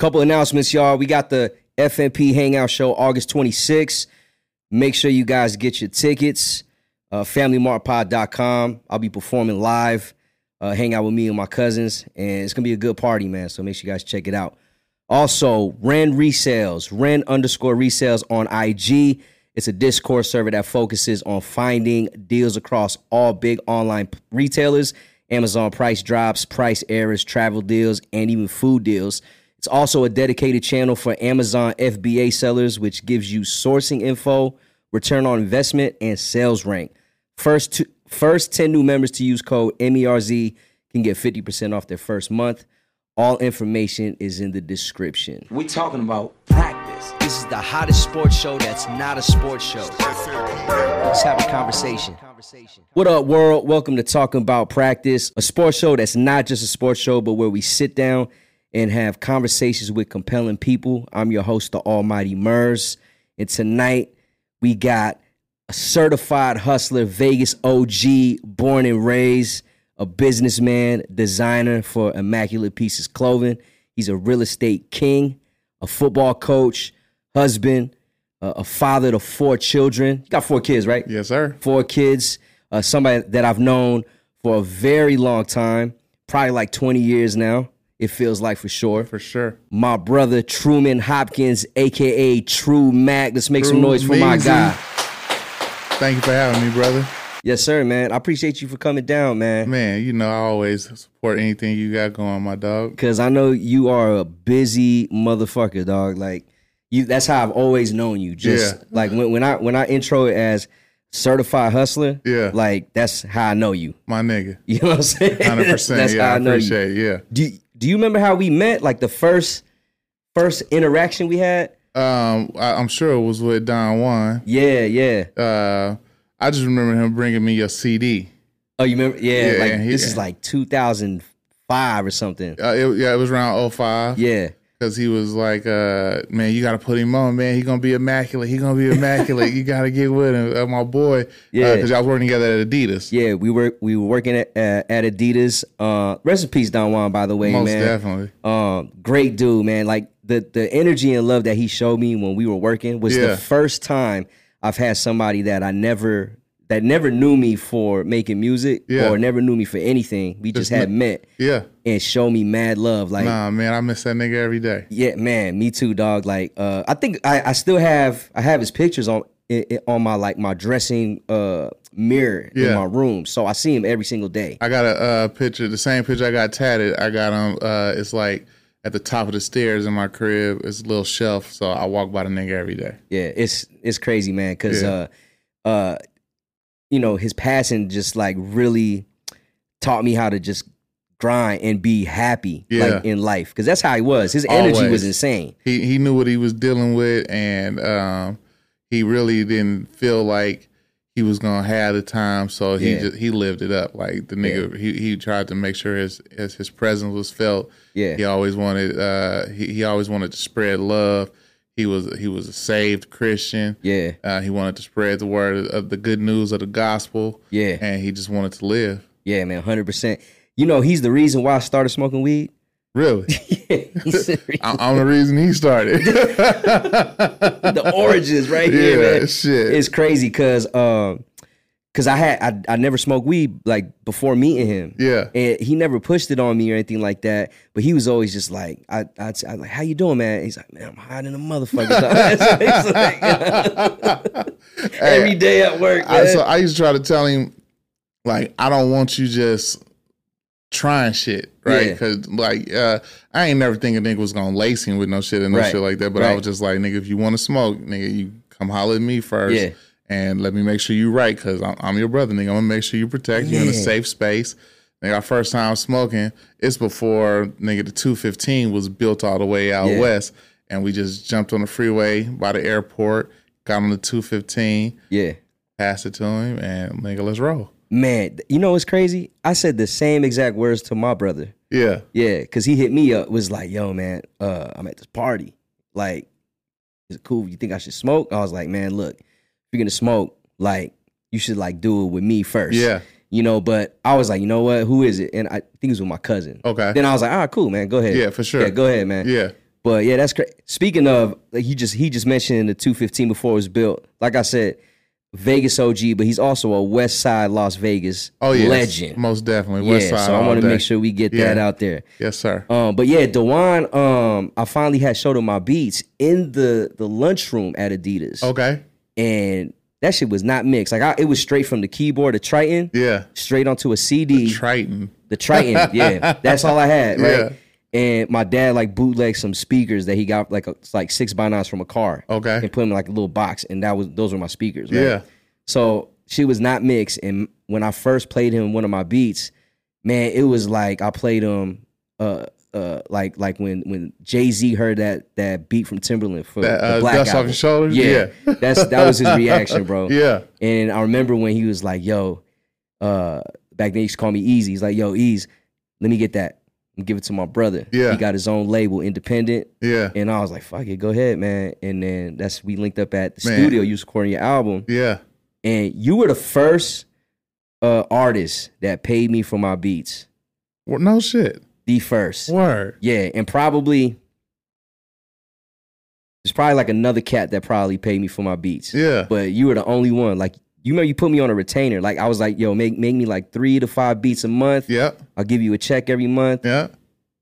Couple announcements, y'all. We got the FNP Hangout Show August 26th. Make sure you guys get your tickets. FamilyMartPod.com. I'll be performing live. Hang out with me and my cousins. And it's going to be a good party, man. So make sure you guys check it out. Also, Ren Resales. Ren_resales on IG. It's a Discord server that focuses on finding deals across all big online retailers, Amazon price drops, price errors, travel deals, and even food deals. It's also a dedicated channel for Amazon FBA sellers, which gives you sourcing info, return on investment, and sales rank. First 10 new members to use code MERZ can get 50% off their first month. All information is in the description. We're talking about practice. This is the hottest sports show that's not a sports show. Let's have a conversation. What up, world? Welcome to Talking About Practice, a sports show that's not just a sports show, but where we sit down and have conversations with compelling people. I'm your host, the Almighty Merz. And tonight, we got a certified hustler, Vegas OG, born and raised, a businessman, designer for Immaculate Pieces clothing. He's a real estate king, a football coach, husband, a father to four children. You got four kids, right? Yes, sir. Four kids. Somebody that I've known for a very long time, probably like 20 years now, it feels like, for sure. For sure. My brother, Truman Hopkins, a.k.a. True Mac. Let's make some noise for my guy. Thank you for having me, brother. Yes, sir, man. I appreciate you for coming down, man. Man, you know I always support anything you got going, my dog. Because I know you are a busy motherfucker, dog. Like, you, that's how I've always known you. Just like when I intro it as certified hustler, like that's how I know you. My nigga. You know what I'm saying? 100%. That's how I know appreciate you. Yeah. Do you remember how we met? Like the first interaction we had? I'm sure it was with Don Juan. Yeah, yeah. I just remember him bringing me your CD. Oh, you remember? Yeah, like this is like 2005 or something. It was around 05. Yeah. Because he was like, man, you got to put him on, man. He's going to be immaculate. He's going to be immaculate. You got to get with him, my boy. Yeah. Because y'all was working together at Adidas. Yeah, we were working at Adidas. Rest in peace, Don Juan, by the way, man. Most definitely. Great dude, man. Like the energy and love that he showed me when we were working was the first time I've had somebody that never knew me for making music or never knew me for anything. We just had met and show me mad love. Like, nah, man, I miss that nigga every day. Yeah, man, me too, dog. Like, I think I still have his pictures on my my dressing mirror in my room, so I see him every single day. I got a picture, the same picture I got tatted. I got on. It's like at the top of the stairs in my crib. It's a little shelf, so I walk by the nigga every day. Yeah, it's crazy, man, because you know, his passing just like really taught me how to just grind and be happy like in life, because that's how he was. His energy was insane. He knew what he was dealing with, and he really didn't feel like he was gonna have the time, so he lived it up. Like the nigga, he tried to make sure his presence was felt. Yeah, he always wanted to spread love. He was a saved Christian. Yeah, he wanted to spread the word of the good news of the gospel. Yeah, and he just wanted to live. Yeah, man, 100%. You know, he's the reason why I started smoking weed. Really? I'm the reason he started. The origins right here, man. Shit. It's crazy because I never smoked weed like before meeting him. Yeah. And he never pushed it on me or anything like that. But he was always just like, I like, how you doing, man? And he's like, man, I'm hiding a motherfucker. Every day at work. So I used to try to tell him, like, I don't want you just trying shit, right? Because like I ain't never thinking nigga was gonna lace him with no shit and no shit like that, but I was just like, nigga, if you want to smoke, nigga, you come holler at me first and let me make sure you right, because I'm your brother, nigga. I'm gonna make sure you protect you in a safe space. Nigga, our first time smoking, it's before nigga the 215 was built all the way out west, and we just jumped on the freeway by the airport, got on the 215, passed it to him, and nigga, let's roll. Man, you know what's crazy? I said the same exact words to my brother. Yeah. Yeah, because he hit me up, was like, yo, man, I'm at this party. Like, is it cool? You think I should smoke? I was like, man, look, if you're going to smoke, like, you should, like, do it with me first. Yeah. You know, but I was like, you know what? Who is it? And I think it was with my cousin. Okay. Then I was like, all right, cool, man. Go ahead. Yeah, for sure. Yeah, go ahead, man. Yeah. But yeah, that's crazy. Speaking of, like, he just mentioned the 215 before it was built. Like I said, Vegas OG, but he's also a West Side Las Vegas legend. Most definitely. West Side. So I want to make sure we get that out there. Yes, sir. But yeah, DeJuan, I finally had showed him my beats in the lunchroom at Adidas. Okay. And that shit was not mixed. Like it was straight from the keyboard, the Triton. Yeah. Straight onto a CD. The Triton. Yeah. That's all I had. Right. Yeah. And my dad like bootlegged some speakers that he got like 6x9s from a car. Okay. And put them in like a little box, and those were my speakers. Right? Yeah. So she was not mixed, and when I first played him one of my beats, man, it was like I played him like when Jay-Z heard that beat from Timberland for the Black Dust Off Your Shoulders. Yeah. that was his reaction, bro. Yeah. And I remember when he was like, "Yo," back then he used to call me Easy. He's like, "Yo, Ease, let me get that." Give it to my brother. Yeah. He got his own label, independent. Yeah. And I was like, fuck it, go ahead, man. And then we linked up at the studio. You was recording your album. Yeah. And you were the first artist that paid me for my beats. Well, no shit. The first. Word. Yeah. And there's probably like another cat that probably paid me for my beats. Yeah. But you were the only one. Like, you remember you put me on a retainer. Like I was like, yo, make me like 3 to 5 beats a month. Yeah. I'll give you a check every month. Yeah.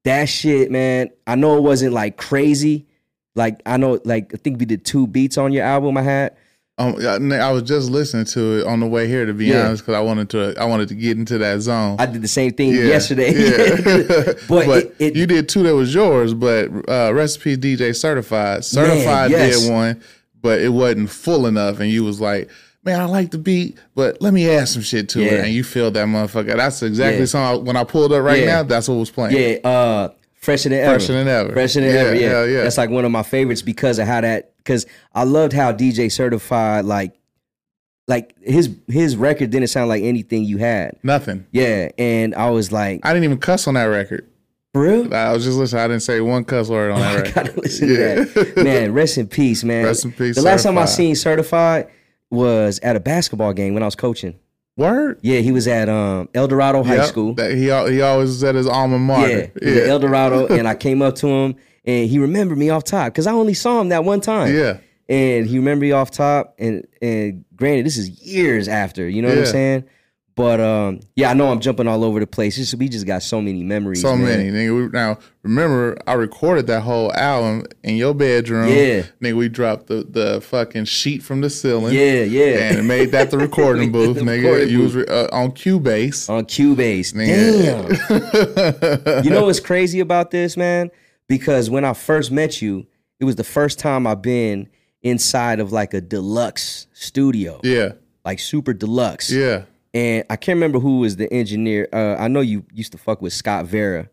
That shit, man. I know it wasn't like crazy. Like I think we did 2 beats on your album I had. I was just listening to it on the way here, to be honest, because I wanted to get into that zone. I did the same thing yesterday. Yeah. but you did 2 that was yours, but Recipe DJ Certified man, did one, but it wasn't full enough, and you was like, man, I like the beat, but let me add some shit to it. And you feel that motherfucker. That's exactly something. When I pulled up now, that's what was playing. Yeah, Fresher than ever. Yeah. That's like one of my favorites because of how that. Because I loved how DJ Certified, like his record didn't sound like anything you had. Nothing. Yeah, and I was like, I didn't even cuss on that record. For real? I was just listening. I didn't say one cuss word on that record. I gotta listen to that. Man, rest in peace, man. Rest in peace. The last time I seen Certified was at a basketball game when I was coaching. Word? Yeah, he was at El Dorado High School. He always was at his alma mater. Yeah. El Dorado, and I came up to him, and he remembered me off top, because I only saw him that one time. Yeah. And he remembered me off top, and granted, this is years after, you know what I'm saying? But, I know I'm jumping all over the place. We just got so many memories. So many, nigga. Now, remember, I recorded that whole album in your bedroom. Yeah. Nigga, we dropped the fucking sheet from the ceiling. Yeah. And made that the recording booth, nigga. You was on Cubase. Nigga. Damn. You know what's crazy about this, man? Because when I first met you, it was the first time I've been inside of like a deluxe studio. Yeah. Like super deluxe. Yeah. And I can't remember who was the engineer. I know you used to fuck with Scott Vera.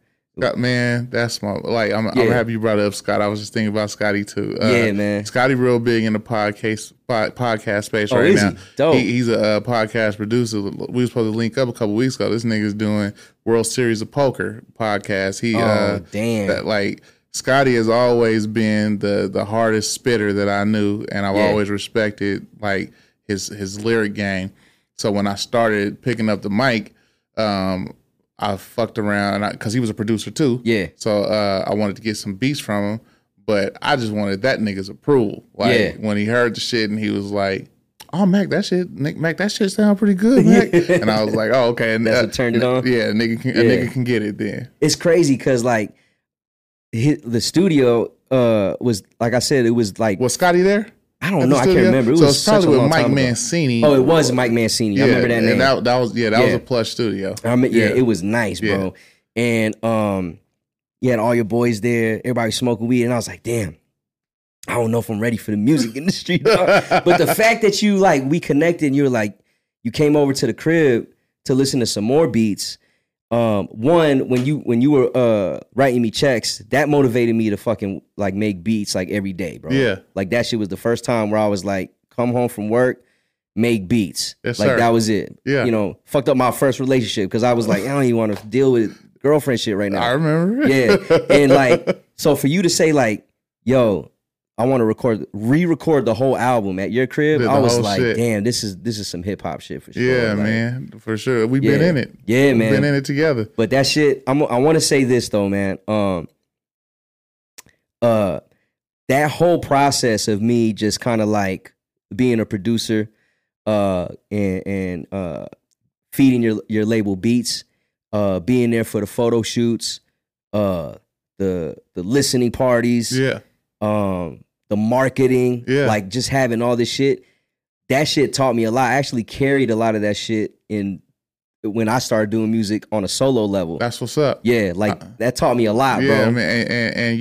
Man, that's my I'm happy you brought up Scott. I was just thinking about Scotty too. Man, Scotty real big in the podcast space right now. Dope. He's a podcast producer. We were supposed to link up a couple weeks ago. This nigga's doing World Series of Poker podcast. Damn. Scotty has always been the hardest spitter that I knew, and I've always respected his lyric game. So when I started picking up the mic, I fucked around because he was a producer too. Yeah. So I wanted to get some beats from him, but I just wanted that nigga's approval. When he heard the shit and he was like, "Oh, Mac, that shit sound pretty good, Mac." And I was like, "Oh, okay." And that's what turned it on. Yeah, a nigga can get it then. It's crazy because the studio was like I said, it was like, was Scotty there? I don't know. I can't remember. It was probably with Mike Mancini. Oh, it was Mike Mancini. I remember that name. That was a plush studio. I mean, it was nice, bro. Yeah. And you had all your boys there. Everybody smoking weed, and I was like, damn, I don't know if I'm ready for the music industry. But the fact that you we connected, and you were like, you came over to the crib to listen to some more beats. One, when you were writing me checks, that motivated me to fucking make beats every day, bro. Yeah. That shit was the first time where I was like, come home from work, make beats. Yes, sir. That was it. Yeah. You know, fucked up my first relationship because I was like, I don't even want to deal with girlfriend shit right now. I remember. Yeah. And so for you to say yo, I want to re-record the whole album at your crib. I was like, shit. Damn, this is some hip hop shit for sure. Yeah, man, for sure. We've been in it. Yeah, man. We've been in it together. But that shit, I want to say this though, man. that whole process of me just kind of like being a producer and feeding your label beats, being there for the photo shoots, the listening parties, the marketing, like just having all this shit. That shit taught me a lot. I actually carried a lot of that shit in when I started doing music on a solo level. That's what's up. Yeah, like that taught me a lot, bro. Yeah, I mean, and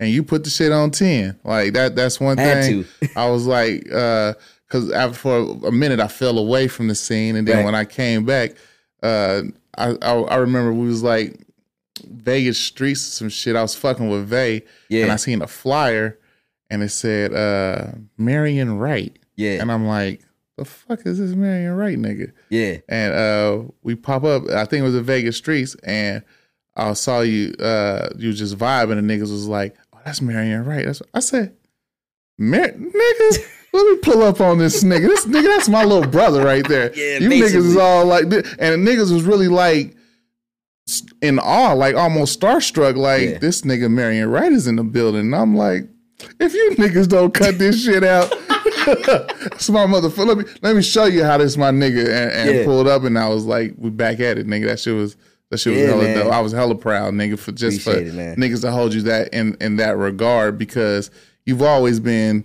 you put the shit on 10. Like that's one thing. I was like, because for a minute I fell away from the scene, and then when I came back, I remember we was like Vegas streets, some shit. I was fucking with Vay, and I seen a flyer, and it said Marion Wright. Yeah. And I'm like, the fuck is this Marion Wright nigga? Yeah. And we pop up, I think it was the Vegas streets, and I saw you, you just vibing, and the niggas was like, oh, that's Marion Wright. I said, niggas, let me pull up on this nigga. This nigga, that's my little brother right there. Yeah, you basically. Niggas is all like this. And the niggas was really like in awe, like almost starstruck, like this nigga Marion Wright is in the building. And I'm like, if you niggas don't cut this shit out, it's my motherfucker. Let me show you how this my nigga and pulled up, and I was like, we back at it, nigga. That shit was hella dope. I was hella proud, nigga, for just Appreciate it, man. Niggas to hold you that in that regard, because you've always been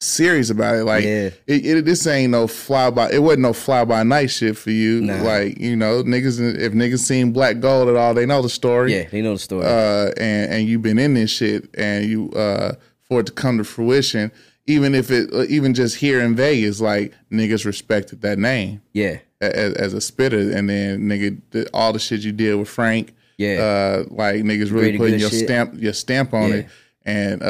serious about it. Like this ain't no fly by. It wasn't no fly by night shit for you. Nah. Like, you know, niggas. If niggas seen Black Gold at all, they know the story. Yeah, they know the story. And you've been in this shit, and you for it to come to fruition. Even just here in Vegas, like, niggas respected that name. Yeah. As a spitter. And then, nigga, all the shit you did with Frank. Yeah. Like, niggas really putting your stamp on it. And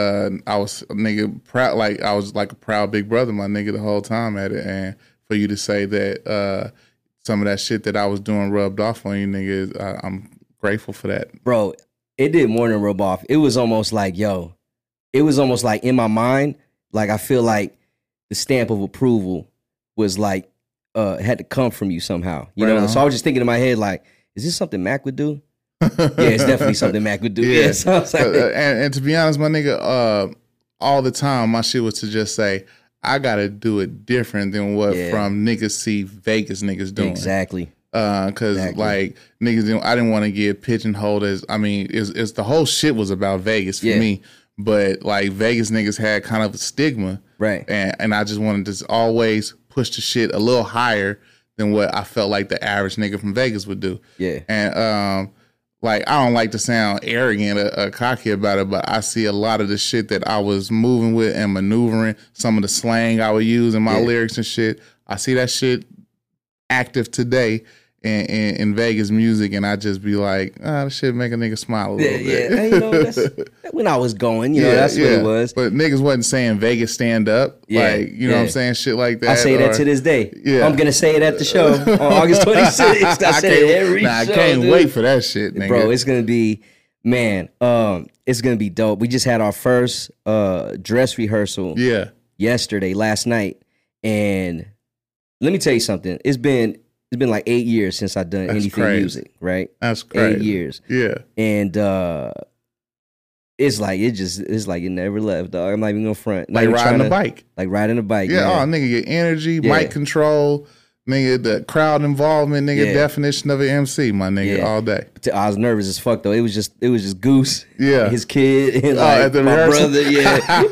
I was, nigga, proud. Like, I was like a proud big brother, my nigga, the whole time at it. And for you to say that some of that shit that I was doing rubbed off on you, nigga, I'm grateful for that. Bro, it did more than rub off. It was almost like in my mind, like, I feel like the stamp of approval was like, had to come from you somehow. You know? So I was just thinking in my head, like, is this something Mac would do? Yeah, it's definitely something Mac would do. Yeah. So I was like, and to be honest, my nigga, all the time, my shit was to just say, I got to do it different than what from niggas see Vegas niggas doing. Exactly. Because, like, niggas, I didn't want to get pigeonholed as, I mean, it's the whole shit was about Vegas for me. But, like, Vegas niggas had kind of a stigma. Right. And I just wanted to always push the shit a little higher than what I felt like the average nigga from Vegas would do. Yeah. And, like, I don't like to sound arrogant or cocky about it, but I see a lot of the shit that I was moving with and maneuvering, some of the slang I would use in my lyrics and shit. I see that shit active today in Vegas music, and I just be like, oh, this shit make a nigga smile a little bit. And, you know, that's when I was going, you know, that's what it was. But niggas wasn't saying Vegas stand up, like, you know what I'm saying, shit like that. I say that to this day. Yeah. I'm gonna say it at the show on August 26th. I say it every show. I can't wait for that shit, nigga. Bro, it's gonna be, man, it's gonna be dope. We just had our first dress rehearsal last night, and let me tell you something. It's been like 8 years since I've done music, right? That's crazy. 8 years. Yeah. And it's like it never left, dog. I'm not even gonna front. Like riding a bike. Like riding a bike. Yeah, man. Oh, nigga, your energy, mic control, nigga, the crowd involvement, nigga, definition of an MC, my nigga, all day. I was nervous as fuck though. It was just Goose, his kid, and like my brother, I was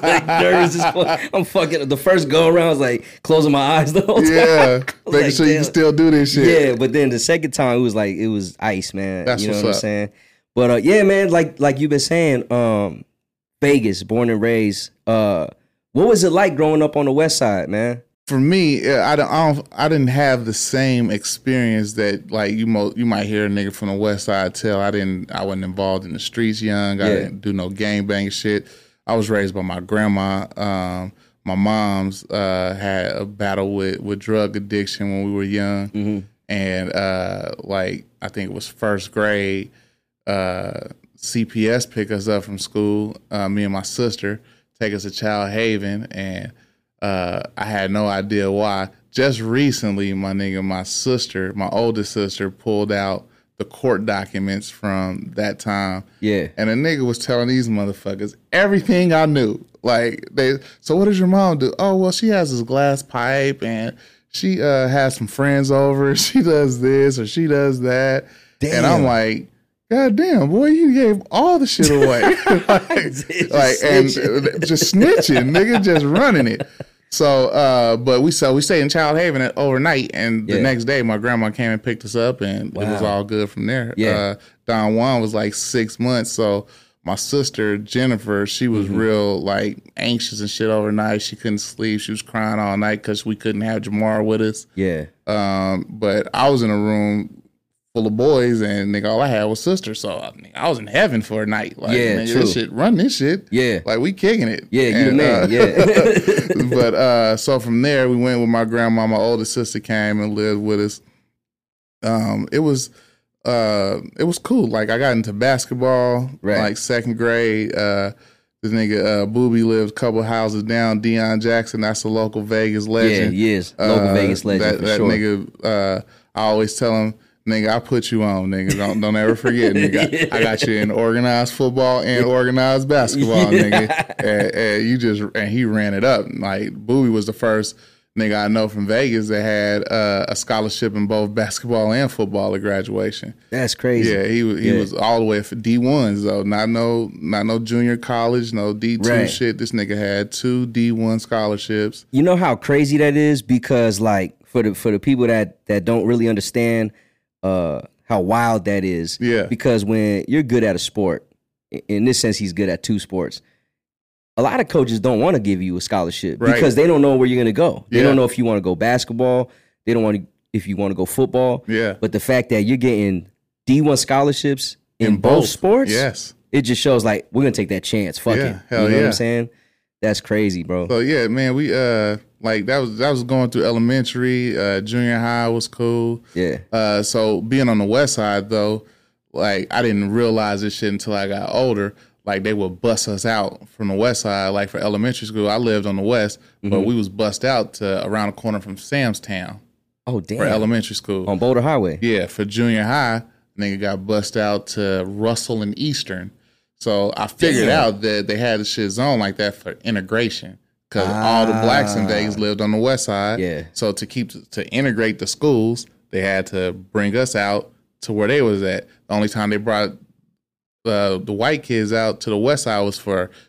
like nervous as fuck. I'm fucking the first go around. I was like closing my eyes the whole time. Yeah, making sure you can still do this shit. Yeah, but then the second time it was ice, man. That's what's up. What I'm saying. But man, like you've been saying, Vegas, born and raised. What was it like growing up on the West Side, man? For me, I didn't have the same experience that like you might hear a nigga from the West Side tell. I wasn't involved in the streets young. I didn't do no gangbang shit. I was raised by my grandma. My mom's had a battle with drug addiction when we were young, and like I think it was first grade. CPS pick us up from school. Me and my sister take us to Child Haven and. I had no idea why. Just recently, my sister, my oldest sister, pulled out the court documents from that time. Yeah. And a nigga was telling these motherfuckers everything I knew. Like, they, so what does your mom do? Oh, well, she has this glass pipe and she has some friends over. She does this or she does that. Damn. And I'm like, God damn, boy, you gave all the shit away. And just snitching, nigga, just running it. So, but we stayed in Child Haven overnight, and the next day my grandma came and picked us up, and it was all good from there. Yeah. Don Juan was like 6 months, so my sister Jennifer, she was real like anxious and shit overnight. She couldn't sleep. She was crying all night because we couldn't have Jamar with us. Yeah. But I was in a room full of boys, and nigga, all I had was sister, so I was in heaven for a night. Like, yeah, nigga, this shit, run this shit. Yeah, like we kicking it. Yeah, and, you the man. Yeah. But so from there, we went with my grandma. My older sister came and lived with us. It was cool. Like I got into basketball, like second grade. This nigga Booby lived a couple houses down. Deion Jackson, that's a local Vegas legend. Yeah, he is local Vegas legend. That sure. Nigga, I always tell him. Nigga, I put you on, nigga. Don't ever forget, nigga. Yeah. I got you in organized football and organized basketball, nigga. And he ran it up. Like Bowie was the first nigga I know from Vegas that had a scholarship in both basketball and football at graduation. That's crazy. Yeah, he was all the way for D1s though. Not no junior college, no D2 shit. This nigga had 2 D1 scholarships. You know how crazy that is? Because like for the people that don't really understand how wild that is. Yeah. Because when you're good at a sport, in this sense, he's good at 2 sports. A lot of coaches don't want to give you a scholarship because they don't know where you're going to go. They don't know if you want to go basketball. They don't want to, if you want to go football. Yeah. But the fact that you're getting D1 scholarships in both sports, it just shows like, we're going to take that chance. Fuck it. Hell, you know what I'm saying? That's crazy, bro. So yeah, man, we like that was going through elementary, junior high was cool. Yeah. So being on the west side though, like I didn't realize this shit until I got older. Like they would bus us out from the west side, like for elementary school. I lived on the west, but we was bussed out to around the corner from Sam's Town. Oh damn. For elementary school. On Boulder Highway. Yeah, for junior high, nigga got bussed out to Russell and Eastern. So I figured out that they had the shit zoned like that for integration because all the blacks and days lived on the west side. Yeah. So to integrate the schools, they had to bring us out to where they was at. The only time they brought the white kids out to the west side was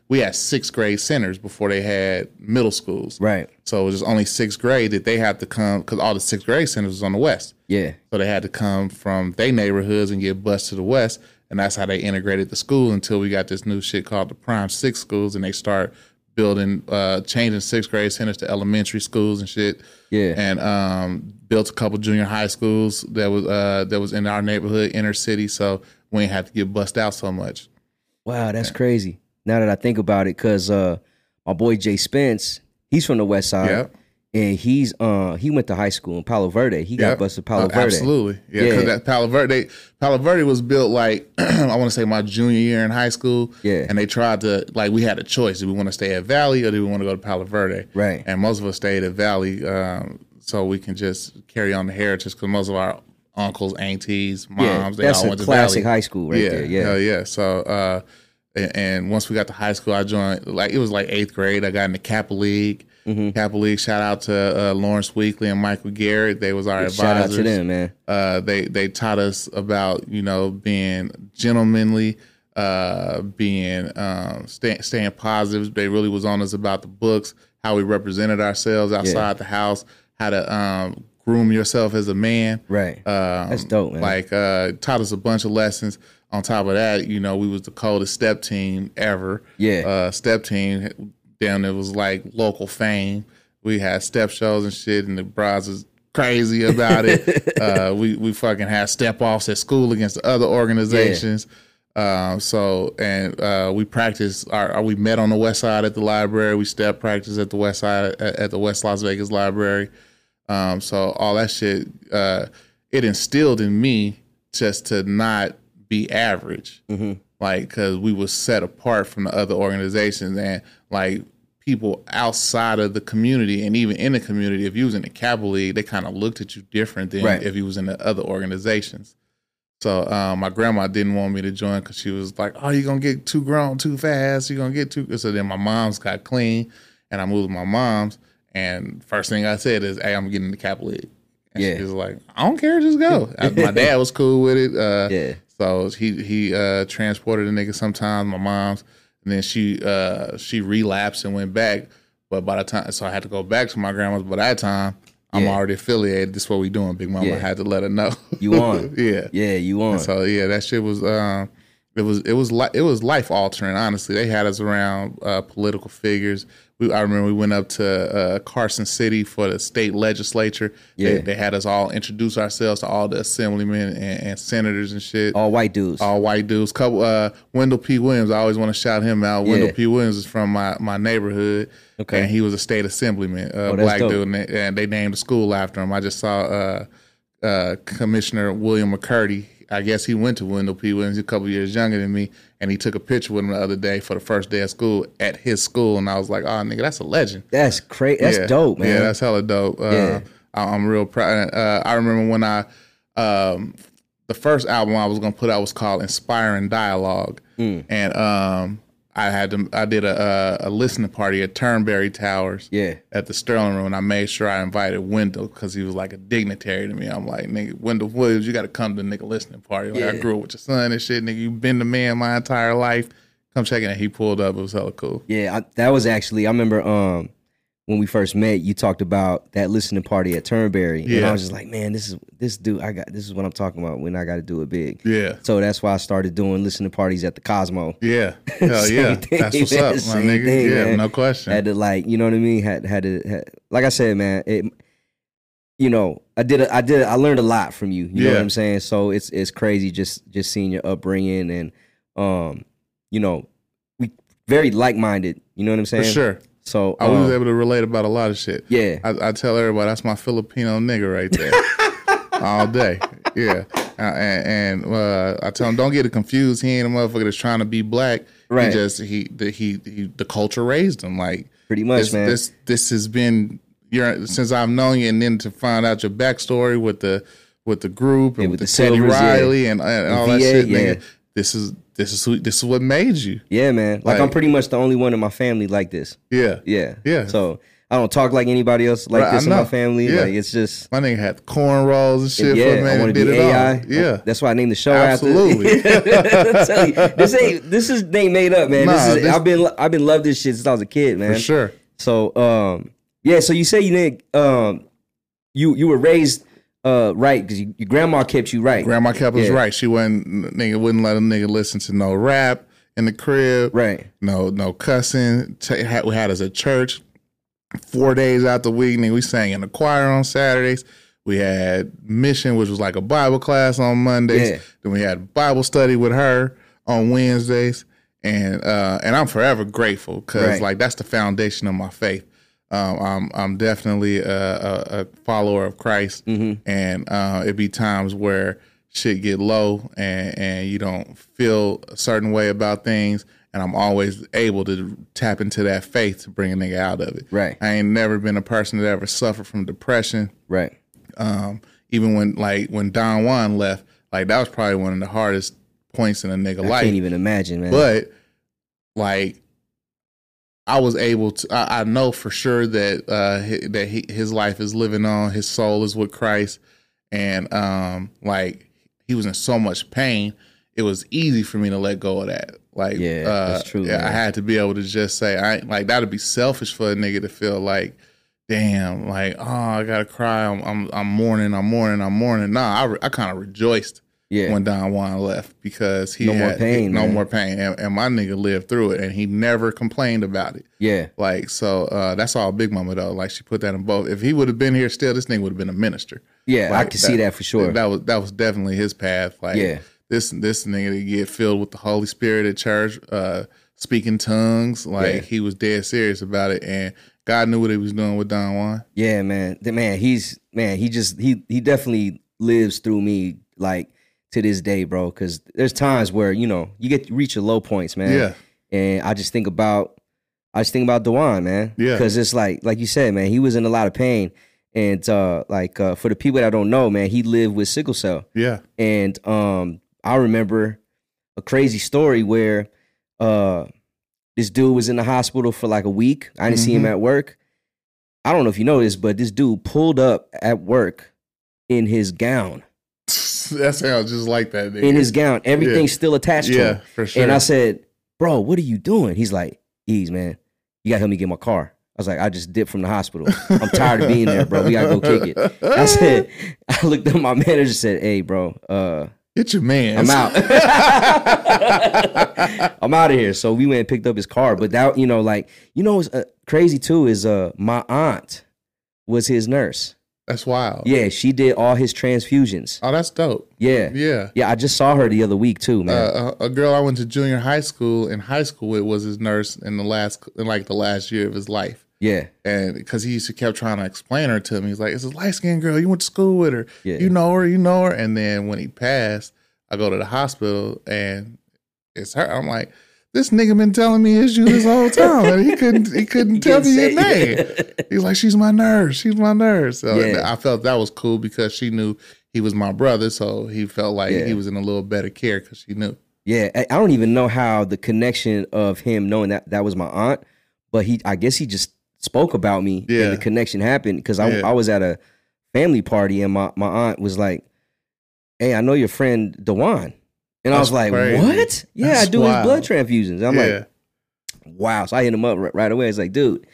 we had 6th grade centers before they had middle schools. Right. So it was just only 6th grade that they had to come because all the 6th grade centers was on the west. Yeah. So they had to come from their neighborhoods and get bused to the west. And that's how they integrated the school until we got this new shit called the Prime 6 schools, and they start building, changing 6th grade centers to elementary schools and shit. Yeah. And built a couple junior high schools that was in our neighborhood, inner city, so we didn't have to get bussed out so much. Wow, that's crazy. Now that I think about it, because my boy Jay Spence, he's from the west side. Yep. And he went to high school in Palo Verde. He got bused to Palo Verde. Absolutely. Yeah, because that Palo Verde was built like, I want to say my junior year in high school. Yeah. And they tried to, like, we had a choice. Do we want to stay at Valley or do we want to go to Palo Verde? Right. And most of us stayed at Valley so we can just carry on the heritage because most of our uncles, aunties, moms, they all went to Valley. That's a classic high school right there. Yeah. Hell yeah. So, and once we got to high school, I joined, like, it was like 8th grade. I got in the Kappa League. Mm-hmm. Kappa League, shout out to Lawrence Weekly and Michael Garrett. They was our advisors. Shout out to them, man. They taught us about, you know, being gentlemanly, being staying positive. They really was on us about the books, how we represented ourselves outside the house, how to groom yourself as a man. Right. That's dope, man. Like taught us a bunch of lessons. On top of that, you know, we was the coldest step team ever. Yeah. Step team. Damn, it was like local fame. We had step shows and shit, and the bros was crazy about it. We fucking had step offs at school against the other organizations. Yeah. We practiced. We met on the west side at the library. We step practiced at the west side at the West Las Vegas Library. So all that shit, it instilled in me just to not be average. Mm-hmm. Like, because we were set apart from the other organizations and, like, people outside of the community and even in the community, if you was in the Kappa League, they kind of looked at you different than if you was in the other organizations. So my grandma didn't want me to join because she was like, oh, you're going to get too grown too fast. You're going to get too. So then my mom's got clean and I moved to my mom's. And first thing I said is, hey, I'm getting the Cap League. And yeah. She was like, I don't care. Just go. My dad was cool with it. Yeah. So he transported a nigga sometimes, my mom's, and then she relapsed and went back. But by the time, so I had to go back to my grandma's. By that time, I'm already affiliated. This is what we doing, Big Mama. Yeah. I had to let her know. You on? Yeah, yeah, you on. And so yeah, that shit was it was life altering. Honestly, they had us around political figures. I remember we went up to Carson City for the state legislature. Yeah. They had us all introduce ourselves to all the assemblymen and senators and shit. All white dudes. All white dudes. Couple Wendell P. Williams. I always want to shout him out. Yeah. Wendell P. Williams is from my neighborhood. Okay. And he was a state assemblyman, black dope. Dude. And they named the school after him. I just saw Commissioner William McCurdy. I guess he went to Wendell P. Williams. He's a couple years younger than me, and he took a picture with him the other day for the first day of school at his school, and I was like, oh, nigga, that's a legend. That's crazy. That's dope, man. Yeah, that's hella dope. Yeah. I'm real proud. I remember when the first album I was going to put out was called Inspiring Dialogue, and I did a listening party at Turnberry Towers at the Sterling Room, and I made sure I invited Wendell because he was like a dignitary to me. I'm like, nigga, Wendell Williams, you got to come to the nigga listening party. Like, I grew up with your son and shit, nigga. You've been the man my entire life. Come check it out. He pulled up. It was hella cool. Yeah, that was actually, I remember when we first met, you talked about that listening party at Turnberry. Yeah. And I was just like, man, this is what I'm talking about when I got to do it big. Yeah. So that's why I started doing listening parties at the Cosmo. Yeah. Hell yeah. Thing, that's what's up, my nigga. Thing, yeah, man. No question. Had to, like, you know what I mean? Had to, like I said, man, I learned a lot from you. You know what I'm saying? So it's crazy just seeing your upbringing and, we very like-minded, you know what I'm saying? For sure. So I was able to relate about a lot of shit. Yeah, I tell everybody that's my Filipino nigga right there, all day. Yeah, and I tell him don't get it confused. He ain't a motherfucker that's trying to be black. Right. The culture raised him, like, pretty much. This has been since I've known you, and then to find out your backstory with the group and with the Teddy Riley and all VA, that shit, nigga. This is what made you. Yeah, man. Like, I'm pretty much the only one in my family like this. Yeah. Yeah. Yeah. So I don't talk like anybody else like this in my family. Yeah. Like, it's just, my nigga had cornrows and shit. Yeah, man, I want to be AI. Yeah. That's why I named the show absolutely. After. Absolutely. This is made up, man. Nah, I've been loving this shit since I was a kid, man. For sure. So so you say you didn't you were raised right, because your grandma kept you right. Grandma kept us right. She wouldn't let a nigga listen to no rap in the crib. Right. No cussing. We had us at church 4 days out the week. Nigga, we sang in the choir on Saturdays. We had mission, which was like a Bible class on Mondays. Yeah. Then we had Bible study with her on Wednesdays. And I'm forever grateful because that's the foundation of my faith. I'm definitely a follower of Christ, and it be times where shit get low and you don't feel a certain way about things, and I'm always able to tap into that faith to bring a nigga out of it. Right. I ain't never been a person that ever suffered from depression. Right. Even when Don Juan left, like, that was probably one of the hardest points in a nigga life. I can't even imagine, man. But I was able to. I know for sure that his life is living on. His soul is with Christ, and he was in so much pain. It was easy for me to let go of that. Like, that's true. Yeah, I had to be able to just say, that'd be selfish for a nigga to feel like, damn, like, oh, I gotta cry. I'm mourning. Nah, I kind of rejoiced. Yeah. When Don Juan left, because he had no more pain, and my nigga lived through it, and he never complained about it. Yeah, that's all Big Mama though. Like, she put that in both. If he would have been here still, this nigga would have been a minister. Yeah, I could see that for sure. That was definitely his path. Like, this nigga to get filled with the Holy Spirit at church, speaking tongues. Like, he was dead serious about it, and God knew what he was doing with Don Juan. Yeah, man, he definitely lives through me, like, to this day, bro, because there's times where, you get to reach your low points, man. Yeah. And I just think about Dewan, man. Yeah. Because it's like you said, man, he was in a lot of pain. And for the people that don't know, man, he lived with sickle cell. Yeah. And I remember a crazy story where this dude was in the hospital for like a week. I didn't see him at work. I don't know if you know this, but this dude pulled up at work in his gown. That sounds just like that, nigga. In his gown. Everything's still attached to him. Yeah, for sure. And I said, bro, what are you doing? He's like, Ease, man. You got to help me get my car. I was like, I just dipped from the hospital. I'm tired of being there, bro. We got to go kick it. I looked at my manager and said, hey, bro. Get your man. I'm out. I'm out of here. So we went and picked up his car. But that, what's crazy too is my aunt was his nurse. That's wild. Yeah, she did all his transfusions. Oh, that's dope. Yeah. Yeah. Yeah, I just saw her the other week too, man. A girl I went to junior high school, in high school it was his nurse in the last year of his life. Yeah. And because he used to kept trying to explain her to me. He's like, it's a light-skinned girl. You went to school with her. Yeah. You know her. And then when he passed, I go to the hospital and it's her. I'm like, this nigga been telling me it's you this whole time. And he couldn't tell me your name. Yeah. He's like, she's my nurse. She's my nurse. So I felt that was cool because she knew he was my brother. So he felt like he was in a little better care because she knew. Yeah. I don't even know how the connection of him knowing that was my aunt, but I guess he just spoke about me and the connection happened because I was at a family party and my aunt was like, hey, I know your friend Dewan. And that's I was like, crazy. What? Yeah, that's I do wild. His blood transfusions. And I'm like, wow. So I hit him up right away. It's like, dude,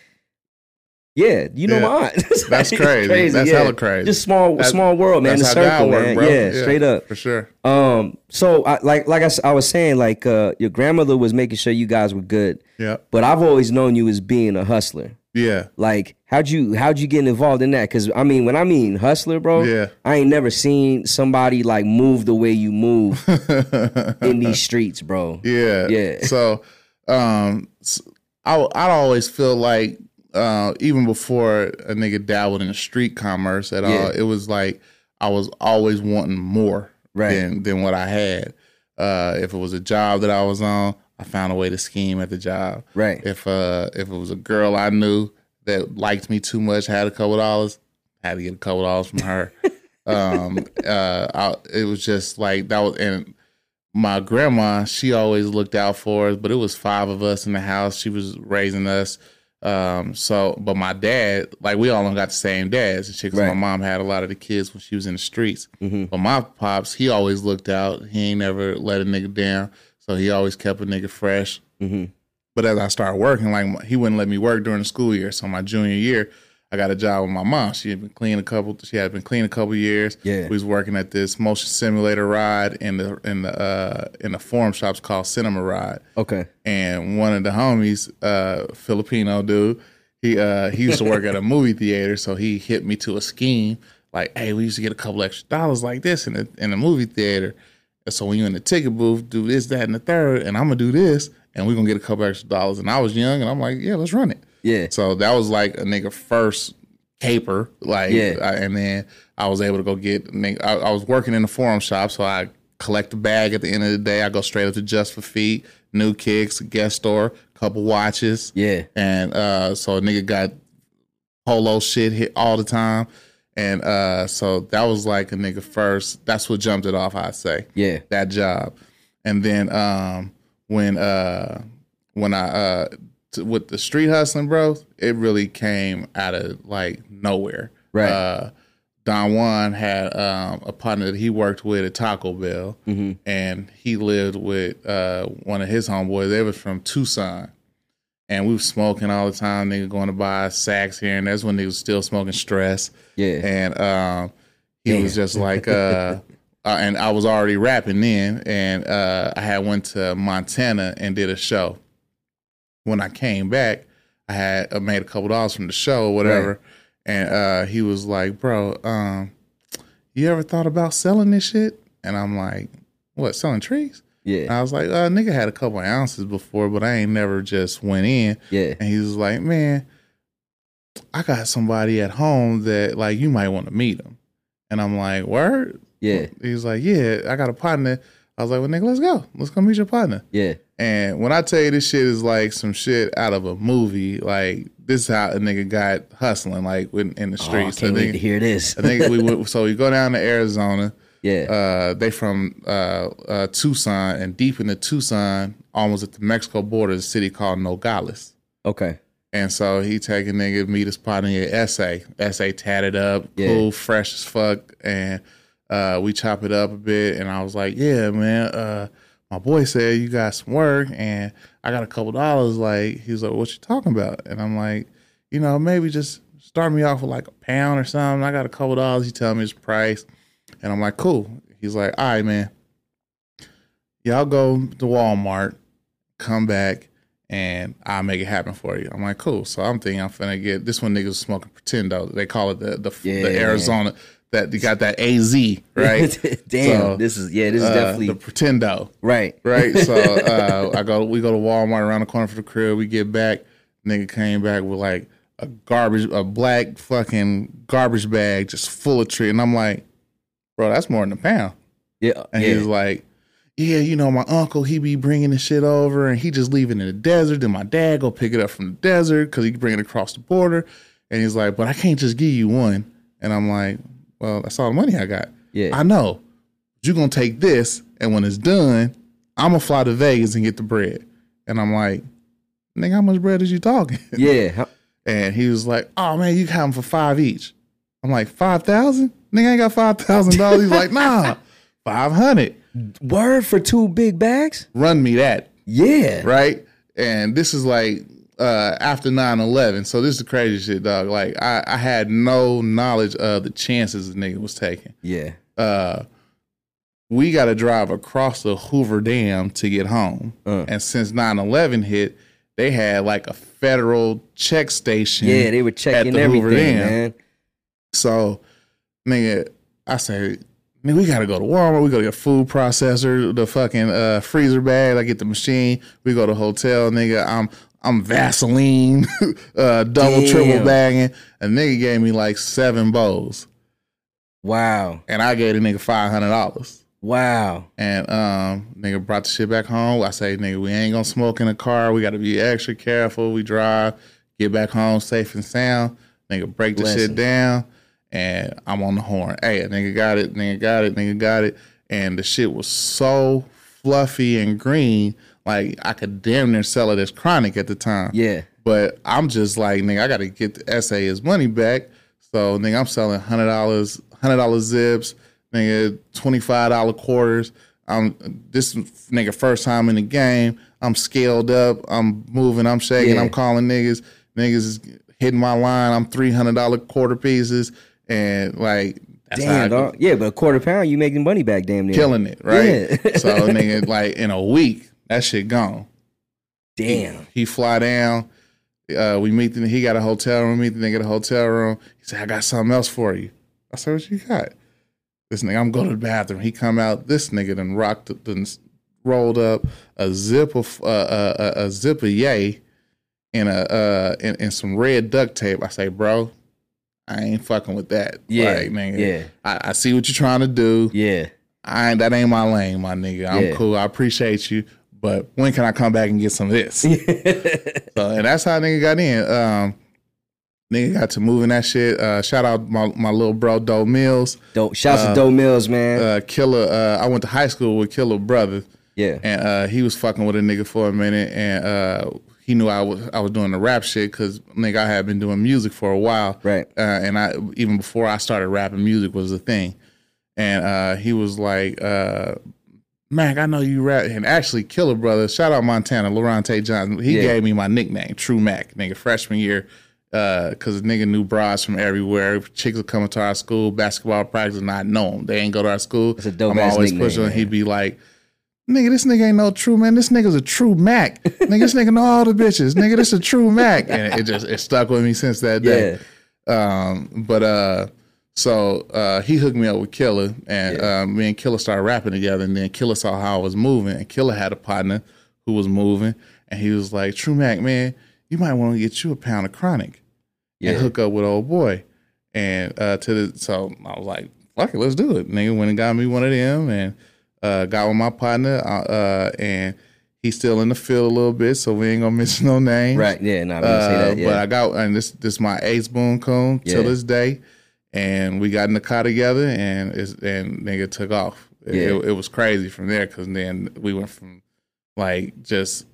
you know my aunt. That's crazy. That's hella crazy. Just small world, man. That's the circle, man. Work, yeah, straight up. For sure. So I was saying, your grandmother was making sure you guys were good. Yeah. But I've always known you as being a hustler. Yeah. Like, how'd you get involved in that? Because, when I mean hustler, bro, I ain't never seen somebody, move the way you move in these streets, bro. Yeah. Yeah. So, I'd always feel like, even before a nigga dabbled in the street commerce at all, it was like I was always wanting more than what I had. If it was a job that I was on, I found a way to scheme at the job. Right. If it was a girl I knew that liked me too much, had a couple dollars, had to get a couple dollars from her. It was just like that was. And my grandma, she always looked out for us. But it was five of us in the house. She was raising us. But my dad, we all got the same dads and shit. Cause my mom had a lot of the kids when she was in the streets. Mm-hmm. But my pops, he always looked out. He ain't never let a nigga down. So he always kept a nigga fresh. Mm-hmm. But as I started working, he wouldn't let me work during the school year. So my junior year, I got a job with my mom. She had been clean a couple years. Yeah. We was working at this motion simulator ride in the forum shops called Cinema Ride. Okay. And one of the homies, Filipino dude, he used to work at a movie theater. So he hit me to a scheme like, hey, we used to get a couple extra dollars like this in the movie theater. So when you're in the ticket booth, do this, that, and the third, and I'm going to do this, and we're going to get a couple extra dollars. And I was young, and I'm like, yeah, let's run it. Yeah. So that was like a nigga first caper. And then I was able to go get – I was working in the forum shop, so I collect the bag at the end of the day. I go straight up to Just for Feet, New Kicks, Guest Store, couple watches. Yeah. And so a nigga got polo shit hit all the time. And so that was like a nigga first. That's what jumped it off, I'd say. Yeah. That job. And then with the street hustling, bro, it really came out of nowhere. Right. Don Juan had a partner that he worked with at Taco Bell. Mm-hmm. And he lived with one of his homeboys. They was from Tucson. And we were smoking all the time. Nigga going to buy sacks here. And that's when they was still smoking stress. Yeah. And he was just like, and I was already rapping then. And I had went to Montana and did a show. When I came back, I had made a couple dollars from the show or whatever. Right. And he was like, bro, you ever thought about selling this shit? And I'm like, what, selling trees? Yeah. And I was like, nigga had a couple of ounces before, but I ain't never just went in. Yeah. And he was like, man, I got somebody at home that you might want to meet him. And I'm like, word? Yeah. He's like, yeah, I got a partner. I was like, well, nigga, let's go. Let's go meet your partner. Yeah. And when I tell you this shit is like some shit out of a movie, this is how a nigga got hustling, like in the streets. I can't wait to hear this. I think we go down to Arizona. Yeah. They from Tucson, and deep into Tucson, almost at the Mexico border, is a city called Nogales. Okay. And so he take a nigga, meet his partner here, SA tatted up, cool, fresh as fuck. And we chop it up a bit. And I was like, yeah, man, my boy said you got some work and I got a couple dollars. Like, he's like, what you talking about? And I'm like, you know, maybe just start me off with like £1 or something. I got a couple dollars. He tell me his price. And I'm like, cool. He's like, all right, man. Y'all go to Walmart, come back, and I'll make it happen for you. I'm like, cool. So I'm thinking I'm finna get this one. Niggas smoking Pretendo. They call it the Arizona, that you got that AZ, right? Damn, so, this is definitely the Pretendo, right. So we go to Walmart around the corner for the crib. We get back. Nigga came back with like a black fucking garbage bag just full of tree, and I'm like, bro, that's more than £1. Yeah. And he's like, yeah, you know, my uncle, he be bringing the shit over and he just leaving in the desert. Then my dad go pick it up from the desert because he can bring it across the border. And he's like, but I can't just give you one. And I'm like, well, that's all the money I got. Yeah, I know. You're going to take this. And when it's done, I'm going to fly to Vegas and get the bread. And I'm like, nigga, how much bread is you talking? Yeah. And he was like, oh, man, you got them for 5 each. I'm like, 5,000? Nigga, I ain't got $5,000. He's like, nah, 500. Word for 2 big bags? Run me that. Yeah. Right? And this is like after 9/11. So this is the crazy shit, dog. Like, I had no knowledge of the chances the nigga was taking. Yeah. We got to drive across the Hoover Dam to get home. And since 9/11 hit, they had like a federal check station. Yeah, they were checking everything, Hoover Dam. Man. So, nigga, I said, nigga, we got to go to Walmart. We go to get food processor, the fucking freezer bag. I get the machine. We go to hotel, nigga. I'm Vaseline, double, triple bagging. A nigga gave me like 7 bowls. Wow. And I gave the nigga $500. Wow. And nigga brought the shit back home. I say, nigga, we ain't going to smoke in the car. We got to be extra careful. We drive, get back home safe and sound. Nigga, break the shit down. And I'm on the horn. Hey, nigga got it. And the shit was so fluffy and green, like I could damn near sell it as chronic at the time. Yeah. But I'm just like, nigga, I got to get the SA his money back. So, nigga, I'm selling $100 zips, nigga, $25 quarters. This nigga first time in the game. I'm scaled up. I'm moving. I'm shaking. Yeah. I'm calling niggas. Niggas is hitting my line. I'm $300 quarter pieces. And like, that's damn, dog. Yeah, but a quarter pound, you making money back damn near. Killing it, right? Yeah. So, nigga, like in a week, that shit gone. Damn. He fly down. We meet the nigga. He got a hotel room. We meet the nigga at a hotel room. He said, I got something else for you. I said, what you got? This nigga, I'm going to the bathroom. He come out. This nigga done rolled up a zip of yay and in some red duct tape. I say, bro, I ain't fucking with that. Yeah, like, nigga. Yeah. I see what you're trying to do. Yeah. That ain't my lane, my nigga. I'm cool. I appreciate you. But when can I come back and get some of this? And that's how nigga got in. Nigga got to moving that shit. Shout out my little bro, Doe Mills. Shouts to Doe Mills, man. Killer. I went to high school with Killer Brother. Yeah. And he was fucking with a nigga for a minute. And he knew I was doing the rap shit because, nigga, I had been doing music for a while. Right. And even before I started rapping, music was a thing. And he was like, Mac, I know you rap. And actually, Killer Brother, shout out Montana, Lorante Johnson. He gave me my nickname, True Mac, nigga, freshman year, because nigga knew broads from everywhere. Chicks would come to our school, basketball practice, and I'd know them. They ain't go to our school. That's a dope ass always nickname, pushing, man. He'd be like, nigga, this nigga ain't no true man. This nigga's a true Mac. Nigga, this nigga know all the bitches. Nigga, this a true Mac. And it stuck with me since that day. Yeah. So he hooked me up with Killer, and me and Killer started rapping together. And then Killer saw how I was moving, and Killer had a partner who was moving, and he was like, "True Mac, man, you might want to get you a pound of chronic and hook up with old boy." And so I was like, "Fuck it, let's do it." Nigga went and got me one of them, and got with my partner, and He's still in the field a little bit, so we ain't gonna mention no names. Right, yeah, no, I say that. Yeah. But I got, and this my ace Boone Coon till this day, and we got in the car together, and nigga took off. It was crazy from there, because then we went from like just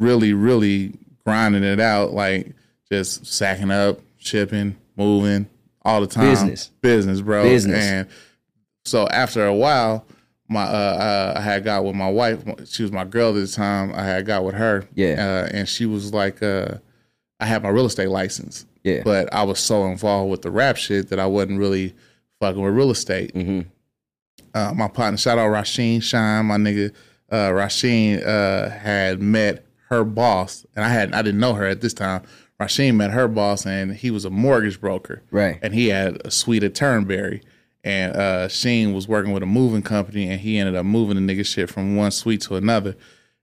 really, really grinding it out, like just sacking up, shipping, moving all the time, business, bro, business. And so after a while. I had got with my wife. She was my girl at the time. I had got with her. Yeah. And she was like, I had my real estate license. Yeah. But I was so involved with the rap shit that I wasn't really fucking with real estate. Mm-hmm. My partner, shout out Rasheem Shine, my nigga. Rasheem had met her boss, and I didn't know her at this time. Rasheem met her boss, and he was a mortgage broker. Right. And he had a suite at Turnberry. And Sheen was working with a moving company, and he ended up moving the nigga shit from one suite to another.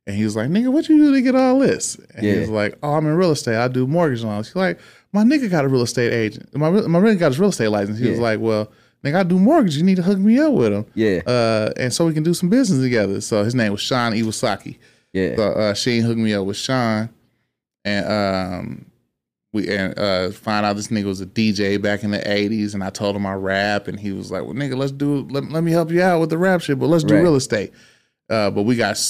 And he was like, nigga, what you do to get all this? And he was like, oh, I'm in real estate. I do mortgage loans. He's like, my nigga got a real estate agent. My nigga got his real estate license. He was like, well, nigga, I do mortgage. You need to hook me up with him. Yeah. And so we can do some business together. So his name was Sean Iwasaki. Yeah. So Sheen hooked me up with Sean. And we find out this nigga was a DJ back in the 80s, and I told him I rap, and he was like, well, nigga, let me help you out with the rap shit, but let's do real estate. But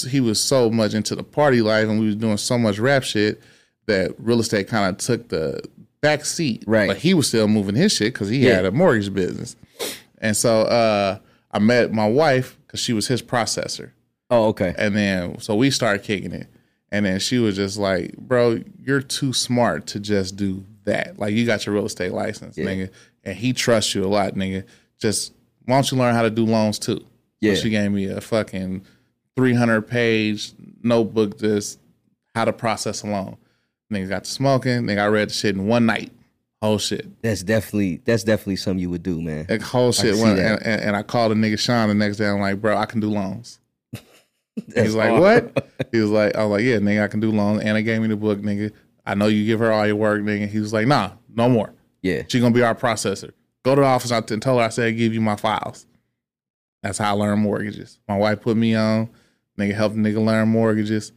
he was so much into the party life, and we was doing so much rap shit that real estate kind of took the back seat. Right. But he was still moving his shit because he had a mortgage business. And so I met my wife because she was his processor. Oh, okay. And then, so we started kicking it. And then she was just like, bro, you're too smart to just do that. Like, you got your real estate license, nigga. And he trusts you a lot, nigga. Just, why don't you learn how to do loans, too? Yeah. So she gave me a fucking 300-page notebook, just how to process a loan. Nigga got to smoking. Nigga, I read the shit in one night. Whole shit. That's definitely something you would do, man. Like, whole shit. And I called a nigga Sean the next day. I'm like, bro, I can do loans. He's like, what? He was like, I was like, yeah, nigga, I can do loans. Anna gave me the book, nigga. I know you give her all your work, nigga. He was like, nah, no more. Yeah. She's going to be our processor. Go to the office and tell her I said, give you my files. That's how I learned mortgages. My wife put me on. Nigga helped nigga learn mortgages.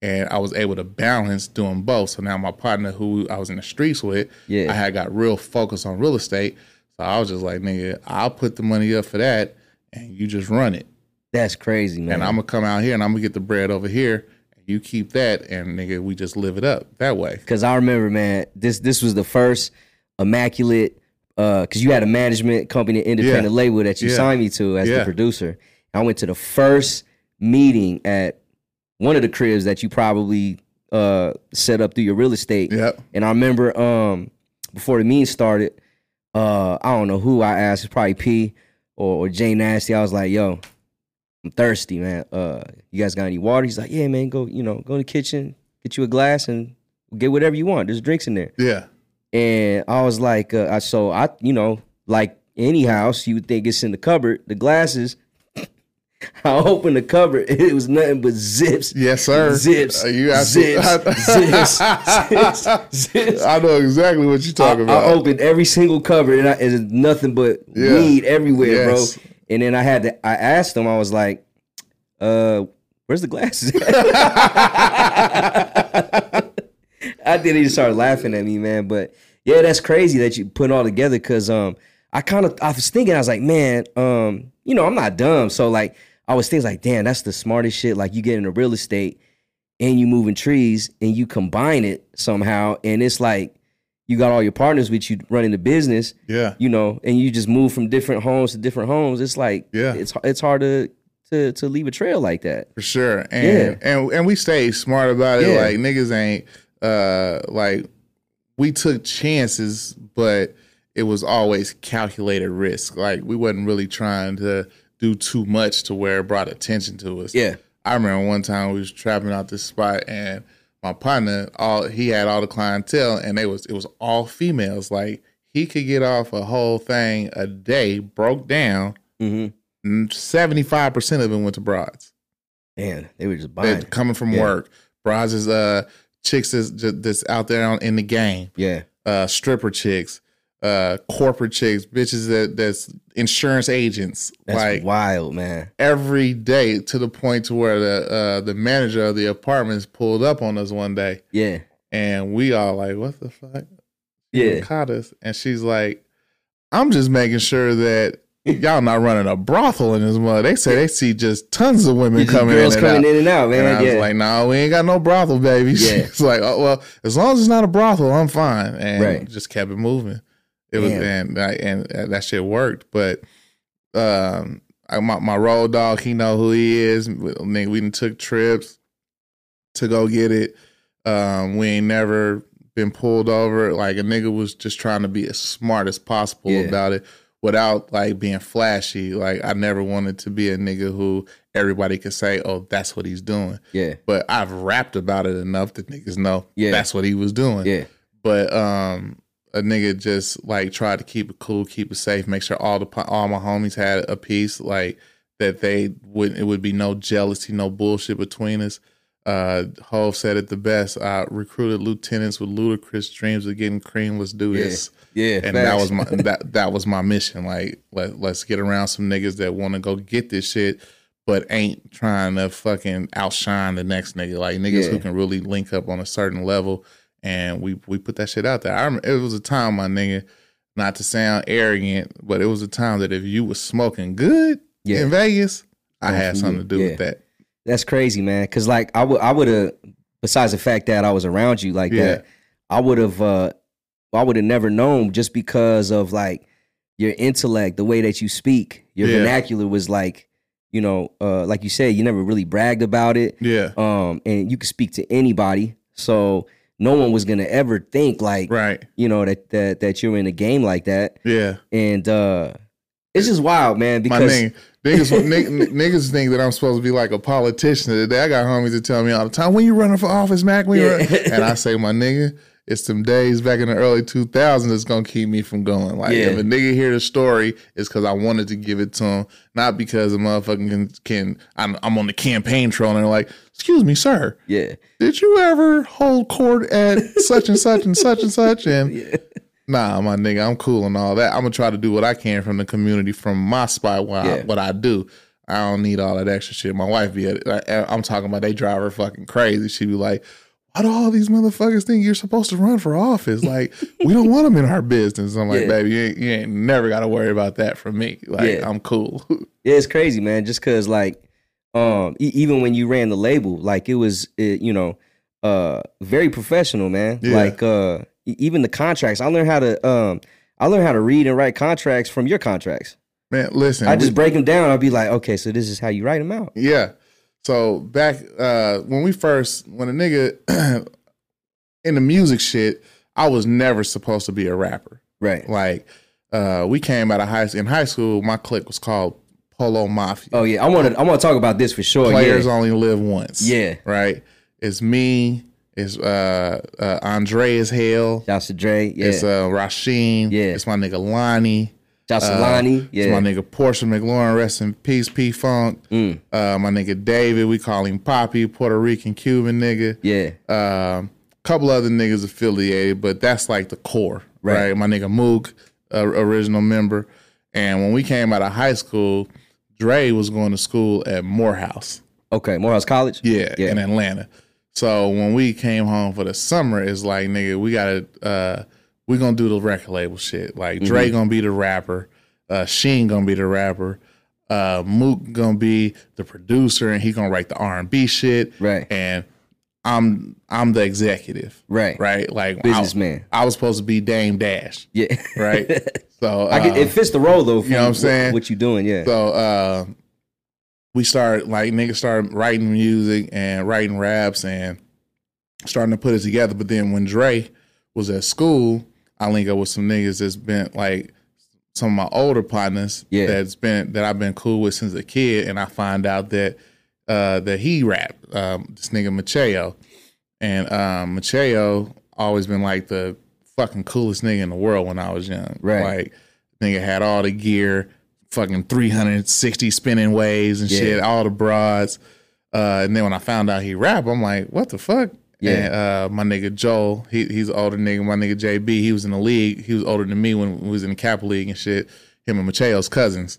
And I was able to balance doing both. So now my partner who I was in the streets with, I had got real focused on real estate. So I was just like, nigga, I'll put the money up for that and you just run it. That's crazy, man. And I'm going to come out here and I'm going to get the bread over here. You keep that and, nigga, we just live it up that way. Because I remember, man, this was the first Immaculate, because you had a management company, independent label that you signed me to as the producer. I went to the first meeting at one of the cribs that you probably set up through your real estate. Yep. And I remember before the meeting started, I don't know who I asked, it's probably P or Jay Nasty. I was like, yo, I'm thirsty, man. You guys got any water? He's like, yeah, man, go to the kitchen, get you a glass and get whatever you want. There's drinks in there. Yeah. And I was like, like any house, you would think it's in the cupboard, the glasses. I opened the cupboard. It was nothing but zips. Yes, sir. Zips. Zips. I know exactly what you're talking about. I opened every single cupboard and there's nothing but weed everywhere, bro. And then I asked him, I was like, where's the glasses? I think he started laughing at me, man. But yeah, that's crazy that you put it all together. Cause I was thinking, I was like, man, I'm not dumb. So like, I was thinking like, damn, that's the smartest shit. Like you get into real estate and you moving trees and you combine it somehow. And it's like, you got all your partners with you running the business, and you just move from different homes to different homes. It's like, it's hard to leave a trail like that for sure. And and we stay smart about it. Like niggas ain't like we took chances, but it was always calculated risk. Like we wasn't really trying to do too much to where it brought attention to us. Yeah, I remember one time we was trapping out this spot and. My partner, he had all the clientele, and it was all females. Like he could get off a whole thing a day, broke down. 75% of them went to broads. Man, they were just buying. They're coming from work. Broads is chicks that's out there in the game. Yeah, stripper chicks, corporate chicks, bitches that's insurance agents. That's like wild, man. Every day, to the point to where the manager of the apartments pulled up on us one day. Yeah. And we all like, what the fuck? Yeah. She caught us. And she's like, I'm just making sure that y'all not running a brothel in this mother. They say they see just tons of women coming in and out. Girls coming in and out, man. And I was like, nah, we ain't got no brothel, baby. Yeah. She's like, oh, well, as long as it's not a brothel, I'm fine. And just kept it moving. It was, and that shit worked. But my road dog, he know who he is. We took trips to go get it. We ain't never been pulled over. Like, a nigga was just trying to be as smart as possible about it without, like, being flashy. Like, I never wanted to be a nigga who everybody could say, oh, that's what he's doing. Yeah. But I've rapped about it enough that niggas know that's what he was doing. Yeah. But a nigga just, like, tried to keep it cool, keep it safe, make sure all my homies had a piece, like, that they wouldn't, it would be no jealousy, no bullshit between us. Hov said it the best. I recruited lieutenants with ludicrous dreams of getting cream. Let's do this. Yeah, and facts. That was my that was my mission. Like, let's get around some niggas that want to go get this shit, but ain't trying to fucking outshine the next nigga. Like niggas who can really link up on a certain level, and we put that shit out there. I remember, it was a time, my nigga, not to sound arrogant, but it was a time that if you was smoking good in Vegas, I had something to do with that. That's crazy, man. Cause like I would have, besides the fact that I was around you like that, I would have never known, just because of like your intellect, the way that you speak, your vernacular was like, you know, like you said, you never really bragged about it. Yeah. And you could speak to anybody, so no one was gonna ever think like, you know, that you're in a game like that. Yeah. And it's just wild, man. Because niggas think that I'm supposed to be like a politician today. I got homies that tell me all the time, when you running for office, Mac? When you running? And I say, my nigga, it's some days back in the early 2000s that's going to keep me from going. Like, if a nigga hear the story, it's because I wanted to give it to him, not because a motherfucking I'm on the campaign trail and they're like, excuse me, sir. Yeah. Did you ever hold court at such and such and such and such? And nah, my nigga, I'm cool and all that. I'm gonna try to do what I can from the community, from my spot, what I do. I don't need all that extra shit. My wife be at it. I'm talking about, they drive her fucking crazy. She be like, why do all these motherfuckers think you're supposed to run for office? Like, we don't want them in our business. I'm like, baby, you ain't never got to worry about that from me. Like, I'm cool. Yeah, it's crazy, man. Just cause like, even when you ran the label, like it was, very professional, man. Yeah. Like, even the contracts, I learned how to read and write contracts from your contracts. Man, listen, I just break them down. I'll be like, okay, so this is how you write them out. Yeah. So back when a nigga in the music shit, I was never supposed to be a rapper. Right. Like we came out of high school. My clique was called Polo Mafia. Oh yeah, I want to talk about this for sure. Players only live once. Yeah. Right. It's me. It's Andre as hell. Shouts to Dre. Yeah. It's Rasheem. Yeah. It's my nigga Lonnie. Shouts to Lonnie. Yeah. It's my nigga Portia McLaurin. Rest in peace, P Funk. My nigga David. We call him Poppy. Puerto Rican Cuban nigga. Yeah. Couple other niggas affiliated, but that's like the core, right? My nigga Mook, original member. And when we came out of high school, Dre was going to school at Morehouse. Okay, Morehouse College. Yeah. In Atlanta. So when we came home for the summer, it's like, nigga, we gotta, we're gonna do the record label shit. Like, Dre gonna be the rapper, Sheen gonna be the rapper, Mook gonna be the producer, and he gonna write the R&B shit. Right. And I'm the executive. Right. Right. Like, businessman. I was supposed to be Dame Dash. Yeah. Right. So it fits the role though. For you know what I'm saying? What you doing? Yeah. So. We started, like, niggas started writing music and writing raps and starting to put it together. But then when Dre was at school, I linked up with some niggas that's been, like, some of my older partners that I've been cool with since a kid. And I find out that he rapped, this nigga Macheo. And Macheo always been, like, the fucking coolest nigga in the world when I was young. Right. Like, nigga had all the gear. Fucking 360 spinning waves and shit, all the broads. And then when I found out he rap, I'm like, what the fuck? Yeah. And my nigga Joel, he's an older nigga. My nigga JB, he was in the league. He was older than me when we was in the Cap League and shit. Him and Macheo's cousins.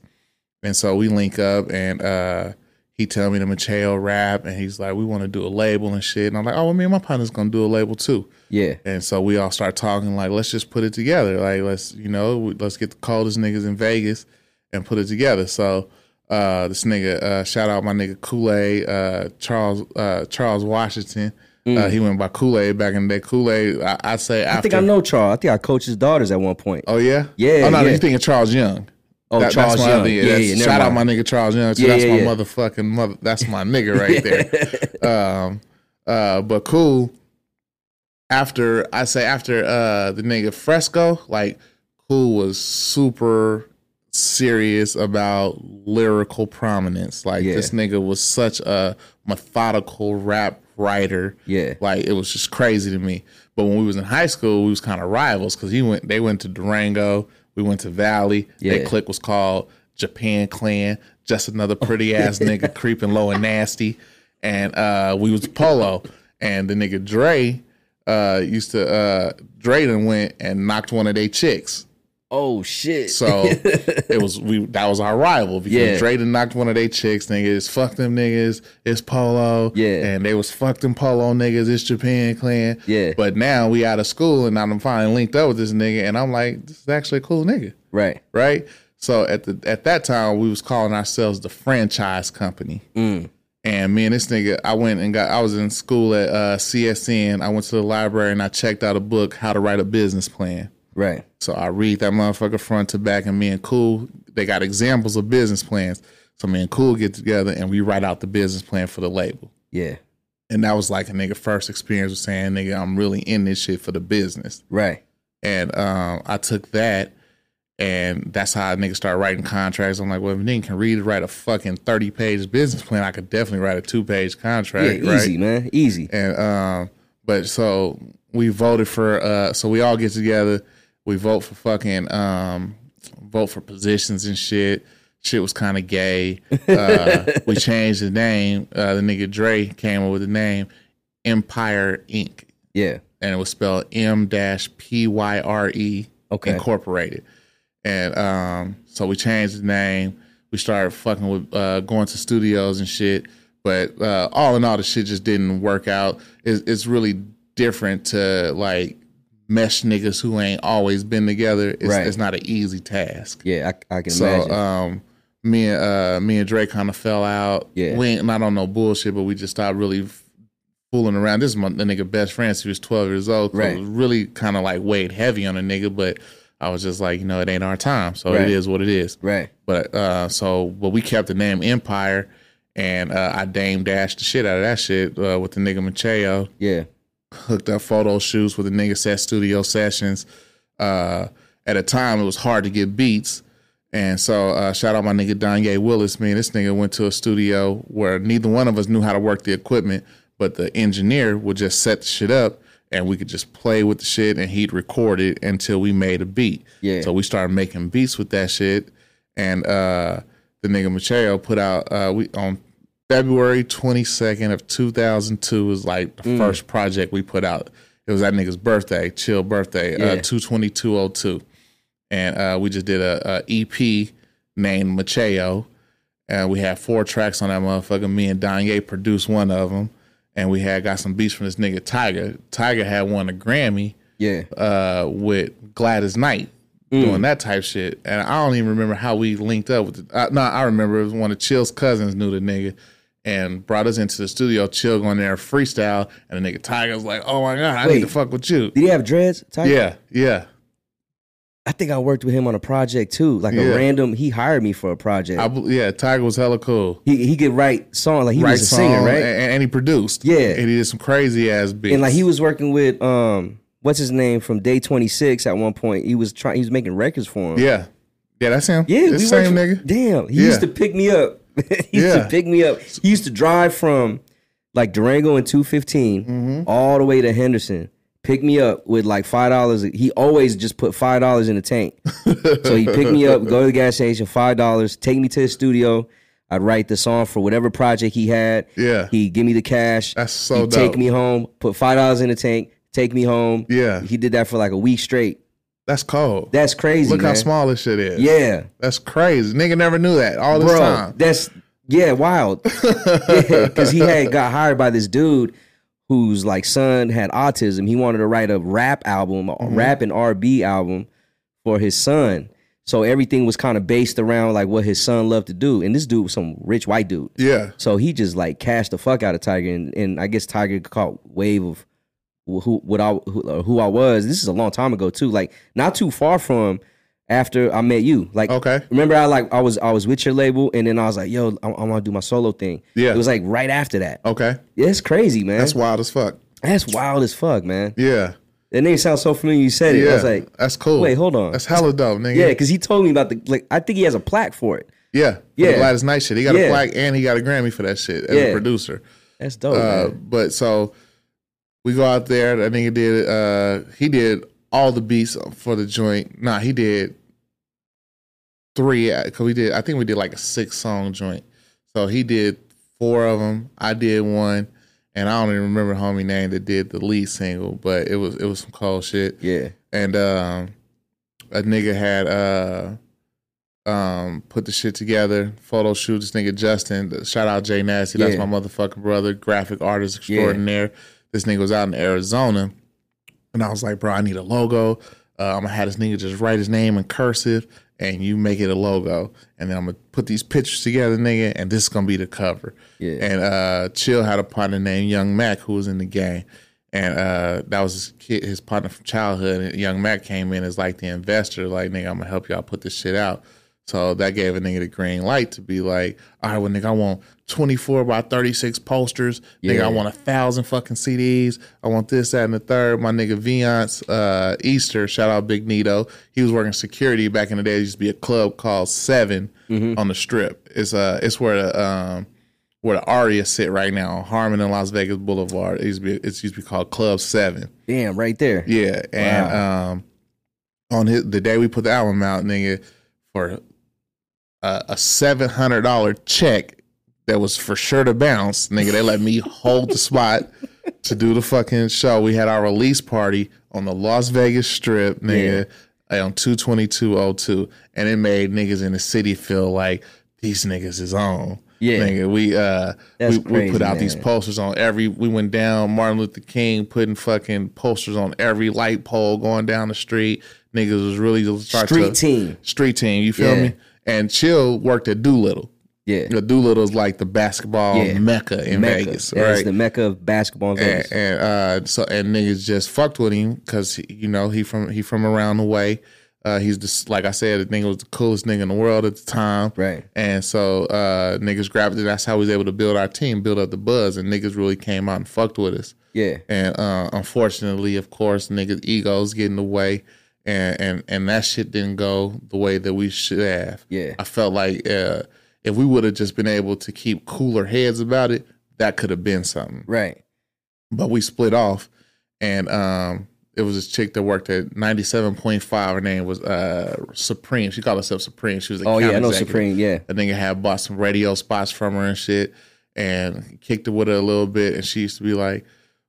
And so we link up, and he tell me the Macheo rap, and he's like, we want to do a label and shit. And I'm like, oh, well, me and my partner's going to do a label too. Yeah. And so we all start talking like, let's just put it together. Like, let's get the coldest niggas in Vegas and put it together. So this nigga, shout out my nigga Kool-Aid, Charles Washington. He went by Kool-Aid back in the day. Kool-Aid, I say after. I think I know Charles. I think I coached his daughters at one point. Oh, yeah? Yeah. Oh, no, yeah. You're thinking Charles Young. Oh, Charles Young. Yeah, shout out my nigga Charles Young. Yeah, that's my motherfucking mother. That's my nigga right there. But cool. After the nigga Fresco, like, Cool was super serious about lyrical prominence. Like, this nigga was such a methodical rap writer. Yeah. Like, it was just crazy to me. But when we was in high school, we was kind of rivals because they went to Durango. We went to Valley. Yeah. That clique was called Japan Clan. Just another pretty ass nigga creeping low and nasty. And we was Polo. And the nigga Dre Dre done went and knocked one of they chicks. Oh shit! So that was our rival because Dre done knocked one of they chicks. Niggas, fuck them niggas. It's Polo. Yeah. And they was fuck them Polo niggas. It's Japan Clan. Yeah. But now we out of school and I'm finally linked up with this nigga and I'm like, this is actually a cool nigga. Right. Right. So at that time we was calling ourselves the franchise company. Mm. And me and this nigga, I was in school at CSN. I went to the library and I checked out a book, How to Write a Business Plan. Right. So I read that motherfucker front to back, and me and Cool, they got examples of business plans. So me and Cool get together, and we write out the business plan for the label. Yeah. And that was like a nigga first experience with saying, nigga, I'm really in this shit for the business. Right. And I took that, and that's how a nigga started writing contracts. I'm like, well, if a nigga can read and write a fucking 30-page business plan, I could definitely write a 2-page contract. Yeah, easy, right? Man. Easy. And but so we voted for, so we all get together. We vote for positions and shit. Shit was kind of gay. We changed the name. The nigga Dre came up with the name Empire Inc. Yeah. And it was spelled M-P-Y-R-E Incorporated. And so we changed the name. We started fucking with going to studios and shit. But all in all, the shit just didn't work out. It's really different to like mesh niggas who ain't always been together. It's not an easy task. Yeah, I can imagine. So me and Dre kind of fell out. Yeah. We ain't not on no bullshit, but we just stopped really fooling around. This is my nigga best friend. He was 12 years old. So it was really kind of like weighed heavy on a nigga, but I was just like, it ain't our time. So it is what it is. Right. But but we kept the name Empire, and I dame dashed the shit out of that shit with the nigga Macheo. Yeah. Hooked up photo shoots with a nigga set studio sessions. At a time, it was hard to get beats. And so shout out my nigga Don Juan Willis. Man, this nigga went to a studio where neither one of us knew how to work the equipment, but the engineer would just set the shit up and we could just play with the shit and he'd record it until we made a beat. Yeah. So we started making beats with that shit. And the nigga Macheo put out, on February 22nd of 2002 was like the first project we put out. It was that nigga's birthday, chill birthday, 2/22/02. And we just did a EP named Macheo. And we had 4 tracks on that motherfucker. Me and Donye produced one of them. And we got some beats from this nigga Tiger. Tiger had won a Grammy with Gladys Knight. Doing that type shit. And I don't even remember how we linked up with it. I remember it was one of Chill's cousins knew the nigga and brought us into the studio. Chill going there freestyle, and the nigga Tiger was like, oh my God, I need to fuck with you. Did he have dreads, Tiger? Yeah. I think I worked with him on a project too. Like a random, he hired me for a project. Tiger was hella cool. He could write songs. Like he was a singer, right? And he produced. Yeah. And he did some crazy ass beats. And like he was working with... what's his name from Day 26 at one point? He was making records for him. Yeah, that's him. Yeah, it's the same nigga. Damn, he used to pick me up. He used to drive from like Durango and 215 all the way to Henderson. Pick me up with like $5. He always just put $5 in the tank. So he picked me up, go to the gas station, $5, take me to his studio. I'd write the song for whatever project he had. Yeah. He'd give me the cash. That's so dope. Take me home, put $5 in the tank, take me home. Yeah. He did that for like a week straight. That's cold. That's crazy. Look, man, how small this shit is. Yeah. That's crazy. Nigga never knew that all this time. That's, yeah, wild. Because he had got hired by this dude whose like son had autism. He wanted to write a rap album, a rap and R&B album for his son. So everything was kind of based around like what his son loved to do. And this dude was some rich white dude. Yeah. So he just like cashed the fuck out of Tiger. And I guess Tiger caught wave of who I was. This is a long time ago too, like not too far from after I met you. Like, okay, remember I was with your label, and then I was like, yo, I want to do my solo thing. Yeah, it was like right after that. Okay, yeah, it's crazy, man. That's wild as fuck. That's wild as fuck, man. Yeah, that name sounds so familiar. You said it. I was like, that's cool. Wait, hold on, that's hella dope, nigga. Yeah, because he told me about the, like, I think he has a plaque for it. Yeah, yeah, the Gladys Knight shit. He got a plaque and he got a Grammy for that shit as a producer. That's dope, man. But so, we go out there. That nigga did, he did all the beats for the joint. Nah, he did three, because I think we did like a 6-song joint. So he did 4 of them. I did 1, and I don't even remember the homie name that did the lead single, but it was some cold shit. Yeah. And a nigga had put the shit together, photo shoot. This nigga Justin, shout out Jay Nasty, that's my motherfucking brother, graphic artist extraordinaire. Yeah. This nigga was out in Arizona, and I was like, bro, I need a logo. I'm going to have this nigga just write his name in cursive, and you make it a logo. And then I'm going to put these pictures together, nigga, and this is going to be the cover. Yeah. And Chill had a partner named Young Mac who was in the game. And that was his kid, his partner from childhood. And Young Mac came in as like the investor, like, nigga, I'm going to help y'all put this shit out. So that gave a nigga the green light to be like, all right, well, nigga, I want 24x36 posters. Yeah. Nigga, I want 1,000 fucking CDs. I want this, that, and the third. My nigga Viance Easter, shout out Big Nito. He was working security back in the day. There used to be a club called 7 on the Strip. It's where the Aria sit right now on Harmon and Las Vegas Boulevard. It used to be called Club 7. Damn, right there. Yeah, and wow. On the day we put the album out, nigga, for a $700 check that was for sure to bounce, nigga, they let me hold the spot to do the fucking show. We had our release party on the Las Vegas Strip, nigga, on 22202, and it made niggas in the city feel like these niggas is on. Yeah, nigga, we put out these posters on every. We went down Martin Luther King, putting fucking posters on every light pole going down the street. Niggas was really just street team. You feel me? And Chill worked at Doolittle. Yeah, Doolittle's like the basketball mecca in Vegas. Right, it's the mecca of basketball in Vegas. And niggas just fucked with him because he from around the way. He's just, like I said, the nigga was the coolest nigga in the world at the time. Right, and so niggas grabbed it. That's how we was able to build our team, build up the buzz, and niggas really came out and fucked with us. Yeah, and unfortunately, of course, niggas' egos get in the way. And that shit didn't go the way that we should have. Yeah, I felt like if we would have just been able to keep cooler heads about it, that could have been something. Right. But we split off, and it was this chick that worked at 97.5. Her name was Supreme. She called herself Supreme. She was a account executive. Supreme. Yeah, that nigga had bought some radio spots from her and shit, and kicked it with her a little bit. And she used to be like,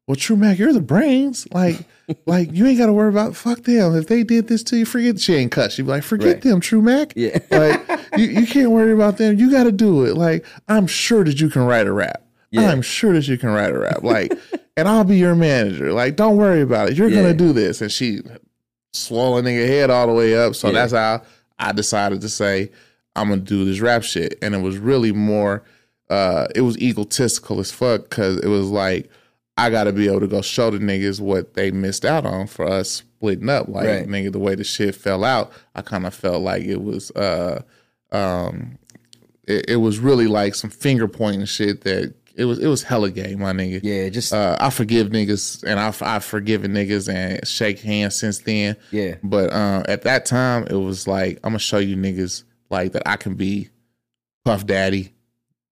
well, True Mac, you're the brains. Like you ain't got to worry about, fuck them. If they did this to you, forget. She ain't cut. She'd be like, forget them, True Mac. Yeah. Like, you can't worry about them. You got to do it. Like, I'm sure that you can write a rap. Yeah. I'm sure that you can write a rap. Like, and I'll be your manager. Like, don't worry about it. You're going to do this. And she swollen nigga head all the way up. So that's how I decided to say, I'm going to do this rap shit. And it was really more, it was egotistical as fuck, because it was like, I got to be able to go show the niggas what they missed out on for us splitting up. Like, nigga, the way the shit fell out, I kind of felt like it was, it was really like some finger pointing shit that it was hella gay, my nigga. Yeah, just I forgive niggas, and I've forgiven niggas and shake hands since then. Yeah, but at that time, it was like, I'm gonna show you niggas like that I can be Puff Daddy,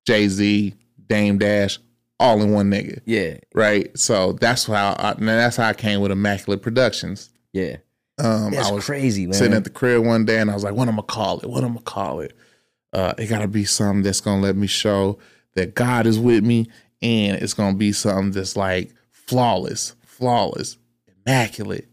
Jay-Z, Dame Dash, all in one nigga. Yeah. Right? So that's how I came with Immaculate Productions. Yeah. That's I was crazy, man. Sitting at the crib one day, and I was like, what I'm going to call it? It got to be something that's going to let me show that God is with me, and it's going to be something that's like flawless, immaculate.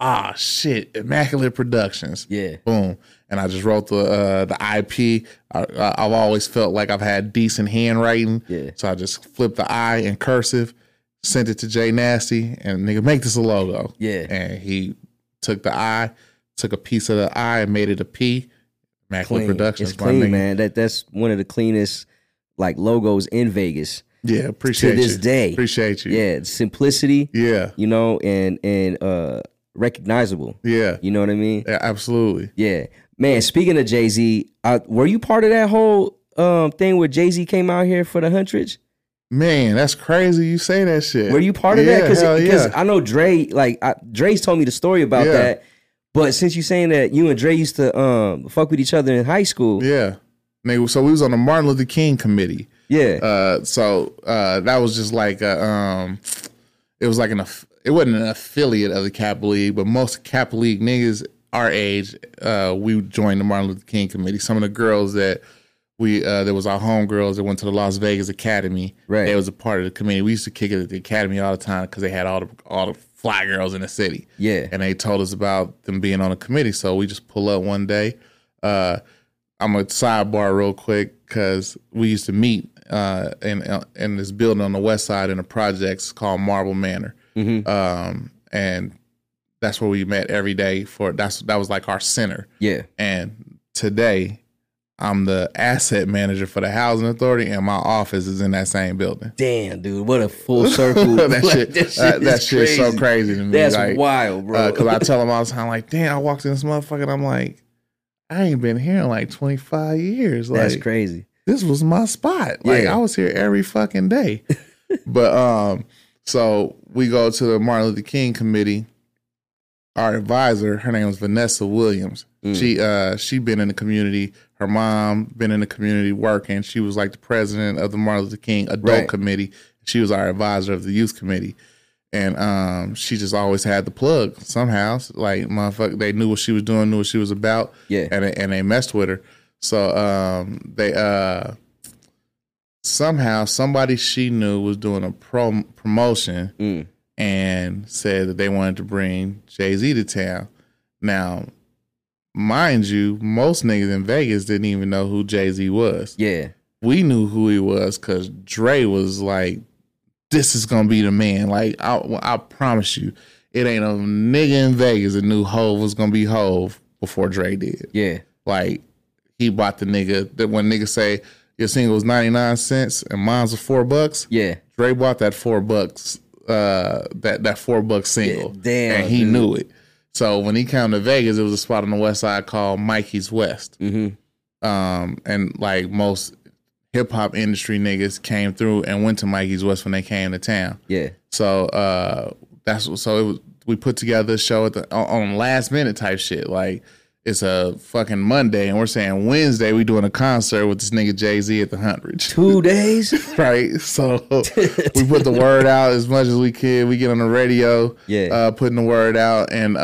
Ah, shit, Immaculate Productions. Yeah. Boom. And I just wrote the IP. I've always felt like I've had decent handwriting. Yeah. So I just flipped the I in cursive, sent it to Jay Nasty, and nigga, make this a logo. Yeah. And he took the I, took a piece of the I and made it a P. Immaculate Productions. It's clean, man. That's one of the cleanest like logos in Vegas. Yeah, appreciate you. To this day. Appreciate you. Yeah, simplicity. Yeah. You know, and recognizable. Yeah. You know what I mean? Yeah, absolutely. Yeah. Man, speaking of Jay-Z, were you part of that whole thing where Jay-Z came out here for the Huntridge? Man, that's crazy you say that shit. Were you part of that? Because I know Dre, Dre's told me the story about that. But since you saying that you and Dre used to fuck with each other in high school. Yeah. So we was on the Martin Luther King Committee. Yeah. So that was just like it was like it wasn't an affiliate of the Cap League, but most Cap League niggas our age, we joined the Martin Luther King Committee. Some of the girls that there was our homegirls that went to the Las Vegas Academy. Right. They was a part of the committee. We used to kick it at the academy all the time because they had all the fly girls in the city. Yeah. And they told us about them being on a committee. So we just pull up one day. I'm going to sidebar real quick because we used to meet in this building on the west side in a project called Marble Manor. Mm-hmm. And that's where we met every day that was like our center. Yeah. And today I'm the asset manager for the housing authority, and my office is in that same building. Damn, dude, what a full circle! that shit's so crazy to me. That's like, wild, bro. Because I tell them all the time, like, damn, I walked in this motherfucker, and I'm like, I ain't been here in like 25 years. Like, that's crazy. This was my spot. Like, I was here every fucking day. But so we go to the Martin Luther King Committee. Our advisor, her name was Vanessa Williams. Mm. She been in the community. Her mom been in the community working. She was like the president of the Martin Luther King Adult Committee. She was our advisor of the Youth Committee. And she just always had the plug somehow. Like, motherfucker, they knew what she was doing, knew what she was about. Yeah. And they messed with her. So they somehow somebody she knew was doing a promotion and said that they wanted to bring Jay-Z to town. Now, mind you, most niggas in Vegas didn't even know who Jay-Z was. Yeah. We knew who he was because Dre was like, this is going to be the man. Like, I promise you, it ain't a nigga in Vegas that knew Hov was going to be Hov before Dre did. Yeah. Like, he bought the nigga. That when niggas say, your single was 99 cents and mine's was $4. Yeah. Dre bought that $4, that $4 single. Yeah, damn. And he knew it. So when he came to Vegas, it was a spot on the west side called Mikey's West. Mm-hmm. And like most hip-hop industry niggas came through and went to Mikey's West when they came to town. Yeah. So we put together a show on last minute type shit. Like, it's a fucking Monday, and we're saying Wednesday we doing a concert with this nigga Jay-Z at the Huntridge. 2 days? Right. So we put the word out as much as we could. We get on the radio, putting the word out, and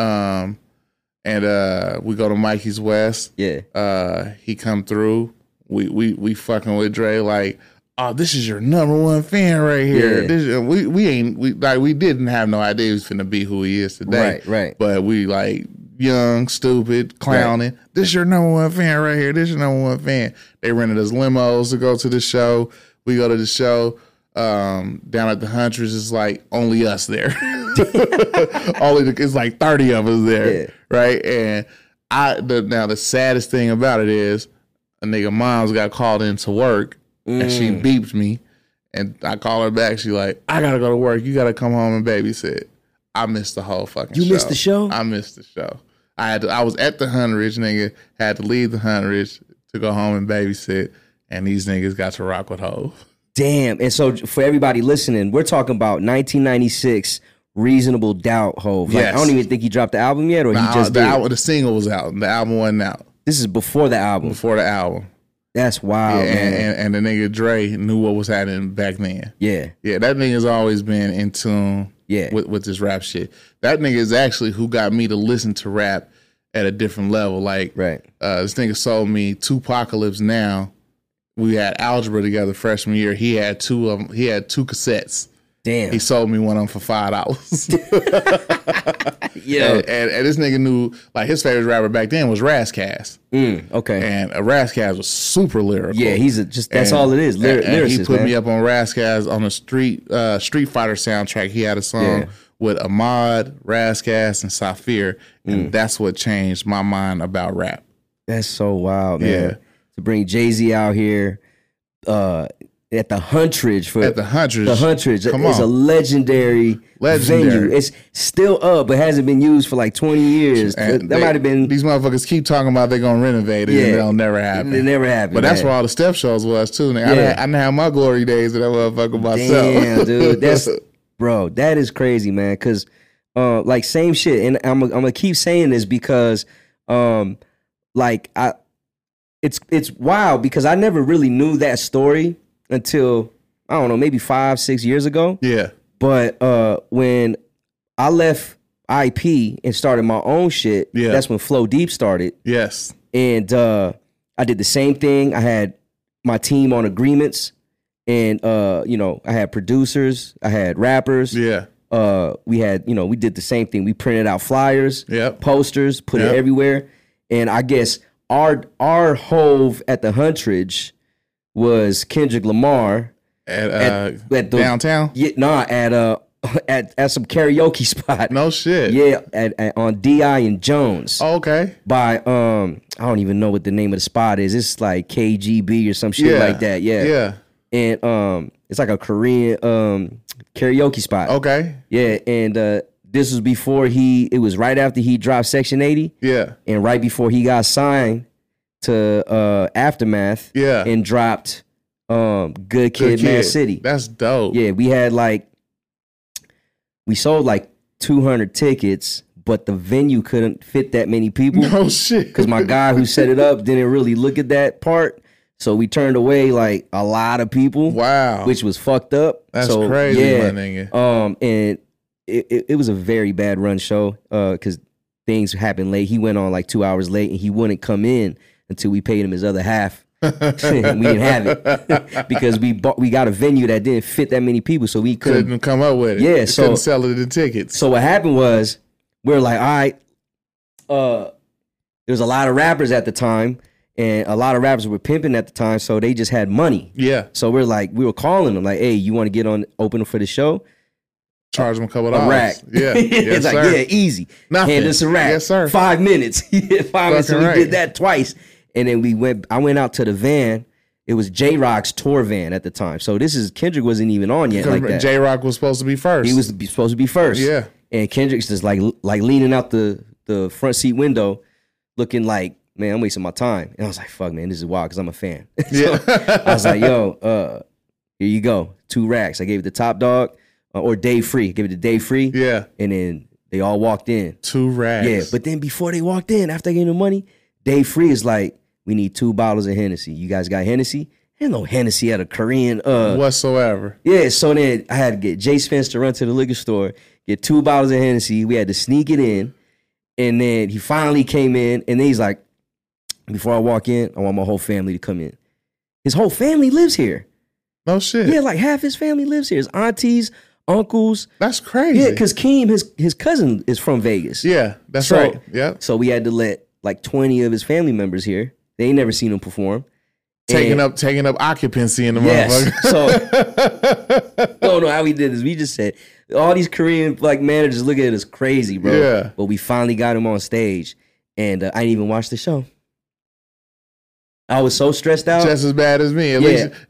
we go to Mikey's West. Yeah. He come through. We fucking with Dre like, oh, this is your number one fan right here. Yeah. We didn't have no idea he was finna be who he is today. Right. But we like, young, stupid, clowning. Right. This your number one fan right here. This your number one fan. They rented us limos to go to the show. We go to the show. Down at the Huntridge, it's like only us there. It's like 30 of us there. Yeah. Right? And the saddest thing about it is a nigga mom's got called into work and she beeped me. And I call her back. She like, I gotta go to work. You gotta come home and babysit. I missed the whole fucking show. You missed the show? I missed the show. I was at the Huntridge, nigga. Had to leave the Huntridge to go home and babysit. And these niggas got to rock with Hov. Damn. And so for everybody listening, we're talking about 1996, Reasonable Doubt Hov. Like, yes. I don't even think he dropped the album yet, or he just did. The single was out. The album wasn't out. This is before the album. Before the album. That's wild, man. And the nigga Dre knew what was happening back then. Yeah. Yeah, that nigga's always been in tune. Yeah, with this rap shit. That nigga is actually who got me to listen to rap at a different level. Like, this nigga sold me two Apocalypse Now. We had algebra together freshman year. He had two of them. He had two cassettes. Damn. He sold me one of them for $5. Yeah. And this nigga knew, like, his favorite rapper back then was Razzcast. Okay. And Razzcast was super lyrical. Yeah, he's that's all it is. And he put me up on Razzcast on a Street Fighter soundtrack. He had a song with Ahmad, Razzcast, and Saphir. And that's what changed my mind about rap. That's so wild, man. Yeah. To bring Jay-Z out here, at the Huntridge The Huntridge is a legendary venue. It's still up, but hasn't been used for like 20 years. And that might have been. These motherfuckers keep talking about they're gonna renovate it, and that'll never happen. It never happened. But that's where all the step shows was too. Yeah. I didn't have my glory days, and that motherfucker myself. Damn, dude, that is crazy, man. Because same shit, and I'm gonna keep saying this because it's wild because I never really knew that story until, I don't know, maybe 5-6 years ago. Yeah. But when I left IP and started my own shit, that's when Flow Deep started. Yes. And I did the same thing. I had my team on agreements, and I had producers, I had rappers. Yeah. We had, we did the same thing. We printed out flyers, posters, put it everywhere. And I guess our Hov at the Huntridge was Kendrick Lamar at the downtown? Yeah, at some karaoke spot. No shit. Yeah, on DI and Jones. Oh, okay. By I don't even know what the name of the spot is. It's like KGB or some shit like that. Yeah. Yeah. And it's like a Korean karaoke spot. Okay. Yeah, and this was before it was right after he dropped Section 80. Yeah. And right before he got signed to Aftermath, and dropped Good Kid, Mad City. That's dope. Yeah, we sold like 200 tickets, but the venue couldn't fit that many people. Oh, shit. Because my guy who set it up didn't really look at that part, so we turned away like a lot of people. Wow. Which was fucked up. That's crazy, my nigga. And it was a very bad run show because things happened late. He went on like 2 hours late, and he wouldn't come in until we paid him his other half. We didn't have it because we got a venue that didn't fit that many people, so we couldn't come up with it. Yeah, we couldn't sell it the tickets. So what happened was we were like, all right, there was a lot of rappers at the time, and a lot of rappers were pimping at the time, so they just had money. Yeah. So we were calling them like, hey, you want to get on opener for the show? Charge them a couple dollars. Rack. Yeah. Yes, it's like, yeah, easy. Nothing. Hand us a rack. Yes, sir. 5 minutes. 5 minutes. So we did that twice. And then I went out to the van. It was J-Rock's tour van at the time. So Kendrick wasn't even on yet like that. J-Rock was supposed to be first. He was supposed to be first. Yeah. And Kendrick's just like leaning out the front seat window looking like, man, I'm wasting my time. And I was like, fuck, man, this is wild because I'm a fan. Yeah. I was like, yo, here you go. 2 racks. I gave it to Top Dog. Or Day Free. Give it to Day Free. Yeah. And then they all walked in. 2 racks. Yeah. But then before they walked in, after getting the money, Day Free is like, we need 2 bottles of Hennessy. You guys got Hennessy? Ain't no Hennessy at a Korean. Whatsoever. Yeah. So then I had to get Jay Spence to run to the liquor store, get 2 bottles of Hennessy. We had to sneak it in. And then he finally came in. And then he's like, before I walk in, I want my whole family to come in. His whole family lives here. No shit. Yeah. Like half his family lives here. His aunties, uncles. That's crazy. Yeah, because Keem, his cousin, is from Vegas. Yeah, that's right. Yeah. So we had to let like 20 of his family members here. They ain't never seen him perform. Taking up occupancy in the motherfucker. So no, how we did is we just said all these Korean like managers look at us crazy, bro. Yeah. But we finally got him on stage, and I didn't even watch the show. I was so stressed out. Just as bad as me. At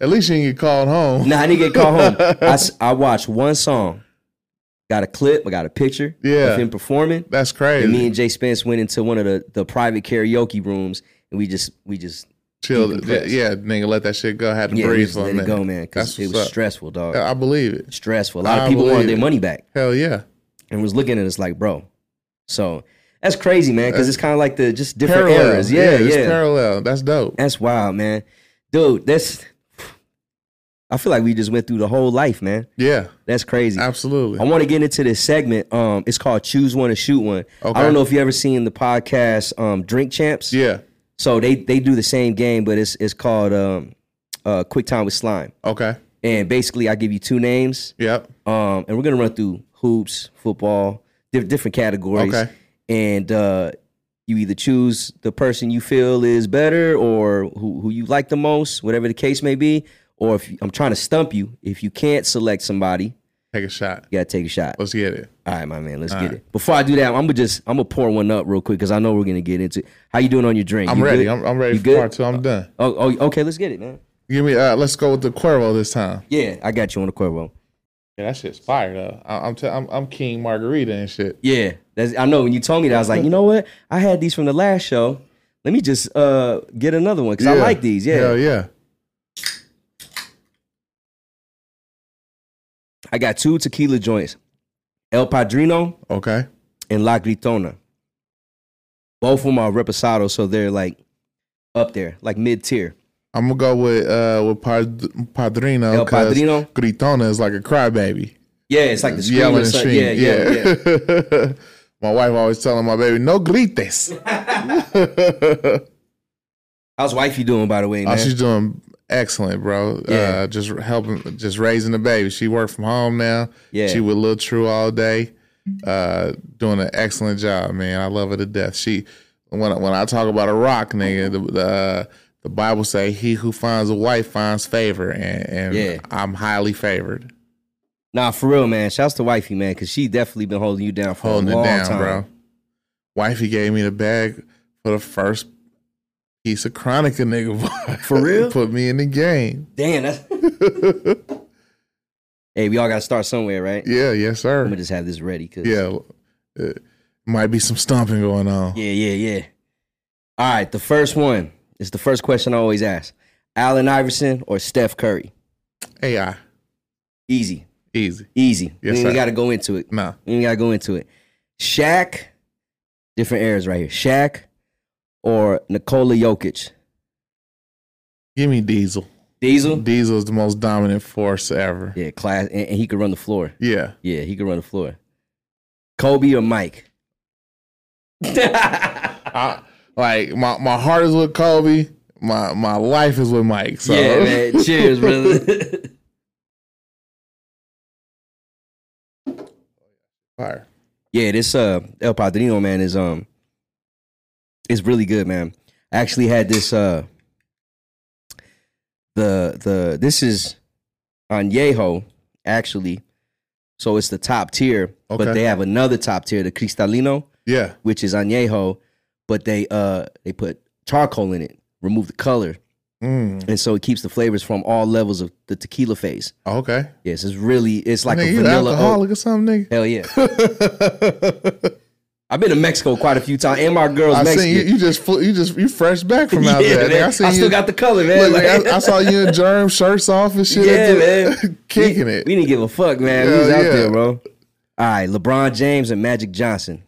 least you didn't get called home. Nah, I didn't get called home. I watched one song. Got a clip. I got a picture of him performing. That's crazy. And me and Jay Spence went into one of the private karaoke rooms, and we just chilled. Yeah, nigga, let that shit go. I had to breathe on that. Let it go, man, because it was stressful, dog. I believe it. Stressful. A lot of people wanted their money back. Hell yeah. And was looking at us like, bro. So... That's crazy, man, because it's kind of like the just different eras. Yeah, it's parallel. That's dope. That's wild, man. Dude, I feel like we just went through the whole life, man. Yeah. That's crazy. Absolutely. I want to get into this segment. It's called Choose One and Shoot One. Okay. I don't know if you ever seen the podcast Drink Champs. Yeah. So they do the same game, but it's called Quick Time with Slime. Okay. And basically, I give you two names. Yep. And we're going to run through hoops, football, different categories. Okay. And you either choose the person you feel is better or who you like the most, whatever the case may be. Or if I'm trying to stump you, if you can't select somebody, take a shot. You got to take a shot. Let's get it. All right, my man. Let's get it. Before I do that, I'm gonna pour one up real quick because I know we're gonna get into it. How you doing on your drink? I'm ready. Good? I'm ready for part two. I'm done. Oh, okay. Let's get it, man. Give me. Let's go with the Cuervo this time. Yeah, I got you on the Cuervo. Yeah, that shit's fire though. I'm King Margarita and shit. Yeah, I know. When you told me that, I was like, you know what? I had these from the last show. Let me just get another one because I like these. Yeah. Hell yeah. I got two tequila joints, El Padrino, okay, and La Gritona. Both of them are reposado, so they're like up there, like mid tier. I'm gonna go with Padrino. El Padrino. Gritona is like a crybaby. Yeah, it's like the yelling and shit. Yeah. My wife always telling my baby, "No grites." How's wifey doing, by the way, man? Oh, she's doing excellent, bro. Yeah. Just raising the baby. She worked from home now. Yeah. She with Lil True all day. Doing an excellent job, man. I love her to death. She when I talk about a rock nigga, the Bible say he who finds a wife finds favor, and yeah. I'm highly favored. Nah, for real, man. Shouts to wifey, man, cause she definitely been holding you down for a long time, bro. Wifey gave me the bag for the first piece of Chronica, nigga. Boy. For real? Put me in the game. Damn. That's... Hey, we all got to start somewhere, right? Yeah, yes, sir. I'm going to just have this ready. Cause... Yeah. Might be some stomping going on. Yeah. All right, the first one is the first question I always ask. Allen Iverson or Steph Curry? AI. Easy. Yes, we ain't got to go into it. Nah. We ain't got to go into it. Shaq. Different eras right here. Shaq. Or Nikola Jokic? Give me Diesel. Diesel is the most dominant force ever. Yeah, class, and he could run the floor. Yeah, he could run the floor. Kobe or Mike? My heart is with Kobe. My life is with Mike. So. Yeah, man. Cheers, brother. Fire. Yeah, this El Padrino, man, is it's really good, man. I actually had this this is Añejo, actually. So it's the top tier, okay. But they have another top tier, the Cristalino, yeah, which is Añejo, but they put charcoal in it, remove the color. And so it keeps the flavors from all levels of the tequila phase. Oh, okay. Yes, it's really like a vanilla alcoholic or something, nigga. Hell yeah. I've been to Mexico quite a few times, and my girl's Mexican. I seen you fresh back from out there. Man. I still got the color, man. Look, I saw you in germ shirts off and shit. Yeah, man, kicking it. We didn't give a fuck, man. We was out there, bro. All right, LeBron James and Magic Johnson.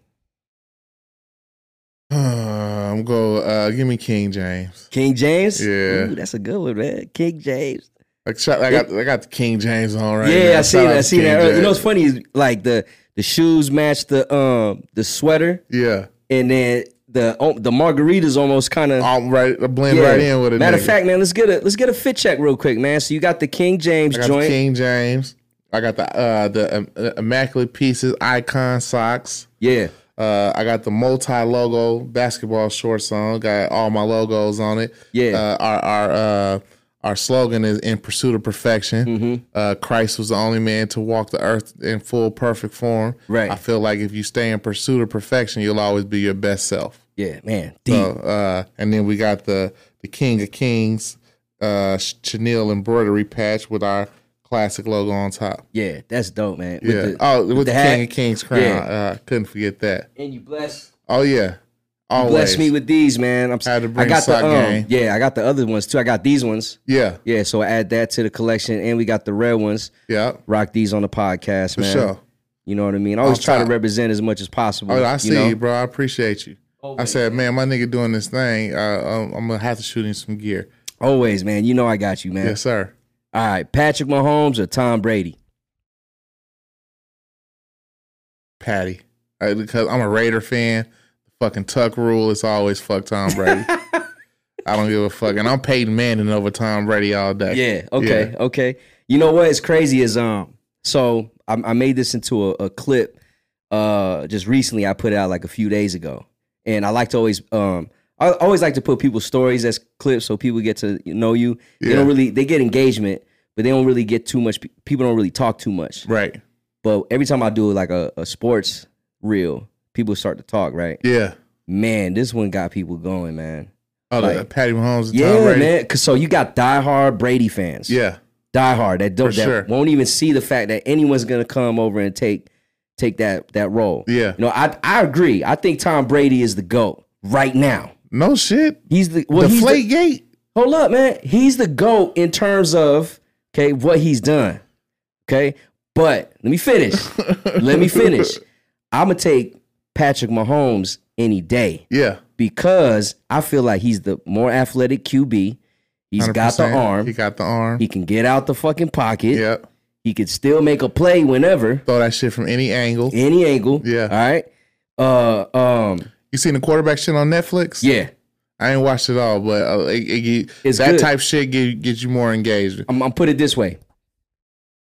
I'm going. Give me King James. King James. Yeah, ooh, that's a good one, man. King James. I got the King James on right now. Yeah, I see that. You know what's funny is like the shoes match the sweater. Yeah. And then the margaritas almost kind of blend right in with it. Matter of fact, man, let's get a fit check real quick, man. So you got the King James joint. I got the Immaculate Pieces Icon socks. Yeah. I got the multi-logo basketball shorts on. Got all my logos on it. Yeah. Our slogan is "In Pursuit of Perfection." Mm-hmm. Christ was the only man to walk the earth in full perfect form. Right. I feel like if you stay in pursuit of perfection, you'll always be your best self. Yeah, man. Deep. So, and then we got the King of Kings chenille embroidery patch with our classic logo on top. Yeah, that's dope, man. Yeah. With the King of Kings crown. Yeah. Couldn't forget that. And you blessed. Oh yeah. Always. Bless me with these, man. I got the other ones too. I got these ones. Yeah. So I add that to the collection, and we got the red ones. Yeah, rock these on the podcast, for man. Sure. You know what I mean. I always try to represent as much as possible. Oh, I see you, bro. I appreciate you. Always. I said, man, my nigga doing this thing. I'm gonna have to shoot him some gear. Always, man. You know I got you, man. Yes, sir. All right, Patrick Mahomes or Tom Brady? Patty. Because I'm a Raider fan. Fucking Tuck rule. It's always fuck Tom Brady. I don't give a fuck. And I'm Peyton Manning over Tom Brady all day. Yeah. Okay. Yeah. Okay. You know what? It's crazy is So I made this into a clip. Just recently, I put it out like a few days ago. And I like to always I always like to put people's stories as clips so people get to know you. Yeah. They don't really, they get engagement, but they don't really get too much. People don't really talk too much. Right. But every time I do like a sports reel, people start to talk, right? Yeah. Man, this one got people going, man. Oh, like, Patty Mahomes and Tom Brady. Yeah, man. So you got diehard Brady fans. Yeah. Diehard. That won't even see the fact that anyone's going to come over and take that role. Yeah. You know, I agree. I think Tom Brady is the GOAT right now. No shit. He's the... Well, Deflategate. Hold up, man. He's the GOAT in terms of, okay, what he's done. Okay? But let me finish. I'm going to take Patrick Mahomes any day. Yeah. Because I feel like he's the more athletic QB. He's 100%. Got the arm. He got the arm. He can get out the fucking pocket. Yep. He could still make a play whenever. Throw that shit from any angle. Any angle. Yeah. All right. You seen the quarterback shit on Netflix? Yeah. I ain't watched it all, but that type shit get you more engaged. I'm put it this way.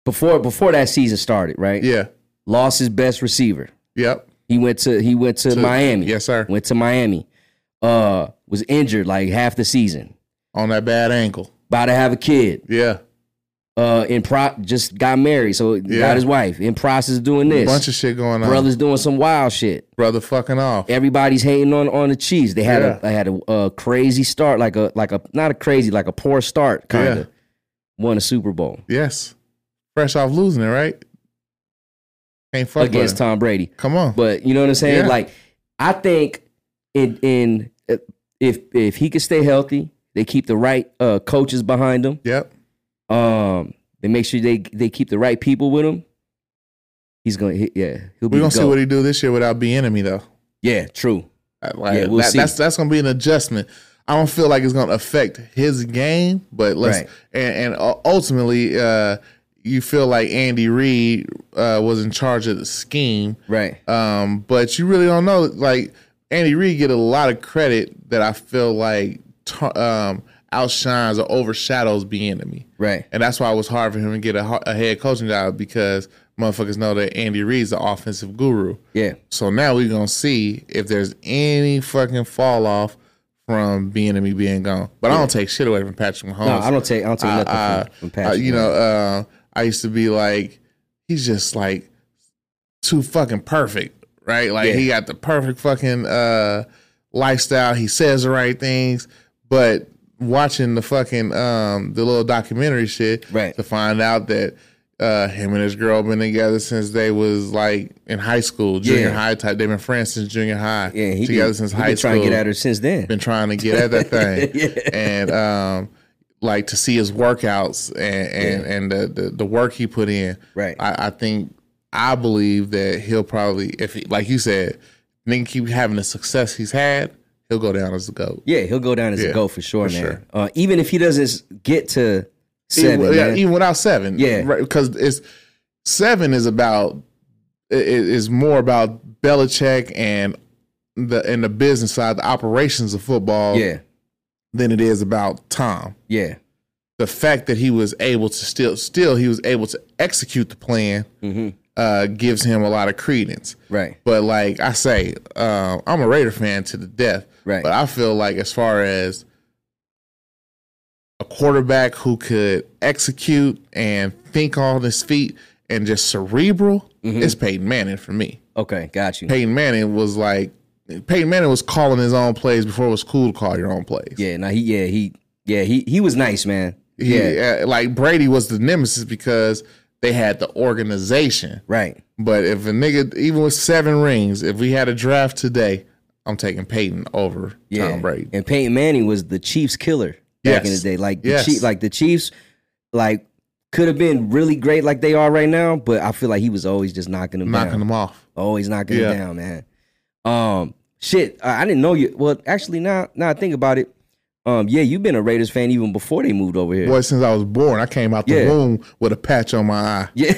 Before that season started, right? Yeah. Lost his best receiver. Yep. He went to Miami. Yes, sir. Went to Miami. Was injured like half the season. On that bad ankle. About to have a kid. Yeah. Just got married, so got his wife. In process of doing this. A bunch of shit going on. Brother's doing some wild shit. Brother fucking off. Everybody's hating on the Chiefs. They had a crazy start, like a poor start, kind of. Yeah. Won a Super Bowl. Yes. Fresh off losing it, right? Ain't fuck against Tom Brady. Come on. But you know what I'm saying? Yeah. Like, I think if he could stay healthy, they keep the right coaches behind him. Yep. They make sure they keep the right people with him. He's gonna he'll be. We're gonna see what he do this year without B-Enemy though. Yeah, true. We'll see. That's gonna be an adjustment. I don't feel like it's gonna affect his game, but and ultimately you feel like Andy Reid was in charge of the scheme, right? But you really don't know. Like Andy Reid get a lot of credit that I feel like outshines or overshadows B-Enemy, right? And that's why it was hard for him to get a head coaching job because motherfuckers know that Andy Reid's the offensive guru. Yeah. So now we're gonna see if there's any fucking fall off from B-Enemy being gone. But I don't take shit away from Patrick Mahomes. No, I don't take nothing from Patrick. You know, I used to be like, he's just like too fucking perfect, right? Like he got the perfect fucking lifestyle. He says the right things, but watching the fucking the little documentary shit to find out that him and his girl been together since they was like in high school, junior high type. They've been friends since junior high. Yeah, since high school. Been trying to get at her since then. Been trying to get at that thing. And like to see his workouts and the work he put in. Right. I believe that he'll probably, if he, like you said, nigga keep having the success he's had, he'll go down as a GOAT. Yeah, he'll go down as a GOAT for sure, man. Sure. Even if he doesn't get to 7. Even without 7. Yeah. Right, because it's 7 is more about Belichick and the business side, the operations of football than it is about Tom. Yeah. The fact that he was able to still he was able to execute the plan gives him a lot of credence. Right. But like I say, I'm a Raider fan to the death. Right. But I feel like as far as a quarterback who could execute and think on his feet and just cerebral, it's Peyton Manning for me. Okay, got you. Peyton Manning was calling his own plays before it was cool to call your own plays. Yeah, he was nice, man. Like Brady was the nemesis because they had the organization. Right. But if a nigga, even with 7 rings, if we had a draft today, I'm taking Peyton over Tom Brady. And Peyton Manning was the Chiefs killer back in the day. Like the Chiefs, like could have been really great like they are right now, but I feel like he was always just knocking them off. Always knocking them down, man. I didn't know you. Well, actually, now I think about it, Yeah, you've been a Raiders fan even before they moved over here. Boy, since I was born, I came out the womb with a patch on my eye. Yeah.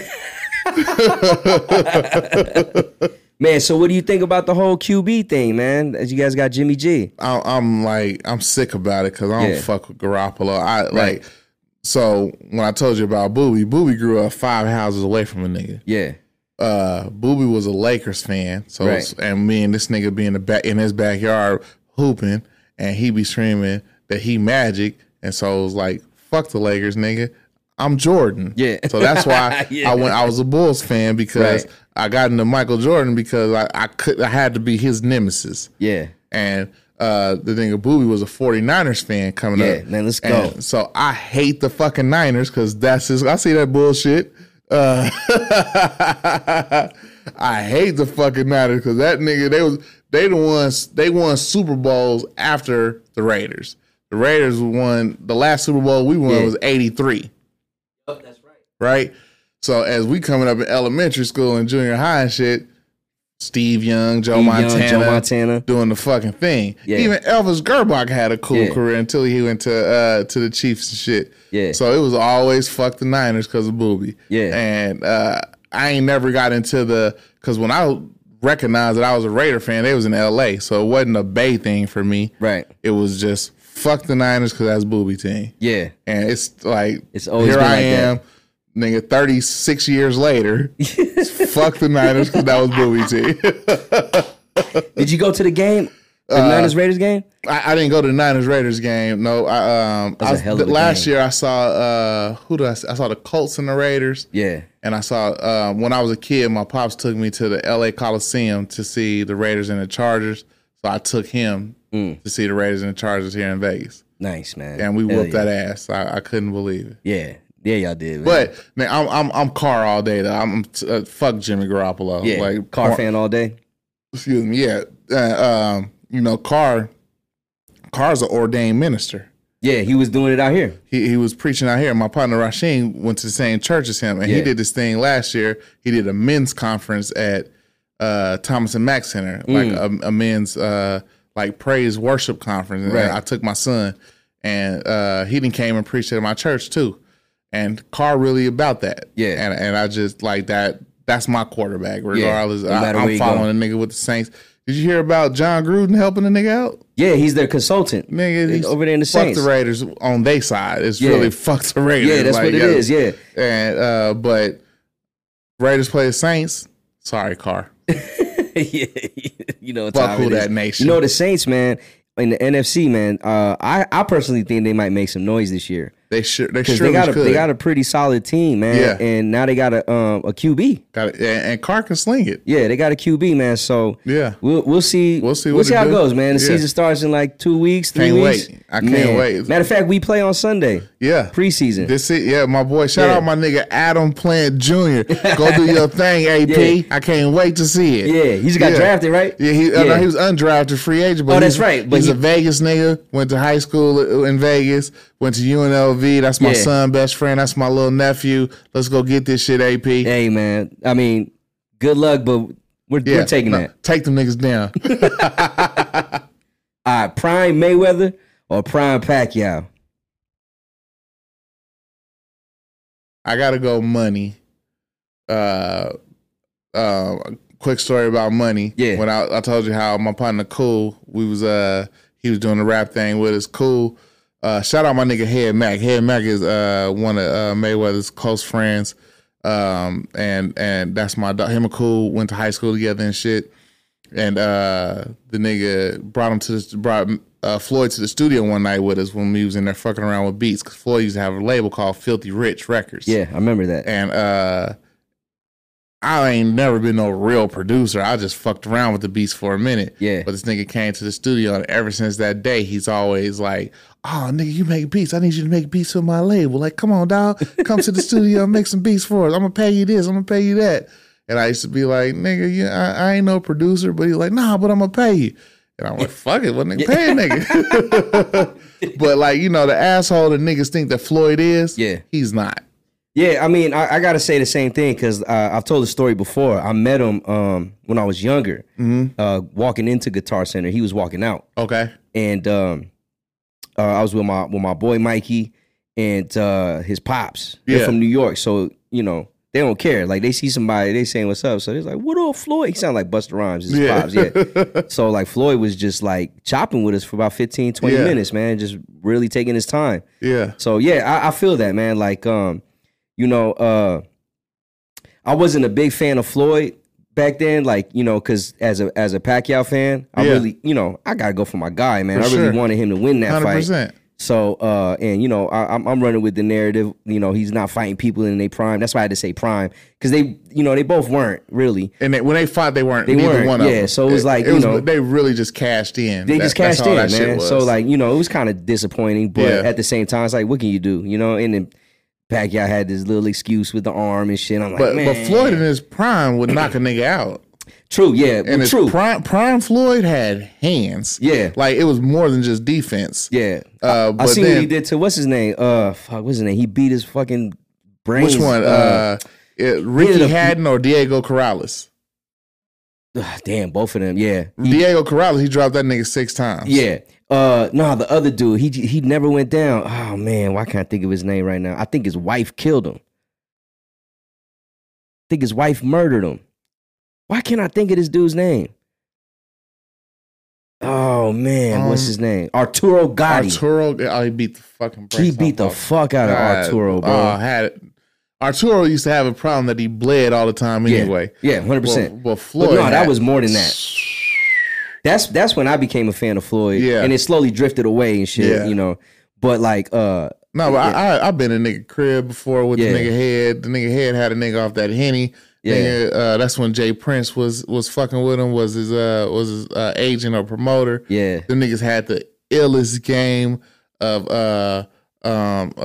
Man, so what do you think about the whole QB thing, man? As you guys got Jimmy G. I'm sick about it because I don't fuck with Garoppolo. So when I told you about Boobie grew up 5 houses away from a nigga. Yeah. Boobie was a Lakers fan. So and me and this nigga be in his backyard hooping, and he be screaming that he Magic, and so it was like, fuck the Lakers, nigga. I'm Jordan. Yeah. So that's why I was a Bulls fan because I got into Michael Jordan because I had to be his nemesis. Yeah. And the thing of Boobie was a 49ers fan coming up. Yeah, man, let's go. And so I hate the fucking Niners because I see that bullshit. I hate the fucking Niners because that nigga, they won Super Bowls after the Raiders. The Raiders won, the last Super Bowl we won was 83. Oh, that's right. Right? So as we coming up in elementary school and junior high and shit, Steve Young, Joe Montana doing the fucking thing. Yeah. Even Elvis Gerbach had a cool career until he went to the Chiefs and shit. Yeah. So it was always fuck the Niners because of Boobie. Yeah. And I ain't never got into because when I recognized that I was a Raider fan, they was in L.A., so it wasn't a Bay thing for me. Right. It was just fuck the Niners because that's Boobie team. Yeah. And it's like, it's always here I am. That. Nigga, 36 years later, fuck the Niners because that was Boobie T. Did you go to the game? The Niners-Raiders game? I didn't go to the Niners-Raiders game. No, last year I saw, I saw the Colts and the Raiders. Yeah. And I saw, when I was a kid, my pops took me to the L.A. Coliseum to see the Raiders and the Chargers. So I took him to see the Raiders and the Chargers here in Vegas. Nice, man. And we whooped that ass. I couldn't believe it. Yeah. Yeah, y'all did. Man. But man, I'm Carr all day though. I'm fuck Jimmy Garoppolo. Yeah, like Carr fan all day. Excuse me. Yeah, you know Carr's an ordained minister. Yeah, he was doing it out here. He was preaching out here. My partner Rasheem went to the same church as him, and he did this thing last year. He did a men's conference at Thomas and Mack Center, like a men's like praise worship conference. And I took my son, and he then came and preached at my church too. And Carr really about that. Yeah. And I just like that. That's my quarterback regardless. Yeah, I'm following a nigga with the Saints. Did you hear about John Gruden helping a nigga out? Yeah, he's their consultant. Nigga, he's over there in the Saints. Fuck the Raiders on their side. It's really fuck the Raiders. Yeah, that's like, what it is, yeah. And but Raiders play the Saints. Sorry, Carr. Yeah, you know. Fuck who that nation. You know, the Saints, man. In the NFC, man, I personally think they might make some noise this year. They got a pretty solid team, man. Yeah. And now they got a QB. And Carr can sling it. Yeah, they got a QB, man. So we'll see. We'll see how it goes, man. The season starts in like 2 weeks, 3 weeks. Can't wait. I can't wait. Matter of fact, we play on Sunday. Yeah. Preseason. This is my boy. Shout out my nigga Adam Plant Jr. Go do your thing, AP. Yeah. I can't wait to see it. Yeah, he just got drafted, right? Yeah, no, he was undrafted free agent. But that's right. But he's a Vegas nigga. Went to high school in Vegas. Went to UNLV. That's my son, best friend. That's my little nephew. Let's go get this shit, AP. Hey, man. I mean, good luck, but we're taking that. Take them niggas down. All right, Prime Mayweather or Prime Pacquiao? I got to go money. Quick story about money. Yeah. When I told you how my partner Cool, he was doing the rap thing with us. Cool. Shout out my nigga Head Mac. Head Mac is one of Mayweather's close friends, and that's my dog. Him and Cool went to high school together and shit. And the nigga brought Floyd to the studio one night with us when we was in there fucking around with beats because Floyd used to have a label called Filthy Rich Records. Yeah, I remember that. And I ain't never been no real producer. I just fucked around with the beats for a minute. Yeah. But this nigga came to the studio, and ever since that day, he's always like, oh, nigga, you make beats. I need you to make beats for my label. Like, come on, dog. Come to the studio and make some beats for us. I'm going to pay you this. I'm going to pay you that. And I used to be like, nigga, I ain't no producer. But he's like, nah, but I'm going to pay you. And I'm like, fuck it. What nigga pay a nigga? But, like, you know, the asshole that niggas think that Floyd is, he's not. Yeah, I mean, I got to say the same thing because I've told the story before. I met him when I was younger, walking into Guitar Center. He was walking out. Okay. And I was with my boy Mikey and his pops. Yeah. They're from New York, so you know they don't care. Like they see somebody, they saying what's up. So they're like, "What up, Floyd?" He sounded like Busta Rhymes. His pops, yeah. So like Floyd was just like chopping with us for about 15, 20 minutes, man. Just really taking his time. Yeah. So yeah, I feel that, man. Like you know, I wasn't a big fan of Floyd back then, like, you know, because as a Pacquiao fan, I really, you know, I got to go for my guy, man. For I really wanted him to win that 100%. Fight. So, and, you know, I'm running with the narrative, you know, he's not fighting people in their prime. That's why I had to say prime, because they, you know, they both weren't really. And when they fought, they weren't. They weren't. One of them. So it was like, you know. They really just cashed in. They just cashed in, man. So, like, you know, it was kind of disappointing, but at the same time, it's like, what can you do? You know, and then Pacquiao had this little excuse with the arm and shit. I'm like, man. But Floyd in his prime would knock a nigga out. True, yeah. And true. Prime Floyd had hands. Yeah. Like, it was more than just defense. Yeah. I seen what he did to, what's his name? What's his name? He beat his fucking brains. Which one? Ricky Hatton or Diego Corrales? Damn, both of them, yeah. Diego Corrales, he dropped that nigga 6 times. Yeah. The other dude, he never went down. Oh man, why can't I think of his name right now? I think his wife killed him. I think his wife murdered him. Why can't I think of this dude's name? Oh man, what's his name? Arturo Gotti. He beat the fucking brains. He beat the fuck out of Arturo, bro. Arturo used to have a problem that he bled all the time anyway. Yeah, 100%. But Floyd, that was more than that. That's when I became a fan of Floyd. Yeah. And it slowly drifted away and shit, you know. But like I've been in a nigga crib before with the nigga head. The nigga head had a nigga off that Henny. Yeah. Nigga, that's when Jay Prince was fucking with him, was his agent or promoter. Yeah. The niggas had the illest game of a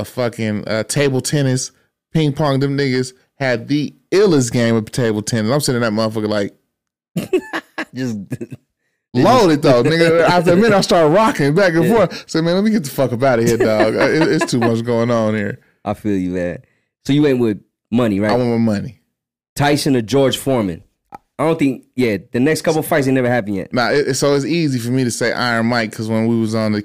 fucking table tennis, ping pong. Them niggas had the illest game of table tennis. I'm sitting in that motherfucker like just loaded though, nigga. After a minute, I started rocking back and forth. So man, let me get the fuck up out of here, dog. It's too much going on here. I feel you, man. So you went with Money, right? I went with Money. Tyson or George Foreman? I don't think. Yeah, the next couple of fights they never happened yet. Nah, so it's easy for me to say Iron Mike because when we was on the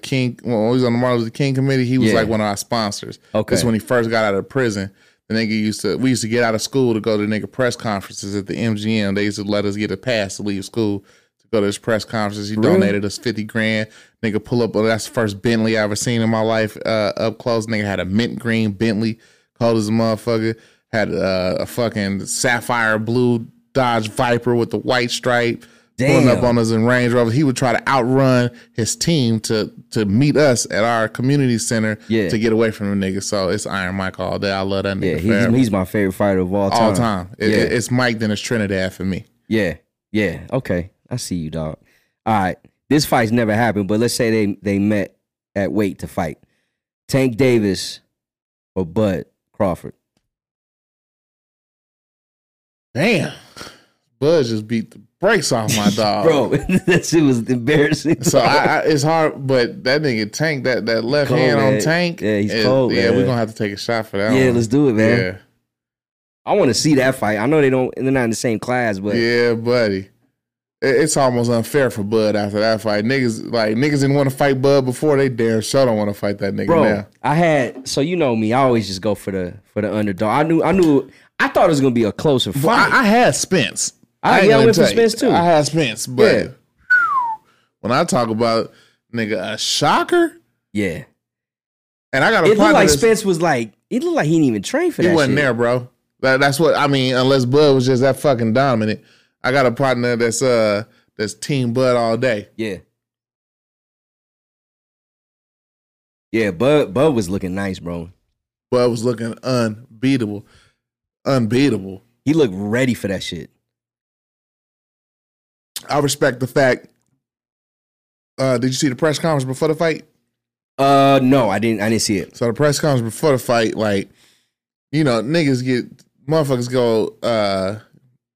Martin Luther King Committee, he was like one of our sponsors. Okay, that's when he first got out of prison. The nigga we used to get out of school to go to nigga press conferences at the MGM. They used to let us get a pass to leave school. Go to his press conferences. He donated us $50,000. Nigga pull up. Oh, that's the first Bentley I ever seen in my life up close. Nigga had a mint green Bentley, cold as a motherfucker. Had a fucking sapphire blue Dodge Viper with the white stripe. Damn. Pulling up on us in Range Rover. He would try to outrun his team to meet us at our community center to get away from the nigga. So it's Iron Mike all day. I love that nigga. Yeah, he's my favorite fighter of all time. All time. It's Mike, then it's Trinidad for me. Yeah. Yeah. Okay. I see you, dog. All right. This fight's never happened, but let's say they met at weight to fight. Tank Davis or Bud Crawford? Damn. Bud just beat the brakes off my dog. Bro, that shit was embarrassing. So it's hard, but that nigga Tank, that left cold, hand man. On Tank. Yeah, he's cold. Yeah, man. We're going to have to take a shot for that one. Yeah, let's do it, man. Yeah. I want to see that fight. I know they're not in the same class, but. Yeah, buddy. It's almost unfair for Bud after that fight. Niggas didn't want to fight Bud before. They damn sure don't want to fight that nigga now. So you know me. I always just go for the underdog. I thought it was gonna be a closer fight. I had Spence. I went for Spence too. I had Spence, but when I talk about nigga a shocker, yeah. And I got it looked like Spence was like it looked like he didn't even train for that. He wasn't there, bro. That's what I mean. Unless Bud was just that fucking dominant. I got a partner that's Team Bud all day. Yeah. Yeah, Bud was looking nice, bro. Bud was looking unbeatable. Unbeatable. He looked ready for that shit. I respect the fact. Did you see the press conference before the fight? No, I didn't see it. So the press conference before the fight, like, you know, motherfuckers go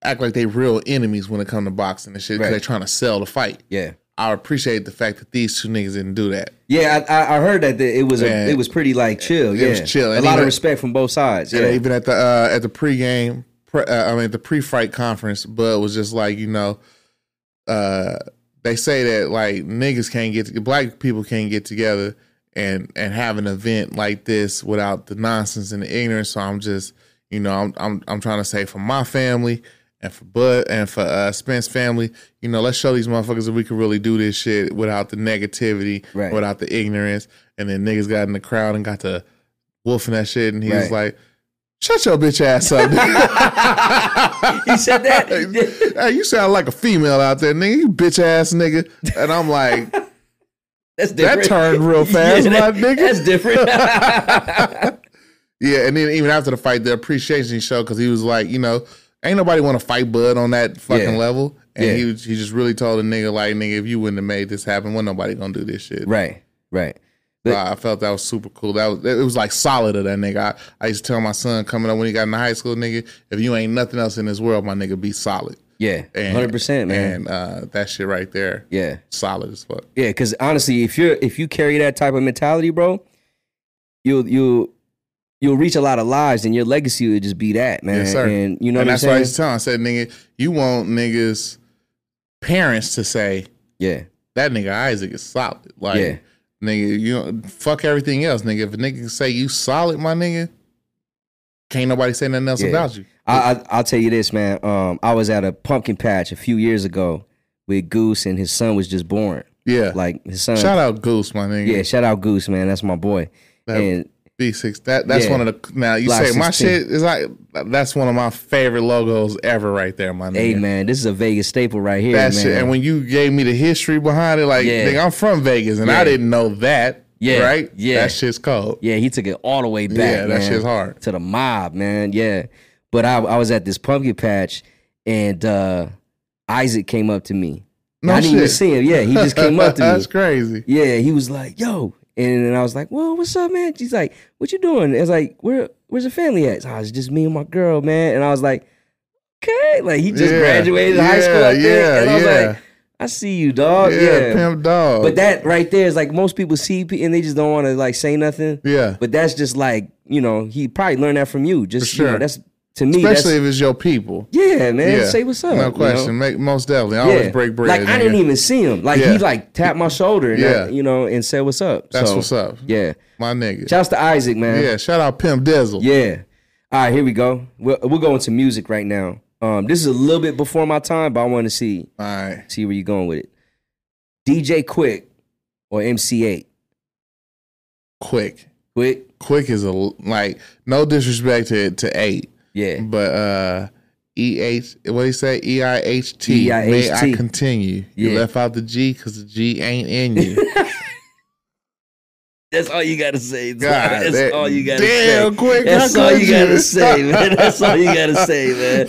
act like they real enemies when it comes to boxing and shit because they're trying to sell the fight. Yeah, I appreciate the fact that these two niggas didn't do that. Yeah, I heard that it was it was pretty like chill. Yeah, it was chill. And a lot of respect from both sides. Yeah, even at the the pre-fight conference, Bud was just like, you know, they say that like niggas can't get black people can't get together. and have an event like this without the nonsense and the ignorance. So I'm just, you know, I'm trying to say for my family and for Bud and for Spence's family, you know, let's show these motherfuckers that we can really do this shit without the negativity, right, without the ignorance. And then niggas got in the crowd and got to wolfing that shit, and he was like, shut your bitch ass up, nigga. He said that? Hey, you sound like a female out there, nigga. You bitch ass nigga. And I'm like, that's different. That turned real fast, my nigga. That's different. Yeah, and then even after the fight, the appreciation show, because he was like, you know, ain't nobody want to fight Bud on that fucking level. And he just really told the nigga, like, nigga, if you wouldn't have made this happen, wasn't nobody going to do this shit. Right, right. But I felt that was super cool. It was like solid of that nigga. I used to tell my son coming up when he got into high school, nigga, if you ain't nothing else in this world, my nigga, be solid. Yeah, 100%, man. And that shit right there, solid as fuck. Yeah, because honestly, if you carry that type of mentality, bro, you'll reach a lot of lives, and your legacy will just be that, man. Yes, sir. And you know what I'm saying? That's what I was telling. I said, nigga, you want niggas' parents to say, yeah, that nigga Isaac is solid, like. Yeah. Nigga, you know, fuck everything else, nigga. If a nigga can say you solid, my nigga, can't nobody say nothing else about you. I'll tell you this, man. I was at a pumpkin patch a few years ago with Goose, and his son was just born. Yeah, like his son. Shout out Goose, my nigga. Yeah, shout out Goose, man. That's my boy. And B6. That's one of the. Now you say my 16. Shit is like that's one of my favorite logos ever, right there, my nigga. Hey man, this is a Vegas staple right here. That man. Shit. And when you gave me the history behind it, like nigga, I'm from Vegas and I didn't know that. Yeah, right. Yeah, that shit's cold. Yeah, he took it all the way back. Yeah, that shit's hard to the mob, man. Yeah, but I was at this pumpkin patch and Isaac came up to me. No I didn't shit. Even see him. Yeah, he just came up to me. That's crazy. Yeah, he was like, yo. And then I was like, "Well, what's up, man?" She's like, "What you doing?" It's like, "Where's the family at?" So it's just me and my girl, man. And I was like, "Okay." Like he just graduated high school, I think. And I was like, "I see you, dog." Yeah, pimp dog. But that right there is like most people see and they just don't want to like say nothing. Yeah. But that's just like, you know, he probably learned that from you. Just for sure. You know, that's to me, especially if it's your people. Yeah, man. Yeah. Say what's up. No question. You know? Most definitely. I always break bread. Like I didn't even see him. Like he like tapped my shoulder. And I, you know, and said what's up. That's what's up. Yeah, my nigga. Shouts to Isaac, man. Yeah. Shout out Pimp Dizzle. Yeah. All right, here we go. We're going to music right now. This is a little bit before my time, but I want to see where you're going with it. DJ Quick or MC8. Quick is a like no disrespect to 8. Yeah, but E-I-H-T. May I continue? Yeah. You left out the G because the G ain't in you. That's all you gotta say. God, that's all you gotta say. Damn Quick. That's all you gotta say, man. That's all you gotta say, man.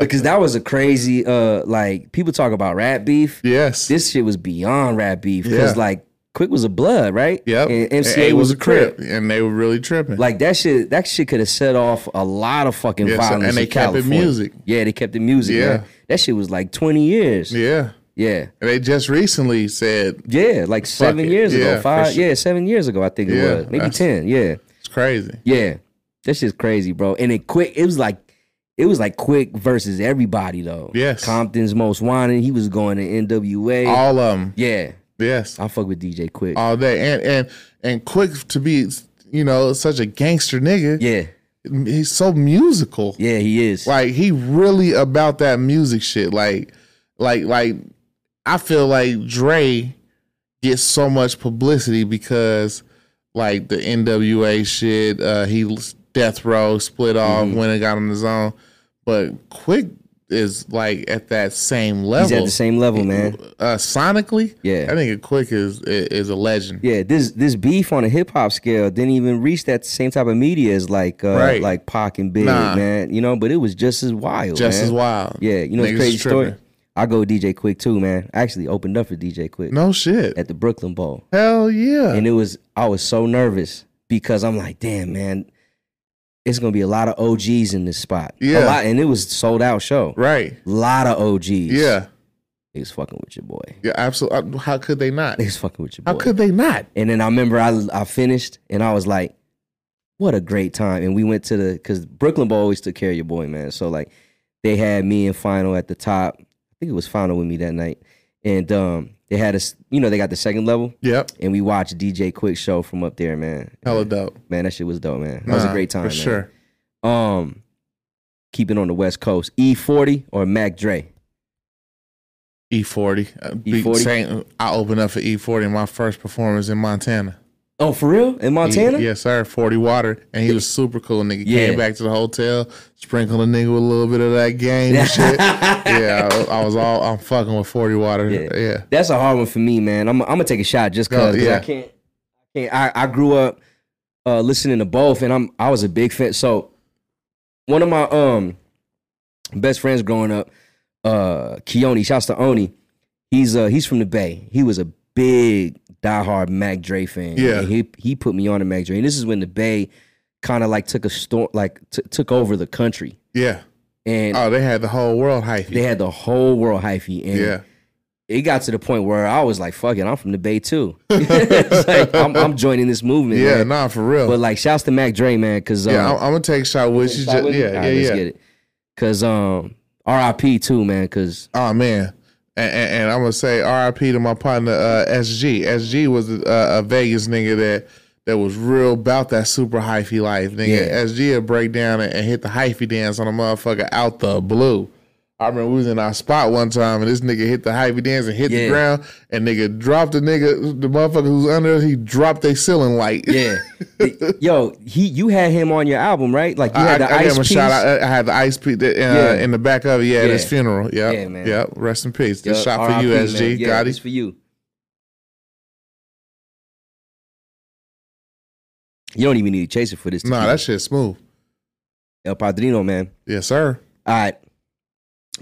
Because that was a crazy like people talk about rap beef. Yes, this shit was beyond rap beef. Because like Quick was a blood, right? Yep. And MCA was a Crip. And they were really tripping. Like that shit could have set off a lot of fucking violence. And they kept it music. Yeah, they kept it music. Yeah. Man. That shit was like 20 years. Yeah. Yeah. And they just recently said. Yeah, like 7 years ago. 7 years ago, I think it was. Maybe 10. Yeah. It's crazy. Yeah. That shit's crazy, bro. And then Quick, it was like Quick versus everybody though. Yes. Compton's Most Wanted. He was going to NWA. All of them. Yeah. Yes, I fuck with DJ Quick all day, and Quick to be, you know, such a gangster nigga. Yeah, he's so musical. Yeah, he is. Like he really about that music shit. Like I feel like Dre gets so much publicity because like the NWA shit, he Death Row split off when it got him the zone, but Quick is like at that same level. He's at the same level, man. Sonically, yeah. I think Quick is a legend. Yeah, this beef on a hip hop scale didn't even reach that same type of media as like Pac and Big, man. You know, but it was just as wild. Yeah, you know, it's crazy story. I go DJ Quick too, man. I actually opened up for DJ Quick. No shit. At the Brooklyn Bowl. Hell yeah. And I was so nervous because I'm like, damn, man. It's gonna be a lot of OGs in this spot. Yeah. A lot, and it was a sold out show. Right. A lot of OGs. Yeah. They was fucking with your boy. Yeah, absolutely. How could they not? They was fucking with your boy. How could they not? And then I remember I finished and I was like, what a great time. And we went to because Brooklyn Bowl always took care of your boy, man. So like they had me and Final at the top. I think it was Final with me that night. And they had us, you know, they got the second level. Yep. And we watched DJ Quick's show from up there, man. Hella dope. Man, that shit was dope, man. That was a great time, man. For sure. Keep it on the West Coast. E40 or Mac Dre? E40. E40? I opened up for E40 in my first performance in Montana. Oh, for real? In Montana? Yes, sir. 40 water. And he was super cool. Nigga came back to the hotel, sprinkled a nigga with a little bit of that game and shit. I'm fucking with 40 water. Yeah. That's a hard one for me, man. I'm going to take a shot just because I grew up listening to both, and I was a big fan. So one of my best friends growing up, Keone, shouts to Oni. He's from the Bay. He was a big diehard Mac Dre fan. Yeah, and he put me on to Mac Dre, and this is when the Bay kind of like took a storm, like took over the country. Yeah, and they had the whole world hyphy. And it got to the point where I was like, "Fuck it, I'm from the Bay too." It's like, I'm joining this movement. Yeah, man. Nah, for real. But like, shouts to Mac Dre, man, because I'm gonna take a shot with you. Let's get it, because R.I.P. too, man, because And I'm going to say R.I.P. to my partner, SG. SG was a Vegas nigga that was real about that super hyphy life. Nigga, SG would break down and hit the hyphy dance on a motherfucker out the blue. I remember we was in our spot one time, and this nigga hit the hyphy dance and hit the ground, and nigga dropped the motherfucker who's under us, he dropped their ceiling light. Yeah. Yo, you had him on your album, right? Like, you had the ice piece. I had the ice piece in the back of it, at his funeral. Yep. Yeah, man. Yep. Rest in peace. This shot for you, SG. Got it. This for you. You don't even need to chase it for this. Nah, that shit's smooth. El Padrino, man. Yes, sir. All right.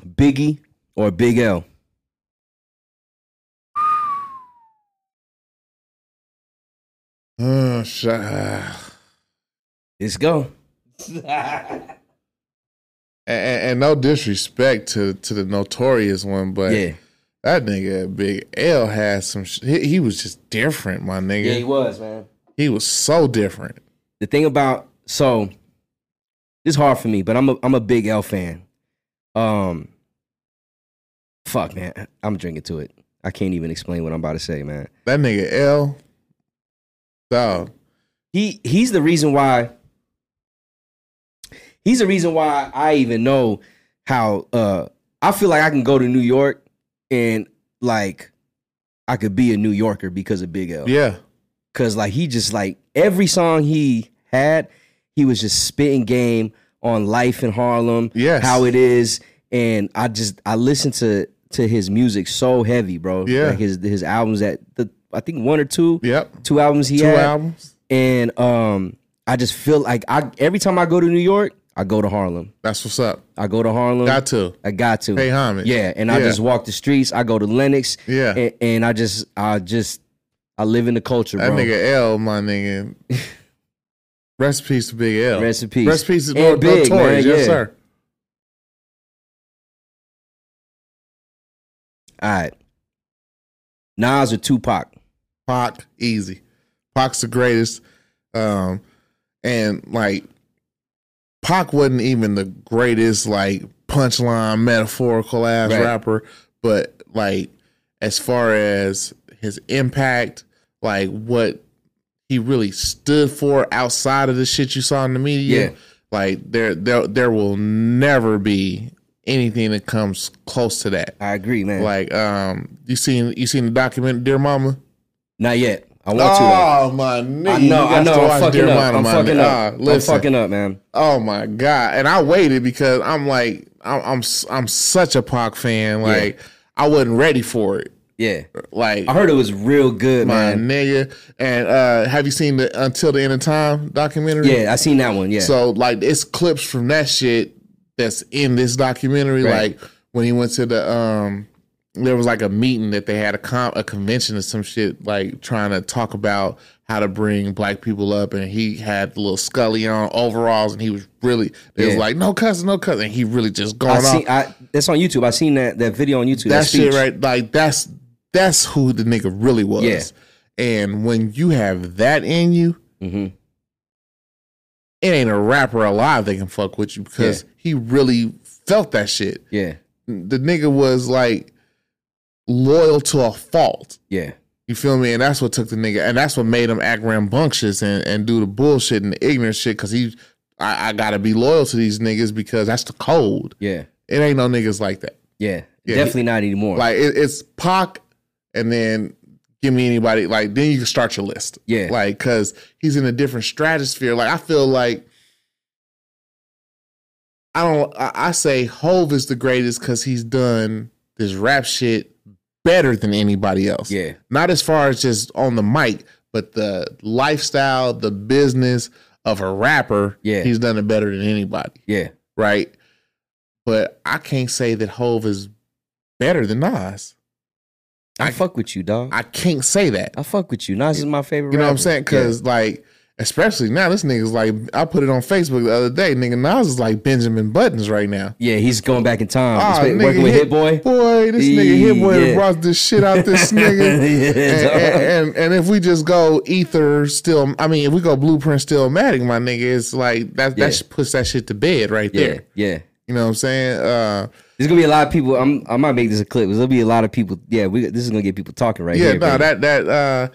Biggie or Big L? Let's go. and no disrespect to the notorious one, but that nigga Big L had some shit. He was just different, my nigga. Yeah, he was, man. He was so different. The thing about, so it's hard for me, but I'm a Big L fan. Fuck, man. I'm drinking to it. I can't even explain what I'm about to say, man. That nigga L, dog. He's the reason why. He's the reason why I even know how. I feel like I can go to New York and like I could be a New Yorker because of Big L. Yeah. Cause like he just like every song he had, he was just spitting game on life in Harlem, how it is, and I listened to his music so heavy, bro. Yeah, like his albums I think one or two, two albums he had. Two albums, and I just feel like every time I go to New York, I go to Harlem. That's what's up. I go to Harlem. I got to pay homage. Yeah, and I just walk the streets. I go to Lenox. Yeah, and I live in the culture. That bro. Nigga L, my nigga. Rest in peace to Big L. Rest in peace. Rest in peace to Notorious, man, yes, sir. All right. Nas or Tupac? Pac, easy. Pac's the greatest. And, like, Pac wasn't even the greatest, like, punchline, metaphorical-ass rapper. But, like, as far as his impact, like, what he really stood for outside of the shit you saw in the media. Yeah. Like there will never be anything that comes close to that. I agree, man. Like you seen the document Dear Mama? Not yet. I want to. Oh my nigga! I know. I'm fucking up, man. Oh my god! And I waited because I'm like I'm such a Pac fan. Like I wasn't ready for it. Yeah, like I heard it was real good, man. My nigga. And have you seen the Until the End of Time documentary? Yeah, I seen that one. Yeah. So like it's clips from that shit that's in this documentary. Right. Like when he went to the there was like a meeting that they had a convention or some shit, like trying to talk about how to bring black people up, and he had the little Scully on overalls, and he was really it was like no cousin, and he really just gone off. That's on YouTube. I seen that video on YouTube. That shit, right? Like that's who the nigga really was. Yeah. And when you have that in you, it ain't a rapper alive that can fuck with you because he really felt that shit. Yeah. The nigga was like loyal to a fault. Yeah. You feel me? And that's what took the nigga, and that's what made him act rambunctious and do the bullshit and the ignorant shit, because he, I gotta be loyal to these niggas because that's the code. Yeah. It ain't no niggas like that. Yeah. Definitely not anymore. Like, it's Pac, and then give me anybody. Like, then you can start your list. Yeah. Like, because he's in a different stratosphere. Like, I feel like, I say Hov is the greatest because he's done this rap shit better than anybody else. Yeah. Not as far as just on the mic, but the lifestyle, the business of a rapper, yeah, he's done it better than anybody. Yeah. Right? But I can't say that Hov is better than Nas. I fuck with you, dog. I can't say that. I fuck with you. Nas is my favorite rapper. You know what I'm saying? Because, like, especially now, this nigga's like, I put it on Facebook the other day, nigga, Nas is like Benjamin Buttons right now. Yeah, he's going back in time. Oh, nigga, working with Hit Boy. Boy, this nigga Hit Boy brought this shit out this nigga. and if we just go Ether still, I mean, if we go Blueprint Stillmatic, my nigga, it's like, that puts that shit to bed right there. Yeah. You know what I'm saying? There's going to be a lot of people, I might make this a clip, there'll be a lot of people, this is going to get people talking right here. Yeah, no, baby.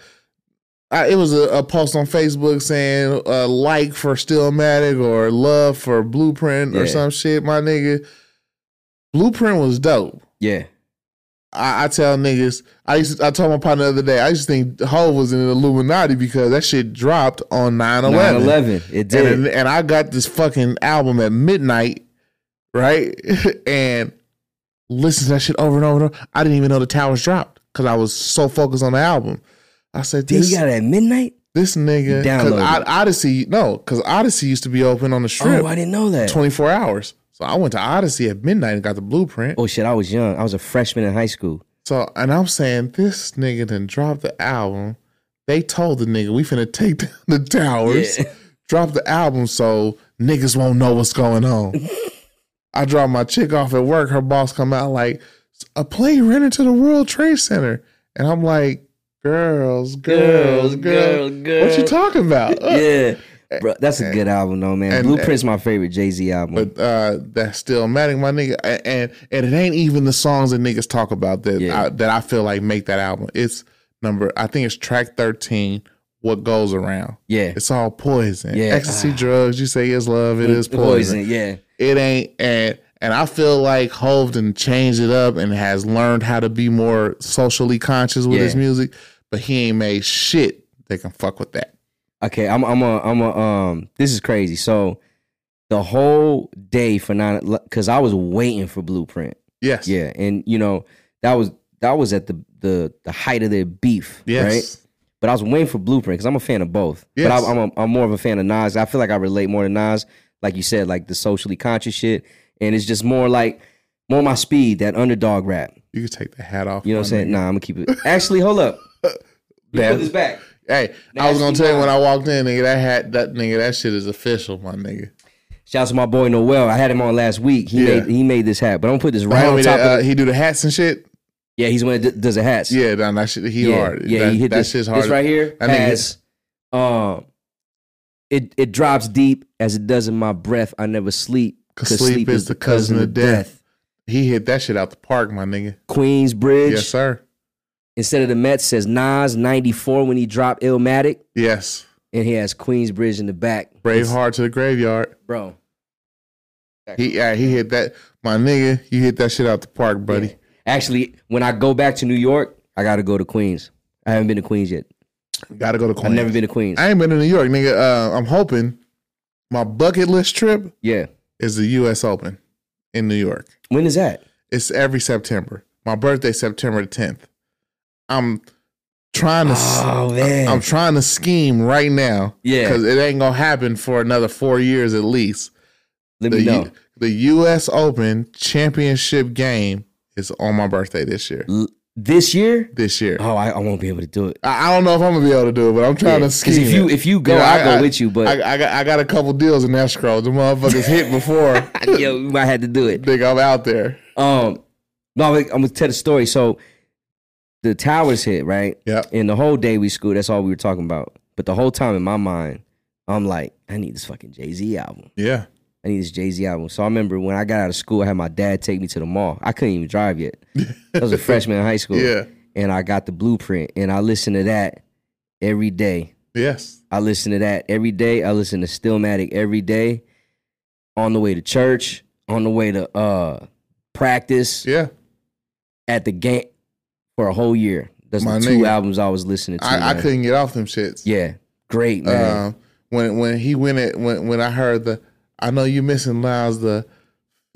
It was a post on Facebook saying like for Stillmatic or love for Blueprint or some shit. My nigga, Blueprint was dope. Yeah. I tell niggas, I told my partner the other day, I used to think Hov was in the Illuminati because that shit dropped on 9/11. 9/11, it did. And I got this fucking album at midnight, right? And listened to that shit over and over and over. I didn't even know the towers dropped because I was so focused on the album. I said, "This you got it at midnight." This nigga, because Odyssey, no, because Odyssey used to be open on the strip. Oh, I didn't know that. 24 hours. So I went to Odyssey at midnight and got the Blueprint. Oh shit, I was young. I was a freshman in high school. So, and I'm saying this nigga done dropped the album. They told the nigga we finna take down the towers, drop the album, so niggas won't know what's going on. I dropped my chick off at work. Her boss come out like, a plane ran into the World Trade Center, and I'm like, Girls. What you talking about? Yeah. Bro, that's a good album though, man. Blueprint's my favorite Jay-Z album. But that's Stillmatic, my nigga. And it ain't even the songs that niggas talk about that I feel like make that album. It's I think it's track 13, What Goes Around. Yeah. It's all poison. Yeah. Ecstasy, drugs, you say it's love, it is poison. Yeah. It ain't And I feel like Hov done changed it up and has learned how to be more socially conscious with his music, but he ain't made shit that can fuck with that. Okay, this is crazy. So the whole day for 9/11, because I was waiting for Blueprint. Yes. Yeah, and you know that was at the height of their beef. Yes. Right? But I was waiting for Blueprint because I'm a fan of both. Yes. But I'm more of a fan of Nas. I feel like I relate more to Nas, like you said, like the socially conscious shit. And it's just more my speed, that underdog rap. You can take the hat off. You know what I'm saying? Nah, I'm going to keep it. Actually, hold up. Put this back. Hey, I was going to tell you when I walked in, nigga, that shit is official, my nigga. Shout out to my boy Noel. I had him on last week. He made this hat, but I'm going to put this right on top of it. He do the hats and shit? Yeah, he's the one that does the hats. Yeah, that shit, hard. Yeah, he hit that shit's hard. This right here, that hats. It drops deep as it does in my breath. I never sleep. Cause sleep is the cousin of death. He hit that shit out the park, my nigga. Queensbridge. Yes, sir. Instead of the Mets, says Nas 94 when he dropped Illmatic. Yes. And he has Queensbridge in the back. Braveheart to the graveyard. Bro. He hit that. My nigga, you hit that shit out the park, buddy. Yeah. Actually, when I go back to New York, I got to go to Queens. I haven't been to Queens yet. Got to go to Queens. I've never been to Queens. I ain't been to New York, nigga. I'm hoping my bucket list trip. Yeah. Is the U.S. Open in New York. When is that? It's every September. My birthday, September the 10th. I'm trying to scheme right now. Yeah. Because it ain't going to happen for another 4 years at least. Let me know. The U.S. Open championship game is on my birthday this year. This year? This year. Oh, I won't be able to do it. I don't know if I'm going to be able to do it, but I'm trying to scheme. Because if you go, I'll go with you. But I got a couple deals in escrow. The motherfuckers hit before. Yo, we might have to do it. Nigga, I'm out there. No, I'm going to tell the story. So the towers hit, right? Yeah. And the whole day we schooled, that's all we were talking about. But the whole time in my mind, I'm like, I need this fucking Jay-Z album. Yeah. I need this Jay-Z album. So I remember when I got out of school, I had my dad take me to the mall. I couldn't even drive yet. I was a freshman in high school. Yeah. And I got the Blueprint, and I listened to that every day. Yes. I listened to that every day. I listened to Stillmatic every day on the way to church, on the way to practice. Yeah. At the game for a whole year. That's my two albums I was listening to. I couldn't get off them shits. Yeah. Great, man. When I heard the I Know You Missing Lies, the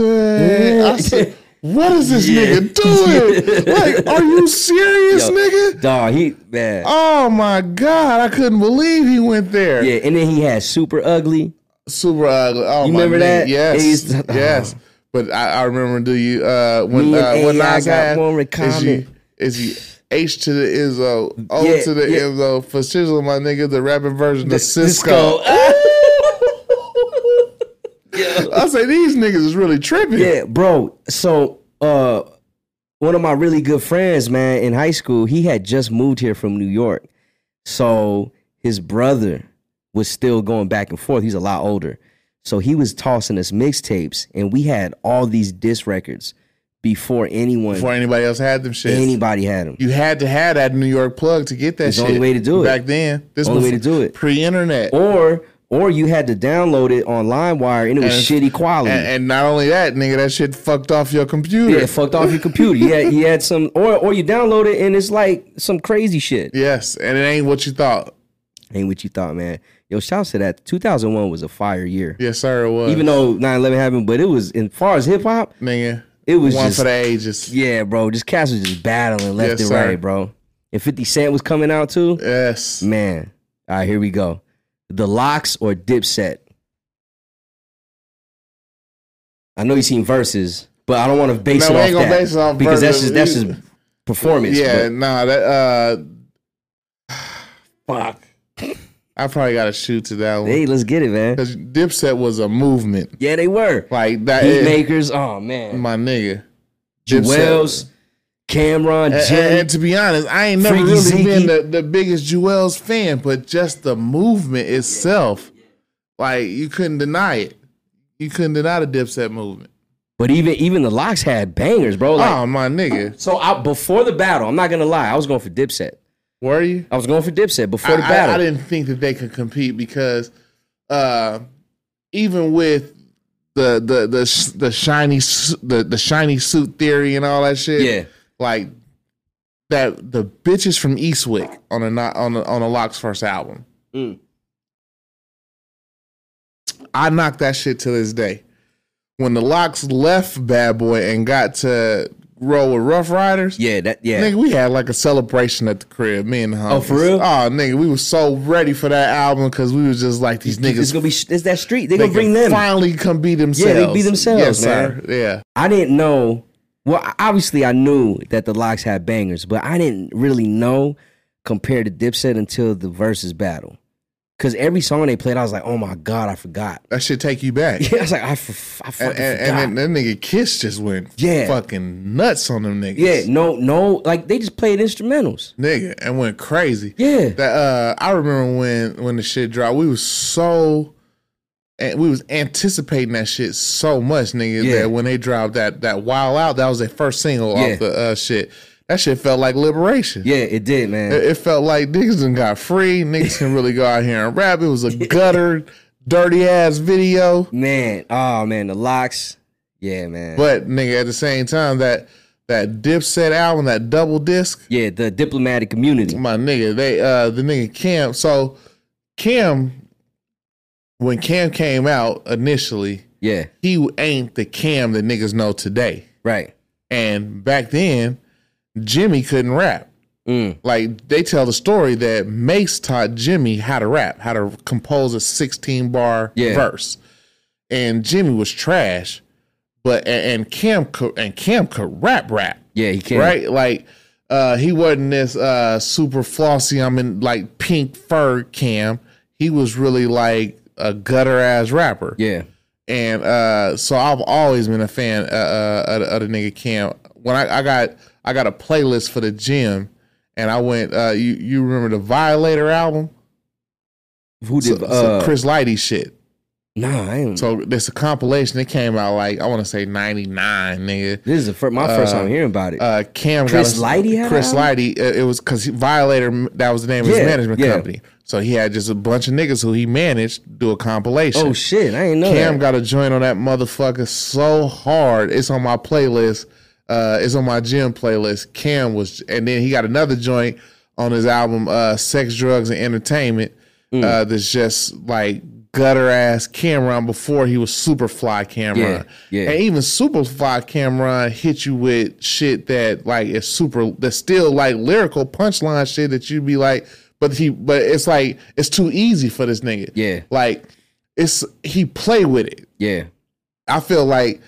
I said, what is this nigga doing? Like, are you serious, nigga? Dog, he man. Oh my God, I couldn't believe he went there. Yeah, and then he had Super Ugly. Super Ugly. Oh, you my remember that? Yes. Yes. Oh. But I remember when I got more in common. H to the Izzo, O to the Izzo, for Shizzle, my nigga, the rapping version of Cisco. I say these niggas is really tripping. Yeah, bro. So one of my really good friends, man, in high school, he had just moved here from New York. So his brother was still going back and forth. He's a lot older. So he was tossing us mixtapes, and we had all these diss records. Before anybody else had them shit. Anybody had them. You had to have that New York plug to get that shit. The only way to do it. Back then. This was the only way to do it. Pre-internet. Or you had to download it on LimeWire, and it was shitty quality. And not only that, nigga, that shit fucked off your computer. Yeah, it fucked off your computer. You had some, or you download it, and it's like some crazy shit. Yes, and it ain't what you thought. Ain't what you thought, man. Yo, shouts to that. 2001 was a fire year. Yes, sir, it was. Even though 9/11 happened, but it was, as far as hip-hop, nigga. It was one just, for the ages. Yeah, bro. Just cats was just battling left and right, bro. And 50 Cent was coming out too. Yes. Man. All right, here we go. The Lox or Dipset? I know you seen Versus, but I don't want to base it off that. Base it off because Versus. That's just performance. Yeah, fuck. I probably got to shoot to that one. Hey, let's get it, man. Because Dipset was a movement. Yeah, they were. Like that. Beatmakers. Oh, man. My nigga. Jewels, Cameron, Jay. And to be honest, I ain't never really been the biggest Jewels fan, but just the movement itself, like, you couldn't deny it. You couldn't deny the Dipset movement. But even the Lox had bangers, bro. Like, oh, my nigga. So before the battle, I'm not going to lie, I was going for Dipset. Were you? I was going for Dipset before the battle. I didn't think that they could compete because even with the shiny suit theory and all that shit, like that the bitches from Eastwick on the Lox first album, I knocked that shit to this day. When the Lox left Bad Boy and got to roll with Rough Riders. Nigga, we had like a celebration at the crib, me and the homies. Oh, for real? Oh, nigga, we was so ready for that album because we was just like, these niggas. It's that street. They gonna bring them. Finally come be themselves. Yeah, they be themselves, yes, man. Sir. Yeah. I didn't know. Well, obviously I knew that the Lox had bangers, but I didn't really know compared to Dipset until the Versus battle. Because every song they played, I was like, oh my God, I forgot. That shit take you back. Yeah, I was like, I fucking forgot. And then that nigga Kiss just went fucking nuts on them niggas. Yeah, no, like they just played instrumentals. Nigga, and went crazy. Yeah. I remember when the shit dropped, we was anticipating that shit so much, nigga, that when they dropped that Wild Out, that was their first single off the shit. That shit felt like liberation. Yeah, it did, man. It felt like niggas done got free. Niggas can really go out here and rap. It was a gutter, dirty-ass video. Man, oh, man, the Lox. Yeah, man. But, nigga, at the same time, that Dipset album, that double disc. Yeah, the Diplomatic Immunity. My nigga, the nigga Cam. So, Cam, when Cam came out initially, he ain't the Cam that niggas know today. Right. And back then, Jimmy couldn't rap. Like, they tell the story that Mace taught Jimmy how to rap, how to compose a 16-bar verse. And Jimmy was trash, but Cam could rap. Yeah, he can. Right? Like, he wasn't this super flossy, I mean, like, pink fur Cam. He was really like a gutter-ass rapper. Yeah. And so I've always been a fan of the nigga Cam. When I got a playlist for the gym, and I went, you remember the Violator album? Who did Chris Lighty shit? Nah, I ain't. So there's a compilation that came out like I want to say '99, nigga. This is the my first time hearing about it. Cam Chris Lighty. Chris Lighty. It was because Violator. That was the name of his management company. So he had just a bunch of niggas who he managed do a compilation. Oh shit, I ain't know. Cam got a joint on that motherfucker so hard. It's on my playlist. It's on my gym playlist. Cam was, and then he got another joint on his album, Sex, Drugs, and Entertainment. That's just like gutter ass Cameron before he was Superfly Cameron. Yeah. And even Superfly Cameron hit you with shit that like is super, that's still like lyrical punchline shit that you'd be like, but it's like, it's too easy for this nigga. Yeah. Like he play with it. Yeah. I feel like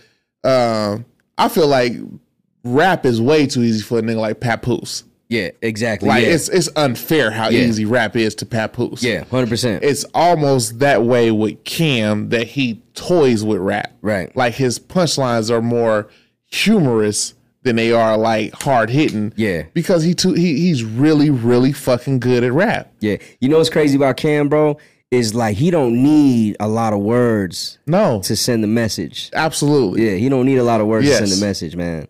rap is way too easy for a nigga like Papoose. Yeah, exactly. Like it's unfair how easy rap is to Papoose. Yeah, 100%. It's almost that way with Cam, that he toys with rap. Right. Like his punchlines are more humorous than they are like hard hitting. Yeah. Because he's really, really fucking good at rap. Yeah. You know what's crazy about Cam, bro? Is like he don't need a lot of words. No. To send the message. Absolutely. Yeah, he don't need a lot of words to send the message, man.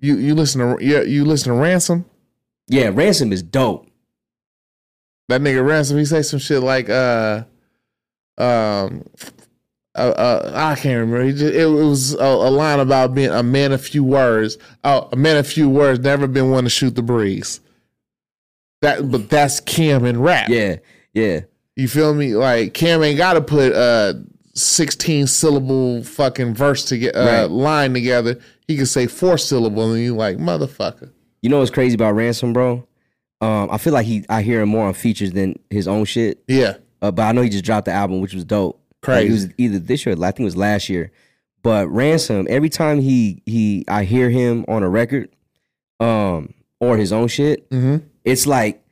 You listen to Ransom? Yeah, Ransom is dope. That nigga Ransom, he say some shit like I can't remember. It was a line about being a man of few words. Oh, a man of few words, never been one to shoot the breeze. But that's Cam in rap. Yeah, yeah. You feel me? Like Cam ain't gotta put 16 syllable fucking verse to get line together. He can say 4 syllables and you like, motherfucker. You know what's crazy about Ransom, bro? I feel like I hear him more on features than his own shit. Yeah. But I know he just dropped the album, which was dope. Crazy. Like, it was either this year, I think it was last year. But Ransom, every time I hear him on a record, or his own shit, it's like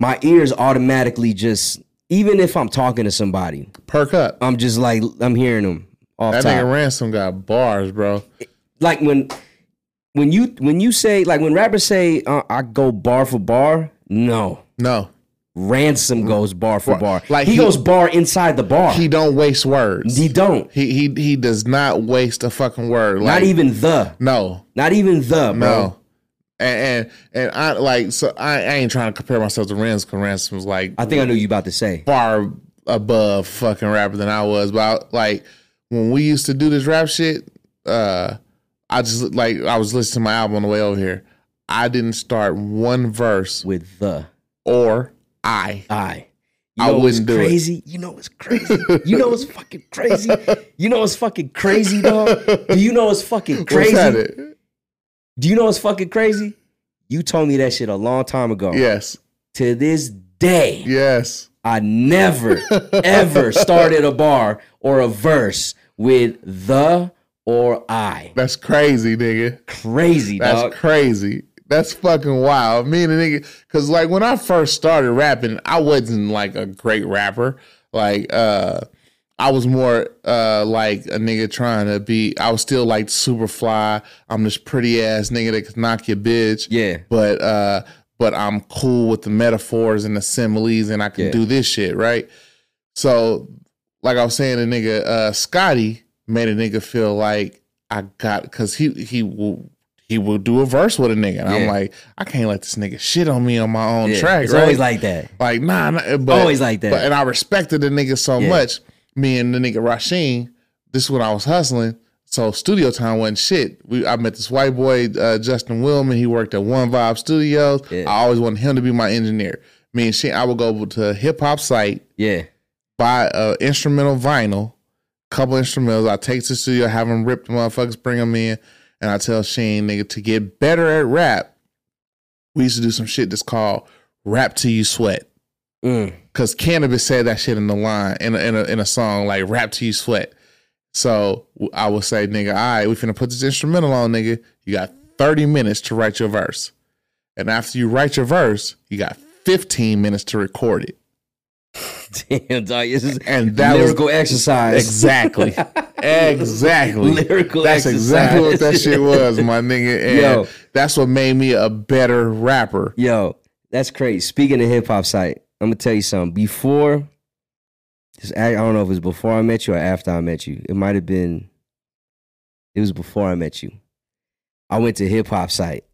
my ears automatically just, even if I'm talking to somebody, perk up. I'm just like, I'm hearing him off top. That nigga Ransom got bars, bro. Like when you say, like when rappers say I go bar for bar, no, Ransom goes bar for bar. Like he goes bar inside the bar. He don't waste words. He don't. He does not waste a fucking word. Like, not even the. No. Not even the. Bro. No. And I like, so I ain't trying to compare myself to Ransom, because Ransom was like, I think I knew you about to say, far above fucking rapper than I was. But like when we used to do this rap shit, I was listening to my album on the way over here. I didn't start one verse with the or I. I wouldn't do it. You know what's crazy? You know what's fucking crazy? You know what's fucking crazy, dog? Do you know what's fucking crazy? What's that? Do you know what's fucking crazy? You told me that shit a long time ago. Yes. To this day. Yes. I never, ever started a bar or a verse with the or I. That's crazy, nigga. Crazy, dog. That's crazy. That's fucking wild. Me and the nigga, because like when I first started rapping, I wasn't like a great rapper. Like I was more like a nigga trying to be, I was still like super fly. I'm this pretty ass nigga that could knock your bitch. Yeah. But I'm cool with the metaphors and the similes, and I can do this shit, right? So like I was saying, the nigga Scotty made a nigga feel like I got, because he will do a verse with a nigga, and I'm like, I can't let this nigga shit on me on my own track. It's always like that. Like nah, but always like that. But, and I respected the nigga so much. Me and the nigga Rasheem, this is when I was hustling, so studio time wasn't shit. I met this white boy Justin Willman. He worked at One Vibe Studios. Yeah. I always wanted him to be my engineer. Me and I would go to a hip hop site. Yeah, buy an instrumental vinyl. Couple instrumentals. I take to the studio, have them rip the motherfuckers, bring them in, and I tell Shane, nigga, to get better at rap, we used to do some shit that's called rap till you sweat. Because Cannabis said that shit in the line in a song, like rap till you sweat. So I would say, nigga, all right, we finna put this instrumental on, nigga. You got 30 minutes to write your verse, and after you write your verse, you got 15 minutes to record it. Damn, dog. This is lyrical exercise. Exactly. Exactly. Lyrical exercise. That's exactly what that shit was, my nigga. And that's what made me a better rapper. Yo, that's crazy. Speaking of hip hop site, I'm gonna tell you something. Before I don't know if it was before I met you or after I met you. It might have been, it was before I met you. I went to Hip Hop Site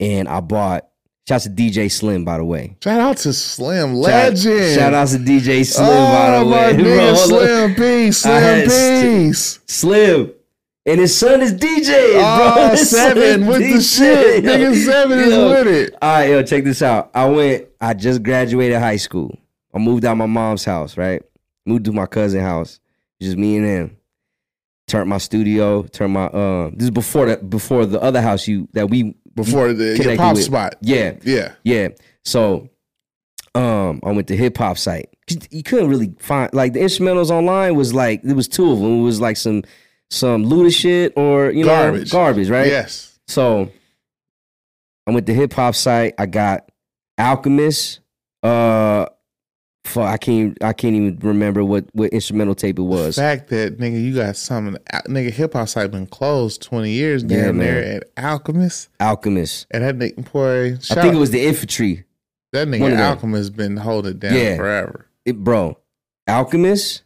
and I bought, shout out to DJ Slim, by the way. Shout out to Slim, legend. Shout out to DJ Slim, by the way. My nigga, Slim P, Slim. And his son is DJing, bro. His Seven with DJ. The shit. Yo, nigga, Seven is with it. All right, yo, check this out. I just graduated high school. I moved out of my mom's house, right? Moved to my cousin's house. Just me and him. Turned my studio, turned my, this is before the other house before the hip hop spot. Yeah. Yeah. Yeah. So, I went to Hip Hop Site. You couldn't really find, like, the instrumentals online was like, there was two of them. It was like some looter shit or, you know, garbage, right? Yes. So I went to Hip Hop Site. I got Alchemist. I can't even remember what instrumental tape it was. The fact that, nigga, you got something, nigga, Hip Hop Site been closed 20 years down there at Alchemist. And that nigga, boy, I think it was the Infantry. That nigga Alchemist been holding down forever. Bro, Alchemist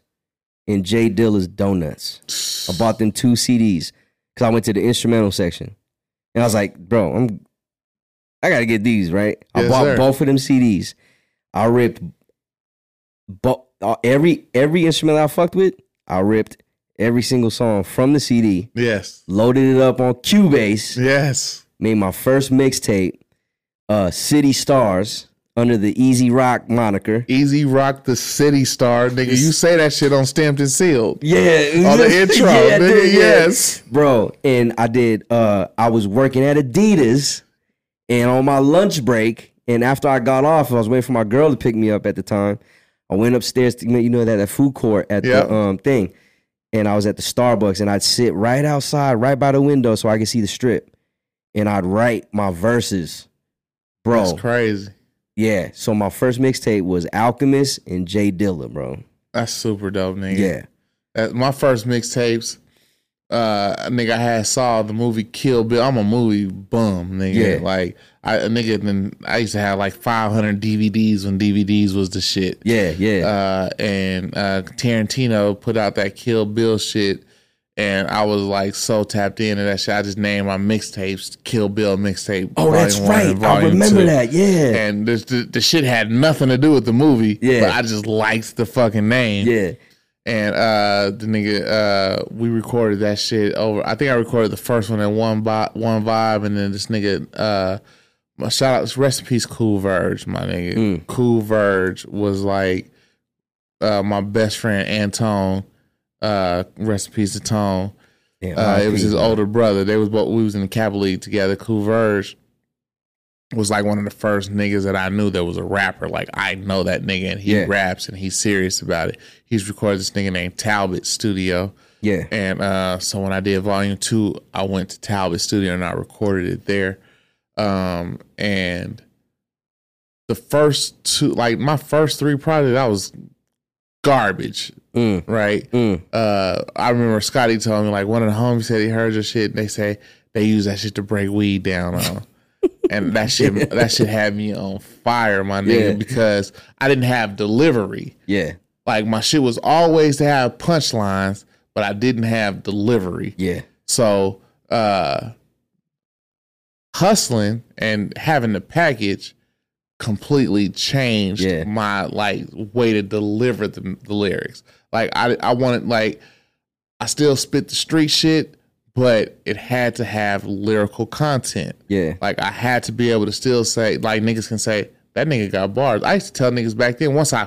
and J. Dilla's Donuts. I bought them 2 CDs because I went to the instrumental section. And I was like, bro, I got to get these, right? Yes, I bought both of them CDs. I ripped every instrument I fucked with. I ripped every single song from the CD. Yes. Loaded it up on Cubase. Yes. Made my first mixtape, City Stars, under the Easy Rock moniker. Easy Rock the City Star. Nigga, you say that shit on Stamped and Sealed. Yeah. On the intro. Yeah, nigga, dude, yes. Yeah. Bro, and I did, I was working at Adidas, and on my lunch break, and after I got off, I was waiting for my girl to pick me up at the time. I went upstairs to, you know, that food court at the thing, and I was at the Starbucks, and I'd sit right outside, right by the window so I could see the strip, and I'd write my verses. Bro. That's crazy. Yeah, so my first mixtape was Alchemist and J. Dilla, bro. That's super dope, nigga. Yeah. My first mixtapes, nigga, I had saw the movie Kill Bill. I'm a movie bum, nigga. Yeah. Like, I used to have like 500 DVDs when DVDs was the shit. Yeah, yeah. And Tarantino put out that Kill Bill shit, and I was like so tapped into that shit. I just named my mixtapes Kill Bill mixtape. Oh, that's right. I remember that. Yeah. And the shit had nothing to do with the movie. Yeah. But I just liked the fucking name. Yeah. And the nigga, we recorded that shit over. I think I recorded the first one at one vibe, and then this nigga, shout out, rest in peace, Cool Verge, my nigga. Mm. Cool Verge was like my best friend Antone. Rest in peace to Tone. Damn, it was his older brother. They was both. We was in the Cap League together. Cool Verge was like one of the first niggas that I knew that was a rapper. Like, I know that nigga, and he raps, and he's serious about it. He's recorded this nigga named Talbot Studio. Yeah. And so when I did Volume 2, I went to Talbot Studio and I recorded it there. And the first two, like my first 3 projects, I was garbage. Mm. Right? Mm. I remember Scotty told me, like, one of the homies said he heard your shit, and they say they use that shit to break weed down on. And that shit had me on fire, my nigga, because I didn't have delivery. Yeah. Like, my shit was always to have punchlines, but I didn't have delivery. Yeah. So hustling and having the package completely changed my, like, way to deliver the lyrics. Like, I wanted, like, I still spit the street shit, but it had to have lyrical content. Yeah. Like, I had to be able to still say, like, niggas can say, that nigga got bars. I used to tell niggas back then, once I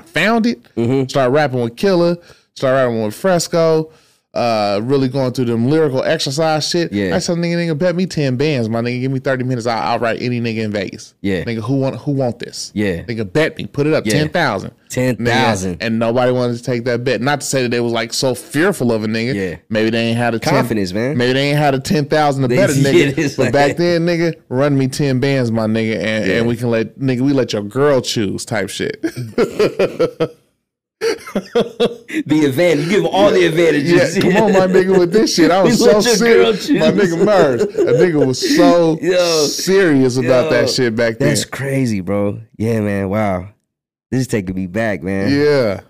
found it, start rapping with Killer, start rapping with Fresco, really going through them lyrical exercise shit. Yeah. I said, nigga, bet me 10 bands, my nigga. Give me 30 minutes. I'll write any nigga in Vegas. Yeah. Nigga, who want this? Yeah. Nigga, bet me. Put it up. 10,000. 10,000. And nobody wanted to take that bet. Not to say that they was like so fearful of a nigga. Yeah. Maybe they ain't had a confidence, man. Maybe they ain't had a 10,000 to bet a nigga. But back then, nigga, run me 10 bands, my nigga, and we can let nigga, we let your girl choose type shit. The advantage. You give them all the advantages. Yeah, come on, my nigga, with this shit. I was so serious. My nigga Murs. A nigga was so serious about that shit back then. That's crazy, bro. Yeah, man. Wow. This is taking me back, man. Yeah.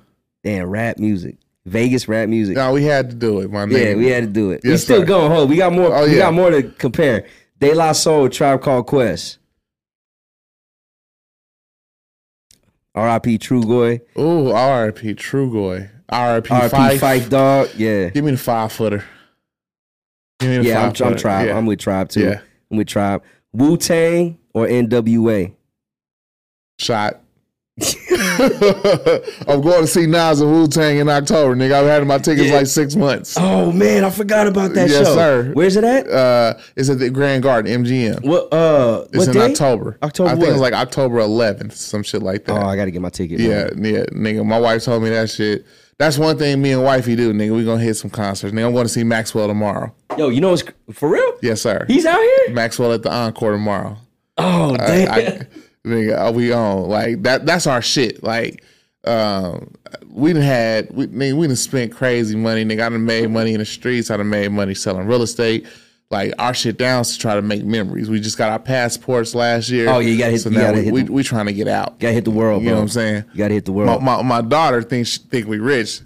Damn, rap music. Vegas rap music. No, we had to do it, my nigga. Yeah, we had to do it. Yes, we still going home. We got more. We got more to compare. De La Soul, Tribe Called Quest. R.I.P. Trugoy. Ooh, R.I.P. Trugoy. R.I.P. Fife, dog. Yeah. Give me the 5-footer. Give me the 5-footer. I'm Tribe. Yeah. I'm with Tribe too. Yeah. I'm with Tribe. Wu-Tang or N.W.A. Shot. I'm going to see Nas and Wu-Tang in October, nigga. I've had my tickets like 6 months. Oh man, I forgot about that show. Yes, sir. Where's it at? It's at the Grand Garden, MGM. What? It's what in day? October. I think it's like October 11th, some shit like that. Oh, I got to get my ticket. Yeah, man. Yeah, nigga. My wife told me that shit. That's one thing me and wifey do, nigga. We gonna hit some concerts, nigga. I'm going to see Maxwell tomorrow. Yo, you know what's for real? Yes, sir. He's out here. Maxwell at the Encore tomorrow. Oh damn. Nigga, we on like that? That's our shit. Like, we done spent crazy money. Nigga, I done made money in the streets. I done made money selling real estate. Like our shit down to try to make memories. We just got our passports last year. Oh, you got hit. So now we trying to get out. Got to hit the world. You know what I'm saying? You got to hit the world. My daughter think we rich,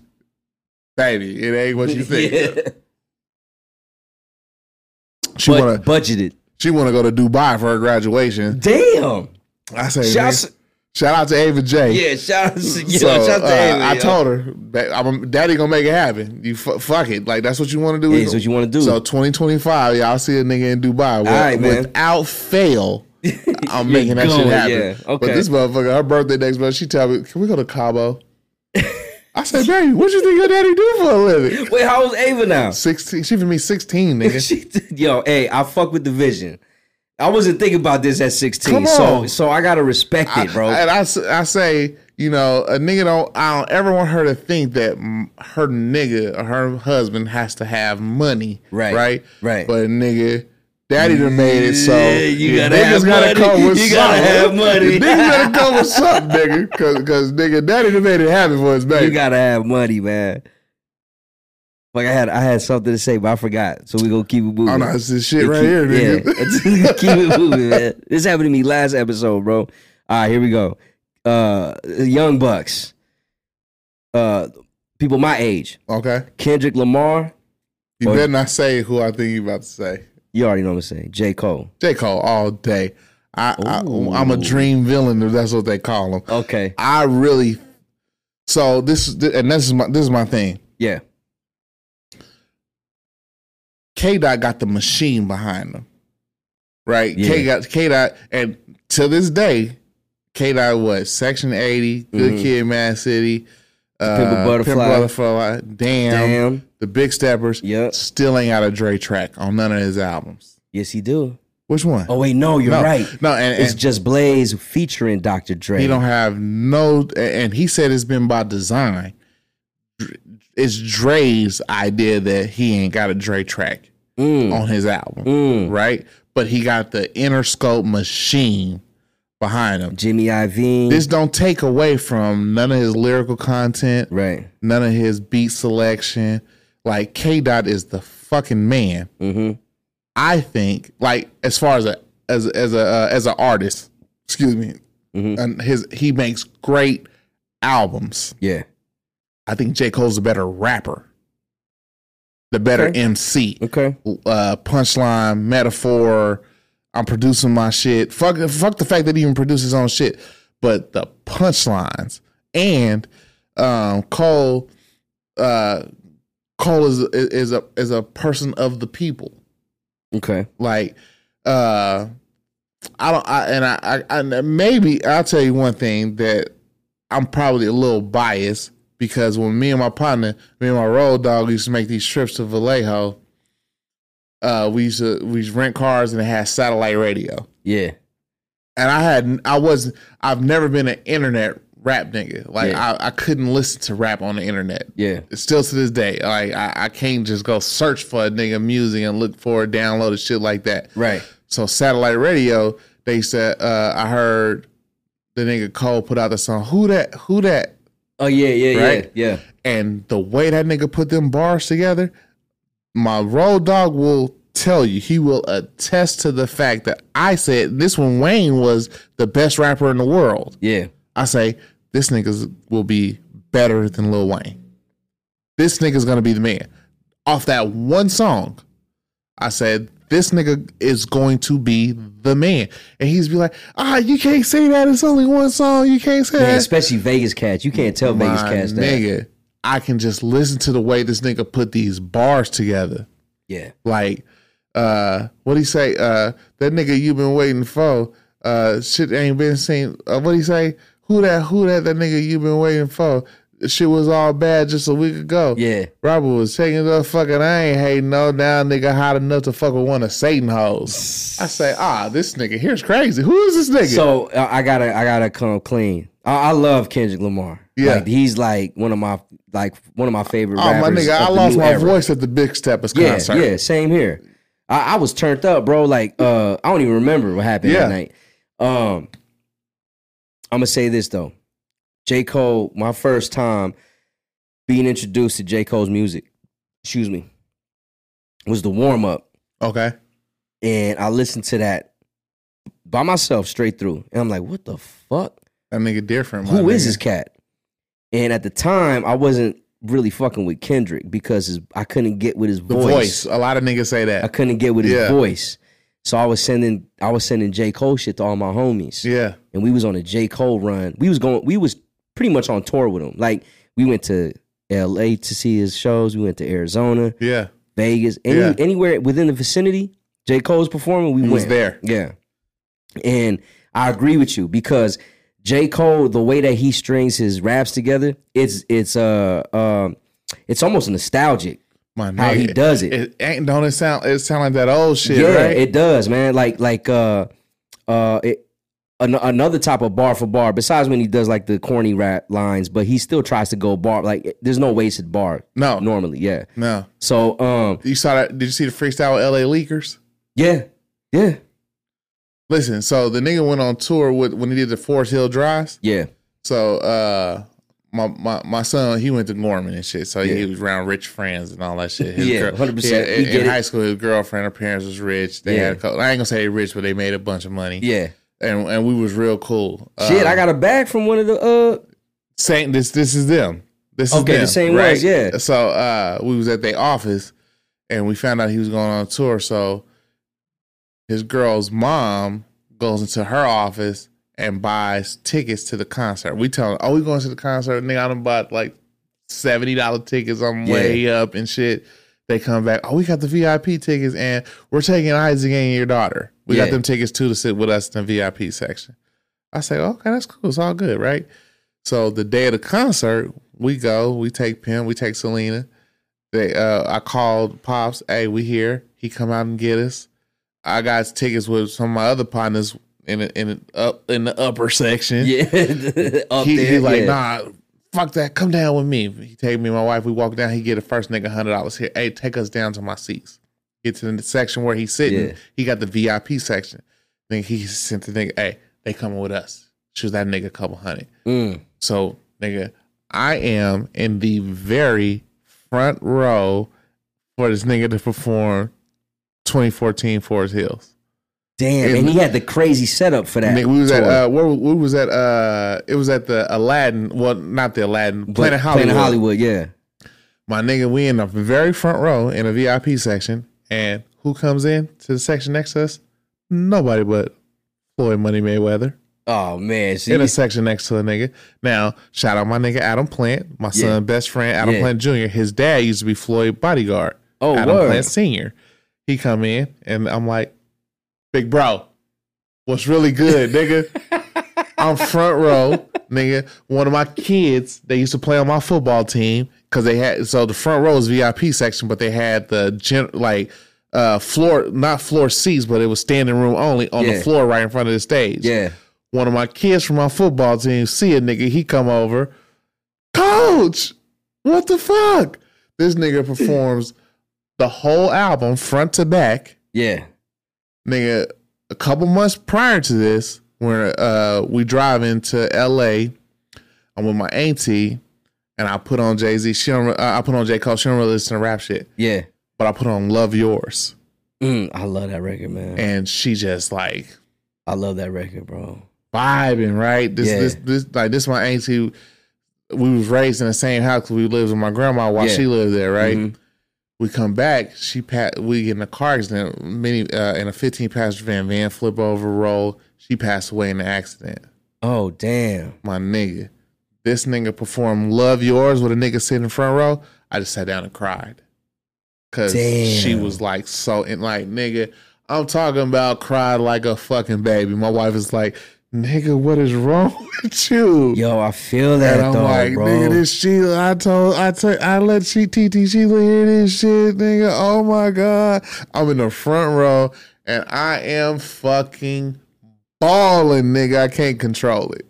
baby. It ain't what you think. Yeah. She wanna budgeted. She wanna go to Dubai for her graduation. Damn. I say, shout out to Ava J. Yeah, shout out to Ava. I told her, Daddy gonna make it happen. You fuck it, like that's what you want to do. It's what you want to do. So 2025, y'all see a nigga in Dubai. Without fail, I'm making that shit happen. Yeah. Okay. But this motherfucker, her birthday next month, she tell me, "Can we go to Cabo?" I said, "Baby, what you think your daddy do for a living?" Wait, how old is Ava now? 16. She for me 16, nigga. Hey, I fuck with the vision. I wasn't thinking about this at 16, so I gotta respect it, bro. And I say, you know, I don't ever want her to think that her nigga or her husband has to have money, right? But nigga, daddy done made it, so you gotta have money. Niggas gotta come with something, nigga, because nigga, daddy done made it happen for his baby. You gotta have money, man. Like I had something to say, but I forgot. So we gonna keep it moving. Oh no, it's this shit right here, nigga. Yeah. Keep it moving, man. This happened to me last episode, bro. All right, here we go. Young Bucks. People my age. Okay. Kendrick Lamar. You better not say who I think you about to say. You already know what I'm saying. J. Cole. J. Cole all day. I'm a dream villain, if that's what they call him. Okay. This is my thing. Yeah. K-Dot got the machine behind him, right? Yeah. K-Dot, and to this day, K-Dot was Section 80, Good Kid, Mad City, Pimp Butterfly, Damn, The Big Steppers. Yep. Still ain't got a Dre track on none of his albums. Yes, he do. Which one? Oh, wait, no, you're right. No, and it's just Blaze featuring Dr. Dre. He don't have no, and he said it's been by design. It's Dre's idea that he ain't got a Dre track on his album, right? But he got the Interscope machine behind him. Jimmy Iovine. This don't take away from none of his lyrical content, right? None of his beat selection. Like K-Dot is the fucking man. Mm-hmm. I think, like, as far as an artist, excuse me, and he makes great albums. Yeah. I think J. Cole's the better rapper, the better MC. Okay. Punchline, metaphor, I'm producing my shit. Fuck the fact that he even produces his own shit. But the punchlines and Cole is a person of the people. Okay. Like maybe I'll tell you one thing that I'm probably a little biased. Because when me and my road dog used to make these trips to Vallejo, we used to rent cars and it had satellite radio. Yeah. And I've never been an internet rap nigga. Like I couldn't listen to rap on the internet. Yeah. Still to this day. Like I can't just go search for a nigga music and look for it, download and shit like that. Right. So satellite radio, they said I heard the nigga Cole put out the song, Who Dat? Oh, yeah. And the way that nigga put them bars together, my road dog will tell you, he will attest to the fact that I said this when Wayne was the best rapper in the world. Yeah. I say, this nigga will be better than Lil Wayne. This nigga's gonna be the man. Off that one song, I said, this nigga is going to be the man. And he's be like, you can't say that. It's only one song. You can't say that. Especially Vegas cats. You can't tell Vegas cats that. Nigga, I can just listen to the way this nigga put these bars together. Yeah. Like, what'd he say? That nigga you been waiting for. Shit ain't been seen. What'd he say? Who that nigga you been waiting for? Shit was all bad just a week ago. Yeah. Robert was taking the fucking, I ain't hating no down nigga hot enough to fuck with one of Satan hoes. I say, this nigga here's crazy. Who is this nigga? So I gotta come clean. I love Kendrick Lamar. Yeah. Like, he's one of my favorite rappers. Oh, my nigga, I lost my voice at the Big Steppers concert. Yeah, same here. I was turned up, bro. Like, I don't even remember what happened that night. I'm gonna say this though. J. Cole, my first time being introduced to J. Cole's music, was the warm-up. Okay. And I listened to that by myself straight through. And I'm like, what the fuck? That nigga different. Who is this cat? And at the time, I wasn't really fucking with Kendrick because I couldn't get with his voice. A lot of niggas say that. I couldn't get with his voice. So I was sending J. Cole shit to all my homies. Yeah. And we was on a J. Cole run. We was pretty much on tour with him. Like, we went to LA to see his shows. We went to Arizona. Yeah. Vegas. Anywhere within the vicinity, J. Cole's performing, we went. He was there. Yeah. And I agree with you because J. Cole, the way that he strings his raps together, it's almost nostalgic. My nigga, how he does it. It sound like that old shit, right? It does, man. Another type of bar for bar, besides when he does like the corny rap lines, but he still tries to go bar. Like, there's no wasted bar. No. Normally, yeah. No. So, you saw that? Did you see the freestyle with LA Leakers? Yeah. Yeah. Listen, so the nigga went on tour when he did the Forest Hill Drives. Yeah. So, my son, he went to Norman and shit, so he was around rich friends and all that shit. His 100%. In high school, his girlfriend, her parents was rich. They had a couple. I ain't gonna say rich, but they made a bunch of money. Yeah. And we was real cool. Shit, I got a bag from one of the saying this is them. This is them, the same right? ones, yeah. So we was at their office and we found out he was going on a tour. So his girl's mom goes into her office and buys tickets to the concert. We tell him, we going to the concert? Nigga, I done bought like $70 tickets on way up and shit. They come back, we got the VIP tickets and we're taking Isaac and your daughter. We got them tickets too to sit with us in the VIP section. I say, okay, that's cool. It's all good, right? So the day of the concert, we go, we take Pim, we take Selena. They, I called Pops, hey, we here. He come out and get us. I got tickets with some of my other partners in the upper section. Yeah. He's like, nah, fuck that. Come down with me. He take me and my wife. We walk down. He get the first nigga $100 here. Hey, take us down to my seats. Get to the section where he's sitting. Yeah. He got the VIP section. Then he sent the nigga, hey, they coming with us. Shoot that nigga a couple hundred. So, nigga, I am in the very front row for this nigga to perform 2014 Forest Hills. Damn, and he had the crazy setup for that. Nigga, we was tour. At where was that? It was at the Aladdin. Well, not the Aladdin. Planet Hollywood. Planet Hollywood, yeah. My nigga, we in the very front row in a VIP section, and who comes in to the section next to us? Nobody but Floyd Money Mayweather. Oh man, in a section next to the nigga. Now, shout out my nigga Adam Plant, my son, best friend Adam Plant Jr. His dad used to be Floyd bodyguard. Oh, Adam Plant Sr. He come in, and I'm like, big bro, what's really good, nigga? I'm front row, nigga. One of my kids, they used to play on my football team because they had, so the front row is VIP section, but they had the floor, not floor seats, but it was standing room only on the floor right in front of the stage. Yeah. One of my kids from my football team, see a nigga, he come over, coach, what the fuck? This nigga performs the whole album front to back. Yeah. Nigga, a couple months prior to this, when we drive into LA, I'm with my auntie, and I put on Jay-Z. I put on J. Cole. She don't really listen to rap shit. Yeah. But I put on Love Yours. I love that record, man. And she just like, I love that record, bro. Vibing, right? This is my auntie. we was raised in the same house because we lived with my grandma while she lived there, right? Mm-hmm. We come back, we get in a car accident, in a 15-passenger van flip over, roll. She passed away in an accident. Oh, damn. My nigga. This nigga performed Love Yours with a nigga sitting in front row. I just sat down and cried. Because she was like so, and like, nigga, I'm talking about cried like a fucking baby. My wife is like, nigga, what is wrong with you? Yo, I feel that. And I'm like, bro. Nigga, this Sheila, I let TT Sheila hear this shit, nigga. Oh my God. I'm in the front row and I am fucking balling, nigga. I can't control it.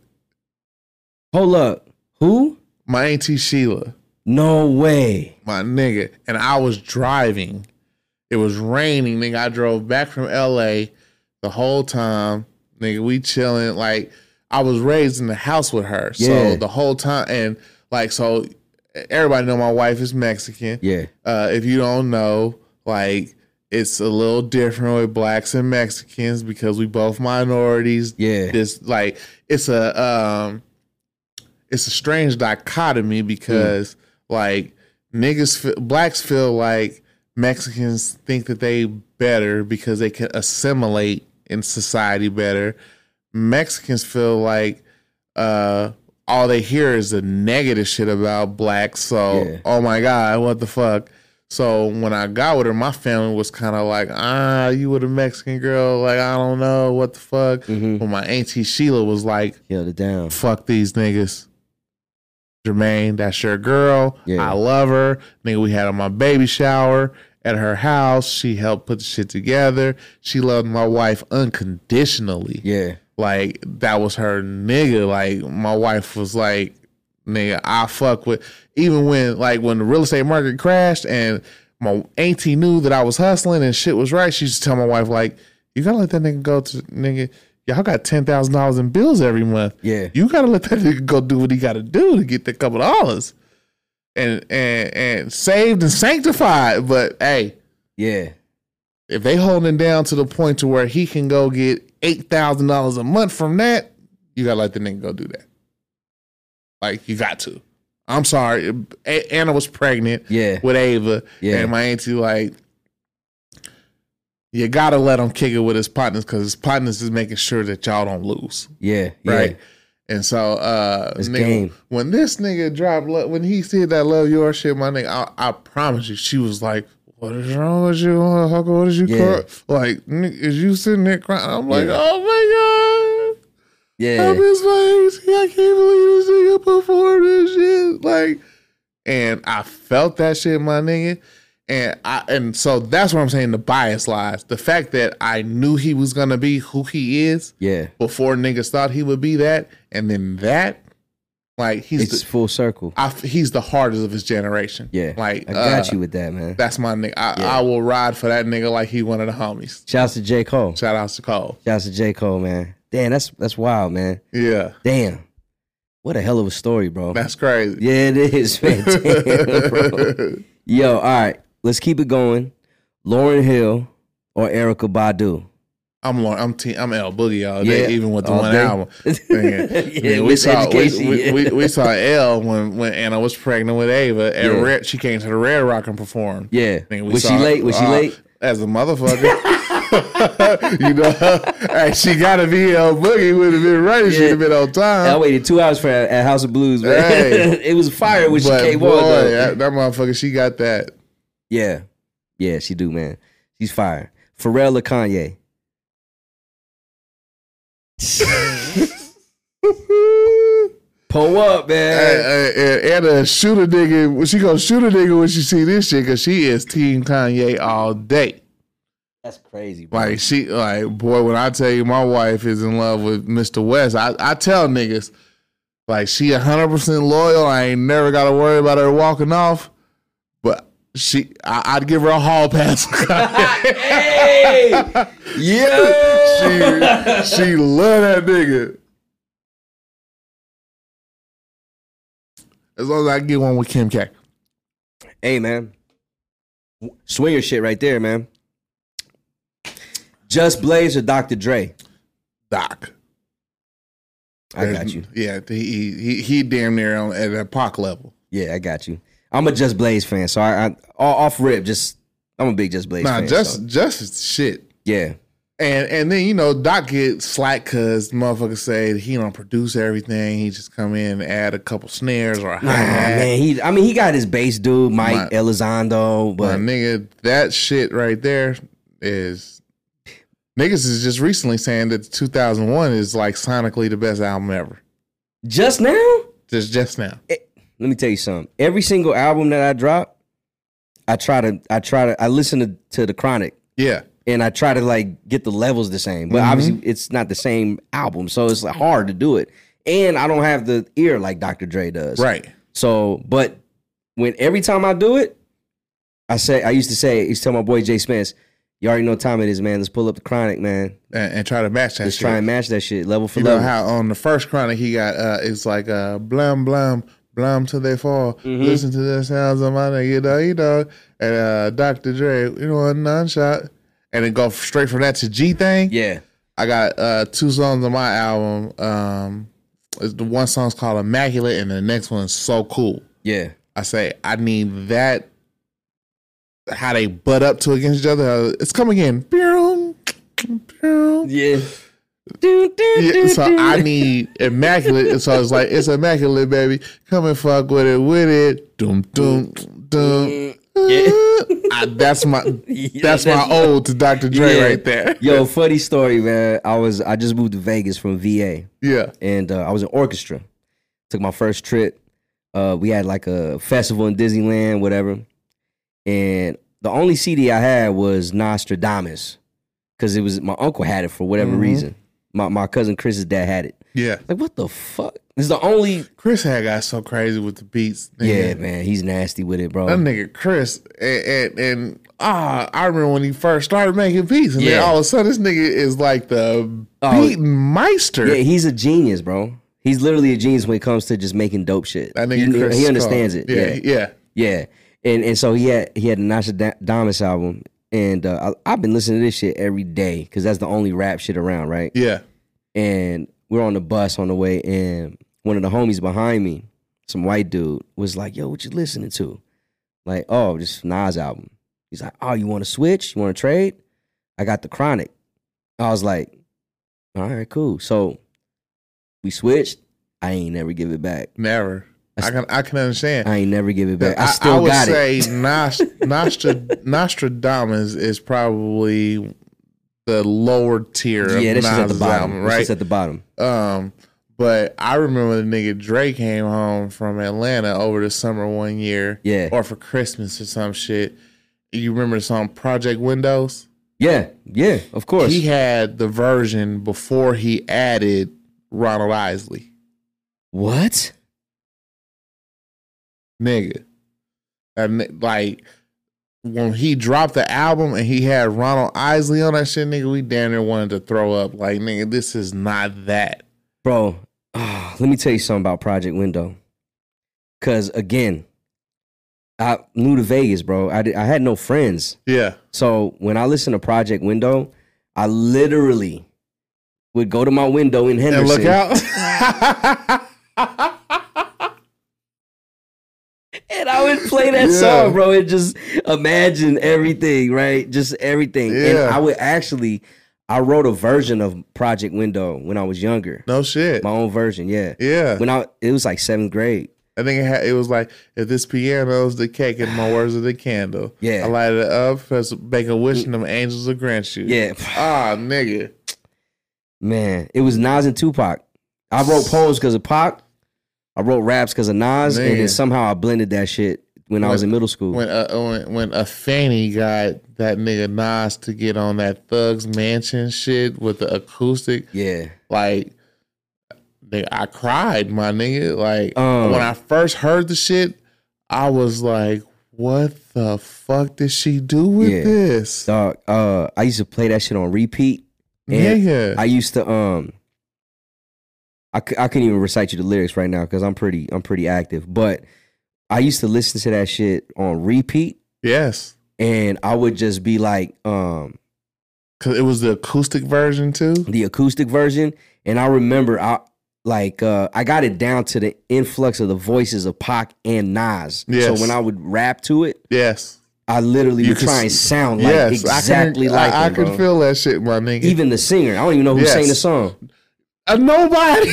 Hold up. Who? My auntie Sheila. No way. My nigga. And I was driving. It was raining, nigga. I drove back from LA the whole time. Nigga, we chilling. Like, I was raised in the house with her. Yeah. So the whole time. And like, so everybody know my wife is Mexican. Yeah. If you don't know, like, it's a little different with blacks and Mexicans because we both minorities. Yeah. This, like, it's a strange dichotomy because like blacks feel like Mexicans think that they better because they can assimilate in society better. Mexicans feel like all they hear is the negative shit about blacks. So, oh my God, what the fuck? So when I got with her, my family was kind of like, you with a Mexican girl? Like, I don't know, what the fuck? Mm-hmm. But my auntie Sheila was like, held it down. Fuck these niggas. Jermaine, that's your girl. Yeah. I love her. Nigga, we had on my baby shower at her house. She helped put the shit together. She loved my wife unconditionally. Yeah. Like, that was her nigga. Like, my wife was like, nigga, I fuck with, even when the real estate market crashed and my auntie knew that I was hustling and shit was right, she used to tell my wife, like, you gotta let that nigga go to, nigga, y'all got $10,000 in bills every month. Yeah. You gotta let that nigga go do what he gotta do to get that couple dollars. And saved and sanctified. But hey. Yeah. If they holding it down to the point to where he can go get $8,000 a month from that, you gotta let the nigga go do that. Like, you got to. I'm sorry. Anna was pregnant with Ava. Yeah. And my auntie, like, you got to let him kick it with his partners because his partners is making sure that y'all don't lose. Yeah. Right? Yeah. And so, nigga, when this nigga dropped, when he said that Love Your shit, my nigga, I promise you, she was like, what is wrong with you? What did you call? Like, is you sitting there crying? I'm like, oh my God. Yeah, I miss my agency. I can't believe this nigga performed this shit. Like, and I felt that shit, my nigga. And so that's what I'm saying. The bias lies. The fact that I knew he was gonna be who he is. Yeah. Before niggas thought he would be that, and then that, like, it's full circle. He's the hardest of his generation. Yeah. Like, I got you with that, man. That's my nigga. I will ride for that nigga like he one of the homies. Shouts to J. Cole. Shouts to J. Cole, man. Damn, that's wild, man. Yeah. Damn. What a hell of a story, bro. That's crazy. Yeah, it is, man. Damn, bro. Yo, all right. Let's keep it going. Lauryn Hill or Erykah Badu? I'm L Boogie, y'all. Yeah. Even with the one album. Yeah, we saw L when Anna was pregnant with Ava. And she came to the Red Rock and performed. Yeah. Was she late? As a motherfucker. You know, she gotta be L Boogie. Would have been right. She'd have been on time. I waited 2 hours for at House of Blues, man. Hey. It was fire when she came on. That motherfucker, she got that. Yeah, yeah, she do, man. She's fire. Pharrell or Kanye? Pull up, man. Anna shoot a nigga. She gonna shoot a nigga when she see this shit because she is Team Kanye all day. That's crazy, bro. Like, boy, when I tell you my wife is in love with Mr. West, I tell niggas, like, she 100% loyal. I ain't never got to worry about her walking off. But I'd give her a hall pass. Hey! Yeah! She love that nigga. As long as I get one with Kim K. Hey, man. Swinger shit right there, man. Just Blaze or Dr. Dre? Doc. I got you. Yeah, he damn near on, at a Pac level. Yeah, I got you. I'm a Just Blaze fan, so I off rip. Just I'm a big Just Blaze fan. Just shit. Yeah. And then, you know, Doc gets slack because motherfuckers say he don't produce everything. He just come in and add a couple snares or a hi-hat. Man, he got his bass dude, Mike Elizondo. But nigga, that shit right there is... Niggas is just recently saying that 2001 is like sonically the best album ever. Just now? Just now. Let me tell you something. Every single album that I drop, I listen to the Chronic. Yeah. And I try to like get the levels the same, but obviously it's not the same album, so it's like hard to do it. And I don't have the ear like Dr. Dre does, right? So, but when every time I do it, I used to tell my boy Jay Spence, "You already know what time it is, man. Let's pull up the Chronic, man, and try to match that. Let's try and match that shit level for level." You know how on the first Chronic he got it's like blum blum. Blum till they fall. Listen to the sounds of my nigga, you know, and Dr. Dre, you know, a non-shot. And then go straight from that to G Thing. Yeah. I got two songs on my album. The one song's called Immaculate, and the next one's So Cool. Yeah. I say, I need that, how they butt up to against each other. It's coming in. Yeah. Yeah, so I need Immaculate. So it's like, it's Immaculate, baby. Come and fuck with it, Doom, doom, doom. Yeah. That's my ode to Dr. Dre right there. Yo, funny story, man. I just moved to Vegas from VA. Yeah. And I was in orchestra. Took my first trip. We had like a festival in Disneyland, whatever. And the only CD I had was Nostradamus. Because it was, my uncle had it for whatever reason. My cousin Chris's dad had it. Yeah. Like, what the fuck? This is the only... Chris had got so crazy with the beats. Nigga. Yeah, man. He's nasty with it, bro. That nigga Chris, I remember when he first started making beats, and then all of a sudden, this nigga is like the beat meister. Yeah, he's a genius, bro. He's literally a genius when it comes to just making dope shit. That nigga Chris. He understands it. Yeah. And so he had a Nostradamus album, and I've been listening to this shit every day, because that's the only rap shit around, right? Yeah. And we're on the bus on the way, and one of the homies behind me, some white dude, was like, "Yo, what you listening to?" Like, "Oh, just Nas album." He's like, "Oh, you want to switch? You want to trade? I got the Chronic." I was like, "All right, cool." So we switched. I ain't never give it back. Never. I can understand. I ain't never give it back. I would say Nostradamus is probably the lower tier of Nas's album, right? It's at the bottom. But I remember the nigga Dre came home from Atlanta over the summer one year. Yeah. Or for Christmas or some shit. You remember the song Project Windows? Yeah. Yeah, of course. He had the version before he added Ronald Isley. What? Nigga. And like, when he dropped the album and he had Ronald Isley on that shit, nigga, we damn near wanted to throw up. Like, nigga, this is not that. Bro, let me tell you something about Project Window. Because, again, I moved to Vegas, bro. I had no friends. Yeah. So when I listened to Project Window, I literally would go to my window in Henderson. And look out. And I would play that song, bro, and just imagine everything, right? Just everything. Yeah. And I wrote a version of Project Window when I was younger. No shit. My own version, yeah. Yeah. It was like 7th grade. I think it was like, if this piano's the cake and my words are the candle. Yeah. I light it up, make a wish and them angels will grant you. Yeah. Ah, nigga. Man, it was Nas and Tupac. I wrote poems because of Pac. I wrote raps because of Nas, and then somehow I blended that shit when I was in middle school. When a Fanny got that nigga Nas to get on that Thug's Mansion shit with the acoustic. Yeah. Like, I cried, my nigga. Like, when I first heard the shit, I was like, what the fuck did she do with this? Dog, I used to play that shit on repeat. I used to... I couldn't even recite you the lyrics right now because I'm pretty active. But I used to listen to that shit on repeat. Yes. And I would just be like... Because it was the acoustic version too? The acoustic version. And I remember, like I got it down to the influx of the voices of Pac and Nas. Yes. So when I would rap to it, yes, I literally would try and sound like exactly like him. I can feel that shit, my nigga. Even the singer, I don't even know who sang the song. Nobody.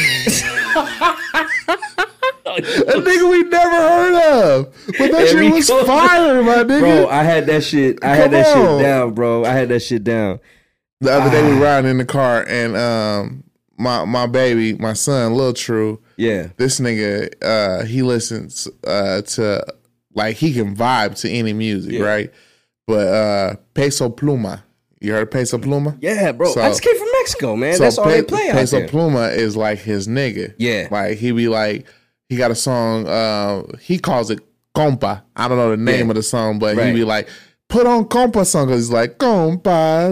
A nigga we never heard of, but that shit was fire, my nigga. Bro, I had that shit. I had that shit down, bro. The other day we riding in the car, and my baby, my son, Lil True. Yeah, this nigga, he listens to, like, he can vibe to any music, right? But Peso Pluma, you heard of Peso Pluma? Yeah, bro. So, I just came from Mexico, man. So that's all they play out there. Peso Pluma is like his nigga. Yeah, like he be like. He got a song, he calls it Compa. I don't know the name of the song, but he be like, put on Compa song, because he's like, Compa,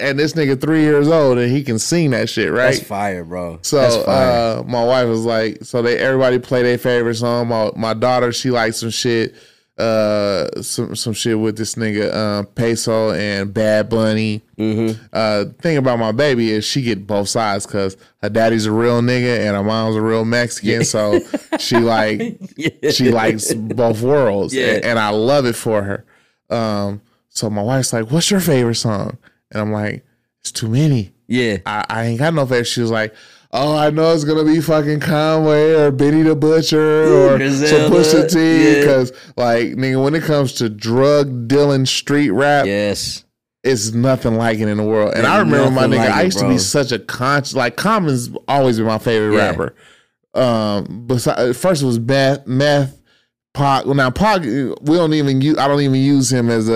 and this nigga 3 years old, and he can sing that shit, right? That's fire, bro. So that's fire. My wife was like, so everybody play their favorite song. My daughter, she likes some shit, some shit with this nigga, Peso and Bad Bunny. Mm-hmm. Thing about my baby is she get both sides, because her daddy's a real nigga and her mom's a real Mexican, so she like she likes both worlds, and I love it for her. So my wife's like, "What's your favorite song?" And I'm like, "It's too many. I ain't got no favorite." She was like, "Oh, I know it's gonna be fucking Conway or Benny the Butcher or some Pusha T," because like, nigga, when it comes to drug dealing street rap, it's nothing like it in the world. And I remember my nigga, like I used to be such a conscious, like, Common's always been my favorite rapper. Besides, first it was Meth, Pac. Now Pac, I don't even use him as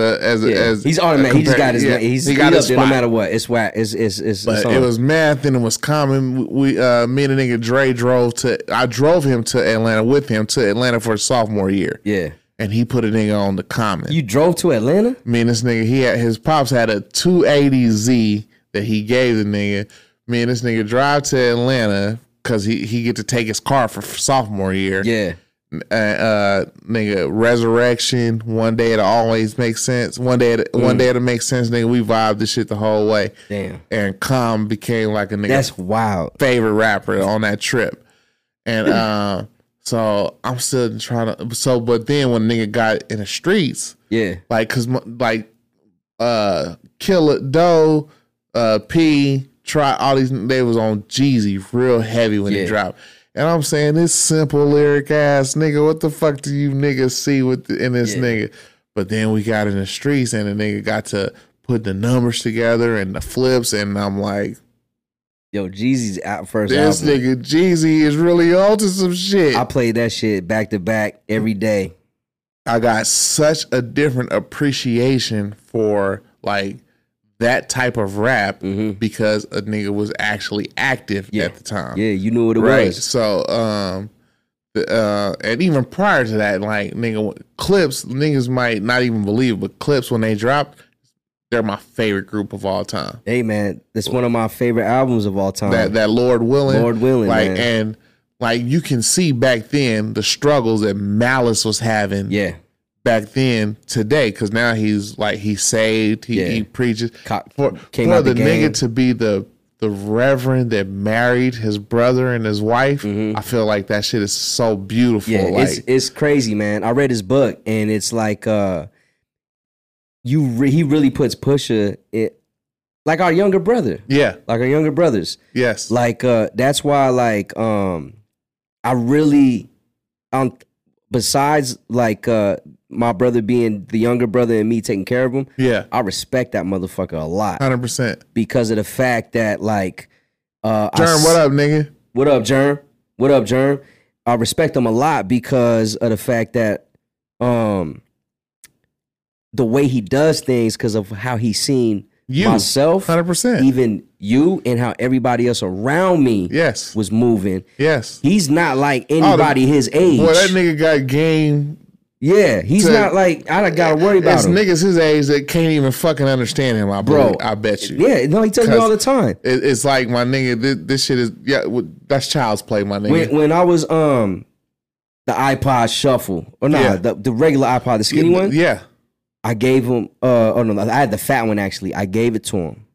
he's automatic. He just got his he got his spot no matter what. It's whack. But it was Math, and it was Common. We me and the nigga Dre drove him to Atlanta with him to Atlanta for his sophomore year. Yeah. And he put a nigga on the Common. You drove to Atlanta? Me and this nigga, his pops had a 280Z that he gave the nigga. Me and this nigga drive to Atlanta because he get to take his car for sophomore year. Yeah. Nigga, Resurrection, One Day It'll Always Make Sense, One Day It'll Make Sense, nigga, we vibed this shit the whole way. Damn. And Calm became like a nigga, that's wild, favorite rapper on that trip. And so I'm still trying to, but then when nigga got in the streets, like, cause like Killer, Doe, P, Try, all these, they was on Jeezy real heavy when it dropped. And I'm saying, this simple lyric ass nigga, what the fuck do you niggas see in this nigga? But then we got in the streets, and the nigga got to put the numbers together and the flips, and I'm like, yo, Jeezy's out first. This album. Nigga Jeezy is really on to some shit. I played that shit back to back every day. I got such a different appreciation for like that type of rap, because a nigga was actually active at the time. Yeah, you knew what it was. So, and even prior to that, like, nigga, Clips, niggas might not even believe, but Clips, when they dropped, they're my favorite group of all time. Hey, man, it's one of my favorite albums of all time. That Lord Willing, like, man. And like, you can see back then the struggles that Malice was having. Yeah. Back then, today, because now he's like, he's saved, he preaches. For the nigga to be the reverend that married his brother and his wife, I feel like that shit is so beautiful. Yeah, like, it's crazy, man. I read his book, and it's like, he really puts Pusha like our younger brother. Yeah, like our younger brothers. Yes, like that's why, like, besides like my brother being the younger brother and me taking care of him, I respect that motherfucker a lot. 100%. Because of the fact that, like, Germ, what up, nigga? What up, Germ? What up, Germ? I respect him a lot because of the fact that the way he does things, because of how he's seen you, myself, 100%, even you, and how everybody else around me was moving. Yes. He's not like anybody his age. Boy, that nigga got game. Yeah, he's not like, I gotta worry about him. It's niggas his age that can't even fucking understand him, bro. I bet you. Yeah, no, he tells me all the time. It's like, my nigga, this shit is, that's child's play, my nigga. When I was, the iPod Shuffle, the regular iPod, the skinny one. Yeah. I gave him, I had the fat one, actually. I gave it to him,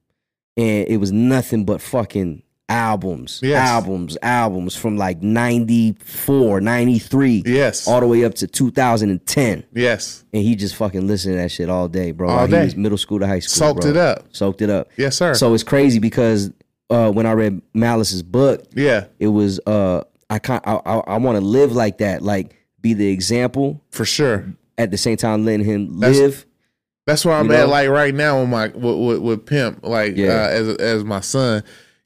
and it was nothing but fucking albums, yes. albums from like 94, 93, yes, all the way up to 2010. Yes. And he just fucking listened to that shit all day, bro. All day. He was middle school to high school. Soaked it up. Yes, sir. So it's crazy because when I read Malice's book, yeah, it was I want to live like that, like be the example. For sure. At the same time, letting him live. That's where I'm at, like right now with Pimp, like as my son.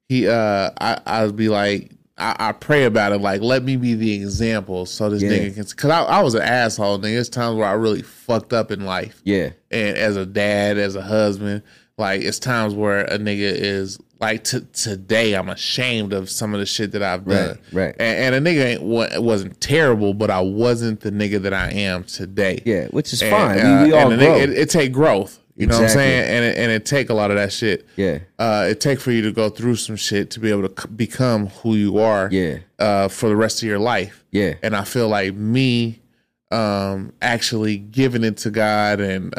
He, I would be like, I pray about it. Like, let me be the example so this nigga can, because I was an asshole, nigga. There's times where I really fucked up in life. Yeah. And as a dad, as a husband, like, it's times where a nigga is, like, today I'm ashamed of some of the shit that I've done. Right. And a nigga wasn't terrible, but I wasn't the nigga that I am today. Yeah, which is fine. We all grow. It take growth. You know what I'm saying? And it take a lot of that shit. Yeah. It take for you to go through some shit to be able to become who you are. Yeah. For the rest of your life. Yeah. And I feel like me actually giving it to God and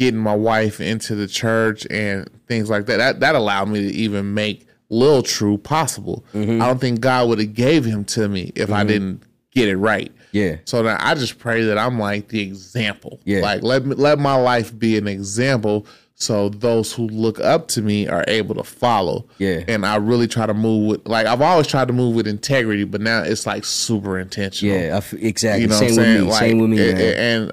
getting my wife into the church and things like that, that allowed me to even make Lil True possible. Mm-hmm. I don't think God would have gave him to me if I didn't get it right. Yeah. So now I just pray that I'm like the example. Yeah. Like let my life be an example so those who look up to me are able to follow. Yeah. And I really try to move with, like, I've always tried to move with integrity, but now it's like super intentional. Yeah, exactly. You know what I'm saying? Like, same with me. And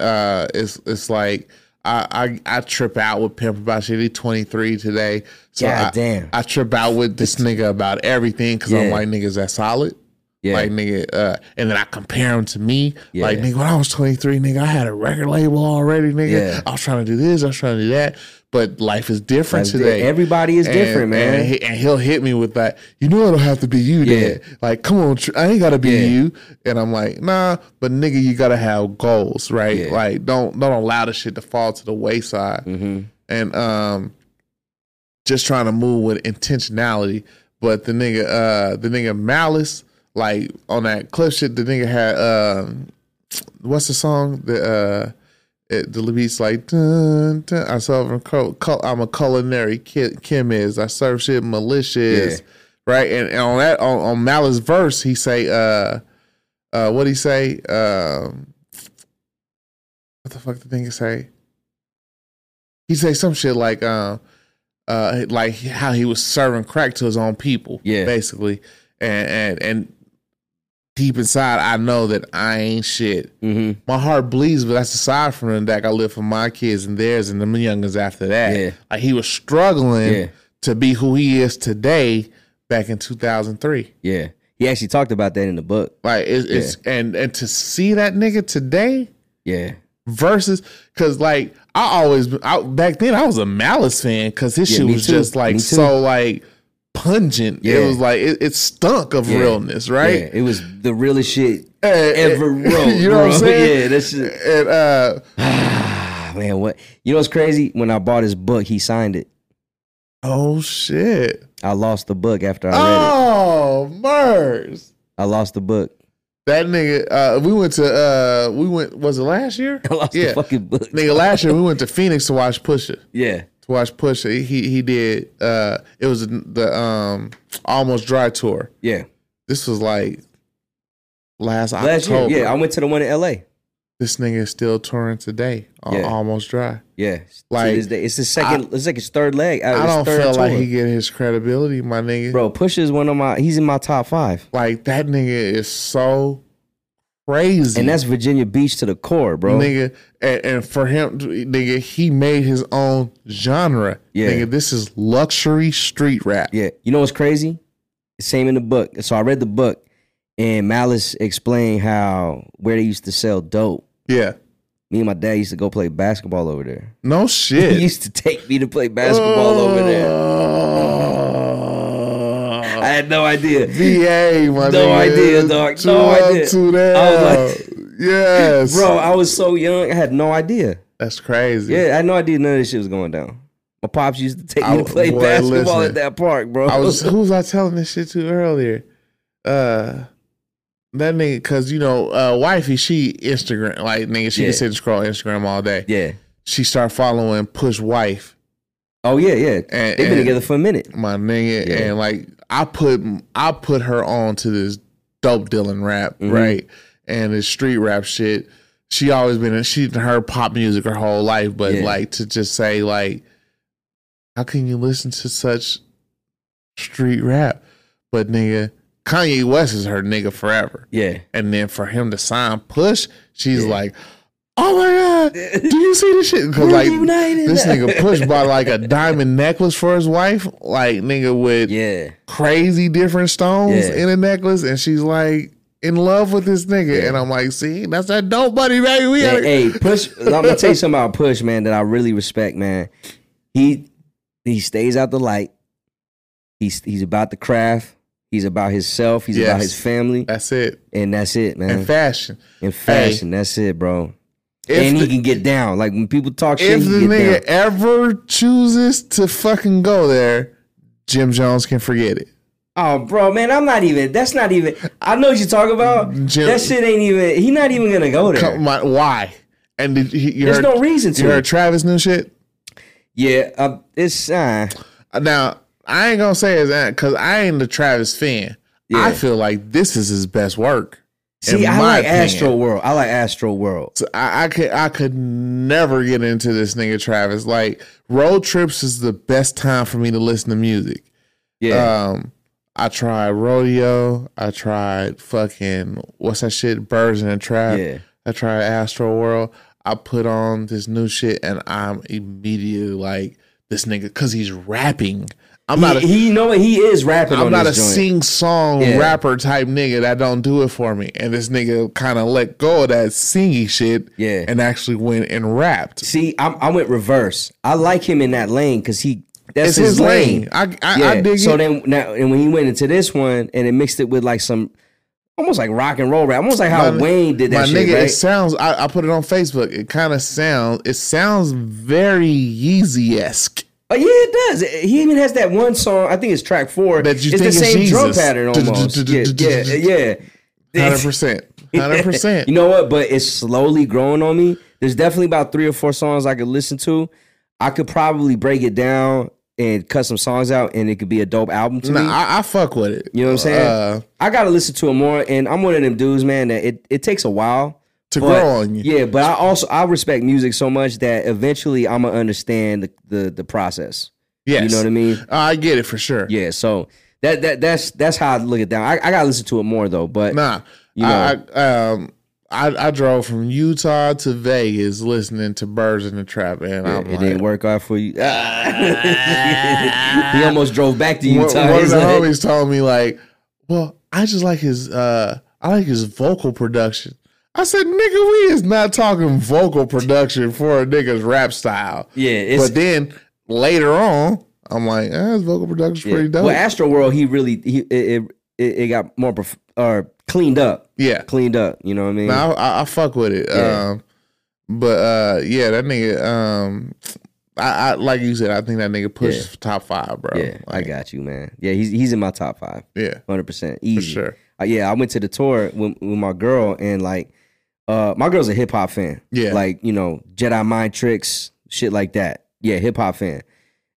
it's like I trip out with Pimp about shit. He's 23 today. So damn. I trip out with this nigga about everything because I'm like, niggas, that's solid. Yeah. Like, nigga, and then I compare him to me. Yeah. Like, nigga, when I was 23, nigga, I had a record label already, nigga. Yeah. I was trying to do this, I was trying to do that. But life is different today. Everybody is different, man. And he'll hit me with that. You know, it'll have to be you, then. Like, come on, I ain't gotta be you. And I'm like, nah, but nigga, you gotta have goals, right? Yeah. Like, don't allow the shit to fall to the wayside. Mm-hmm. And just trying to move with intentionality. But the nigga Malice. Like on that clip shit, the nigga had what's the song? The beat's like dun, dun. I serve. I'm a culinary chemist. I serve shit malicious, right? And on that on Malice's verse, he say what he say? What the fuck the nigga say? He say some shit like how he was serving crack to his own people, basically, and. Deep inside, I know that I ain't shit. Mm-hmm. My heart bleeds, but that's aside from the fact I live for my kids and theirs and them youngins after that. Yeah. Like he was struggling to be who he is today back in 2003. Yeah, he actually talked about that in the book. Like it's and to see that nigga today. Yeah. Versus, because like I back then I was a Malice fan because his shit was just like so like. Pungent. It was like it stunk of realness, right? Yeah. It was the realest shit ever wrote. You know what I'm saying? Yeah, that's shit. And, man, what? You know what's crazy? When I bought his book, he signed it. Oh shit! I lost the book after I read it. Oh merce! I lost the book. That nigga, we went. Was it last year? I lost the fucking book. Nigga, last year we went to Phoenix to watch Pusha. Yeah. Watch Pusha. He did. It was the Almost Dry tour. Yeah, this was like last October. Year, I went to the one in L.A. This nigga is still touring today. Almost Dry. Yeah, like it's his second. It's like his third leg. I don't feel like he get his credibility, my nigga. Bro, Pusha is one of my. He's in my top 5. Like that nigga is so. Crazy. And that's Virginia Beach to the core, bro. Nigga, and for him, nigga, he made his own genre. Yeah. Nigga, this is luxury street rap. Yeah. You know what's crazy? Same in the book. So I read the book, and Malice explained where they used to sell dope. Yeah. Me and my dad used to go play basketball over there. No shit. He used to take me to play basketball over there. I had no idea. VA, my nigga. No idea, dog. No idea. I was like, yes. Bro, I was so young. I had no idea. That's crazy. Yeah, I had no idea none of this shit was going down. My pops used to take me to play basketball at that park, bro. Who was I telling this shit to earlier? That nigga, because, you know, wifey, she Instagram. Like, nigga, she can sit and scroll Instagram all day. Yeah. She started following Push Wife. Oh, yeah, yeah. They've been together for a minute. My nigga. Yeah. And, like, I put her on to this dope dealing rap, mm-hmm. right? And this street rap shit. She always been her pop music her whole life, but yeah. like to just say like, how can you listen to such street rap? But nigga, Kanye West is her nigga forever. Yeah. And then for him to sign Push, she's yeah. like, oh my God, do you see this shit? Because like this nigga Push bought like a diamond necklace for his wife, like nigga with yeah. crazy different stones yeah. in a necklace. And she's like in love with this nigga. Yeah. And I'm like, see, that's that dope buddy, baby. We yeah, hey, Push, I'm going to tell you something about Push, man, that I really respect, man. He stays out the light. He's about the craft. He's about himself. He's yes. about his family. That's it. And that's it, man. And fashion. And fashion. Hey. That's it, bro. And he can get down. Like when people talk shit, he can get down. If the nigga ever chooses to fucking go there, Jim Jones can forget it. Oh, bro, man, I'm not even. That's not even. I know what you're talking about. Jim, that shit ain't even. He's not even gonna go there. Why? And there's no reason to. You heard Travis new shit? Yeah, it's now. I ain't gonna say it's that because I ain't the Travis fan. Yeah. I feel like this is his best work. See, I like Astroworld. I like Astroworld. So I could never get into this nigga Travis. Like road trips is the best time for me to listen to music. Yeah. I tried Rodeo. I tried fucking what's that shit? Birds in a Trap. Yeah. I tried Astroworld. I put on this new shit and I'm immediately like this nigga because he's rapping. I'm not a sing-song yeah. rapper type nigga that don't do it for me. And this nigga kind of let go of that singy shit yeah. and actually went and rapped. See, I went reverse. I like him in that lane because that's his lane. I dig so it. So then now, and when he went into this one and it mixed it with like some almost like rock and roll rap, almost like how Wayne did that shit. My nigga, right? It sounds. I put it on Facebook. It kind of sounds. It sounds very Yeezy-esque. Oh yeah, it does. He even has that one song. I think it's track 4. That you it's think the same Jesus. Drum pattern almost. Yeah, 100%. You know what? But it's slowly growing on me. There's definitely about 3 or 4 songs I could listen to. I could probably break it down and cut some songs out, and it could be a dope album to me. I fuck with it. You know what I'm saying? I gotta listen to it more, and I'm one of them dudes, man. That it takes a while to grow on you. Yeah, but I respect music so much that eventually I'm going to understand the process. Yes. You know what I mean? I get it for sure. Yeah, so that's how I look at that. I got to listen to it more though, but nah. You know. I drove from Utah to Vegas listening to Birds in the Trap, and yeah, it didn't work out for you. He almost drove back to Utah. One of the homies told me like, "Well, I just like his I like his vocal production." I said, nigga, we is not talking vocal production for a nigga's rap style. Yeah. But then later on, I'm like, his vocal production's pretty dope. Well, Astroworld, it got more cleaned up. Yeah. Cleaned up. You know what I mean? No, I fuck with it. Yeah. But that nigga, I like you said, I think that nigga pushed top 5, bro. Yeah, like, I got you, man. Yeah, he's in my top 5. Yeah. 100%. Easy. For sure. I went to the tour with my girl, and like, my girl's a hip hop fan. Yeah. Like, you know, Jedi Mind Tricks, shit like that. Yeah, hip hop fan.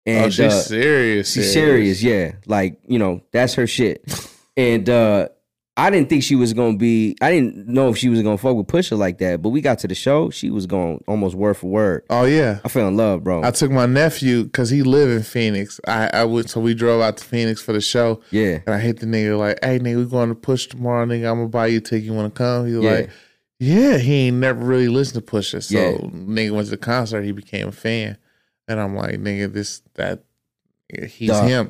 And she's serious. She's serious, yeah. Like, you know, that's her shit. And I didn't think she was gonna be, I didn't know if she was gonna fuck with Pusha like that, but we got to the show, she was going almost word for word. Oh yeah. I fell in love, bro. I took my nephew, cause he live in Phoenix. So we drove out to Phoenix for the show. Yeah. And I hit the nigga like, hey nigga, we going to Push tomorrow, nigga. I'm gonna buy you a ticket, you wanna come? He's like, yeah, he ain't never really listened to Pusha. So nigga went to the concert, he became a fan. And I'm like, nigga, him.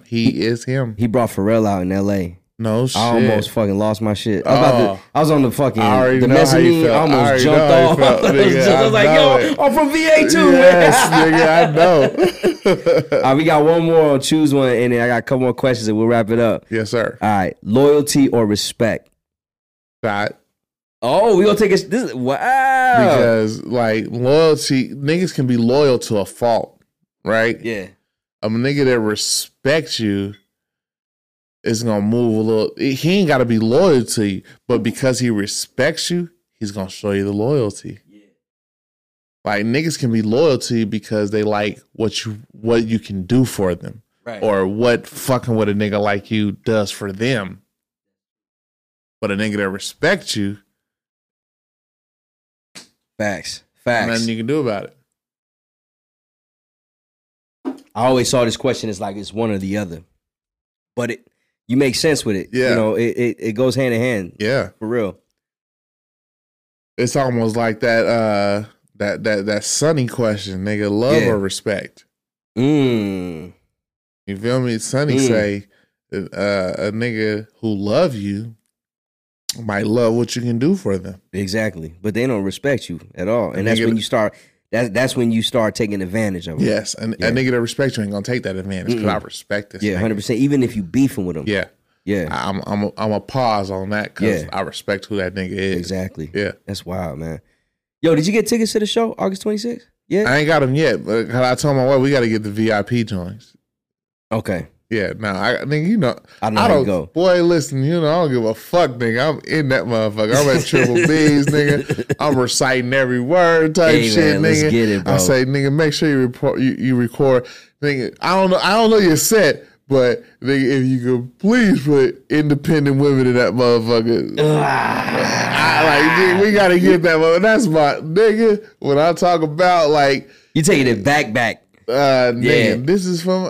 He is him. He brought Pharrell out in LA. No shit. I almost fucking lost my shit. I was on the fucking mezzanine. I almost jumped off. I was like, I'm from VA too, man. Nigga, I know. We got one more. I'll choose one, and then I got a couple more questions, and we'll wrap it up. Yes, sir. All right. Loyalty or respect? Right. Oh, we gonna take this. Wow. Because like loyalty, niggas can be loyal to a fault, right? Yeah. A nigga that respects you is gonna move a little. He ain't gotta be loyal to you, but because he respects you, he's gonna show you the loyalty. Yeah. Like niggas can be loyal to you because they like what you can do for them. right, or what fucking with a nigga like you does for them. But a nigga that respects you, facts, nothing you can do about it. I always saw this question as like it's one or the other, but you make sense with it. Yeah, you know, it goes hand in hand. Yeah, for real. It's almost like that that Sunny question, nigga, love or respect. You feel me? Sunny say a nigga who love you might love what you can do for them. Exactly, but they don't respect you at all, and that's when you start. That's when you start taking advantage of it. Yes, and a nigga that respects you ain't gonna take that advantage because I respect this. Yeah, 100%. Even if you beefing with him. Yeah, yeah. I'm a pause on that because I respect who that nigga is. Exactly. Yeah, that's wild, man. Yo, did you get tickets to the show August 26th? Yeah, I ain't got them yet, but I told my wife we got to get the VIP joints. Okay. Yeah, I nigga, you know, I don't go. Boy, listen, you know, I don't give a fuck, nigga. I'm in that motherfucker. I'm at Triple B's, nigga. I'm reciting every word type shit, man, nigga. Let's get it, bro. I say, nigga, make sure you record, nigga. I don't know your set, but nigga, if you could please put independent women in that motherfucker. Nigga, we gotta get that motherfucker. That's my nigga. When I talk about like, you taking it back. Nigga, this is from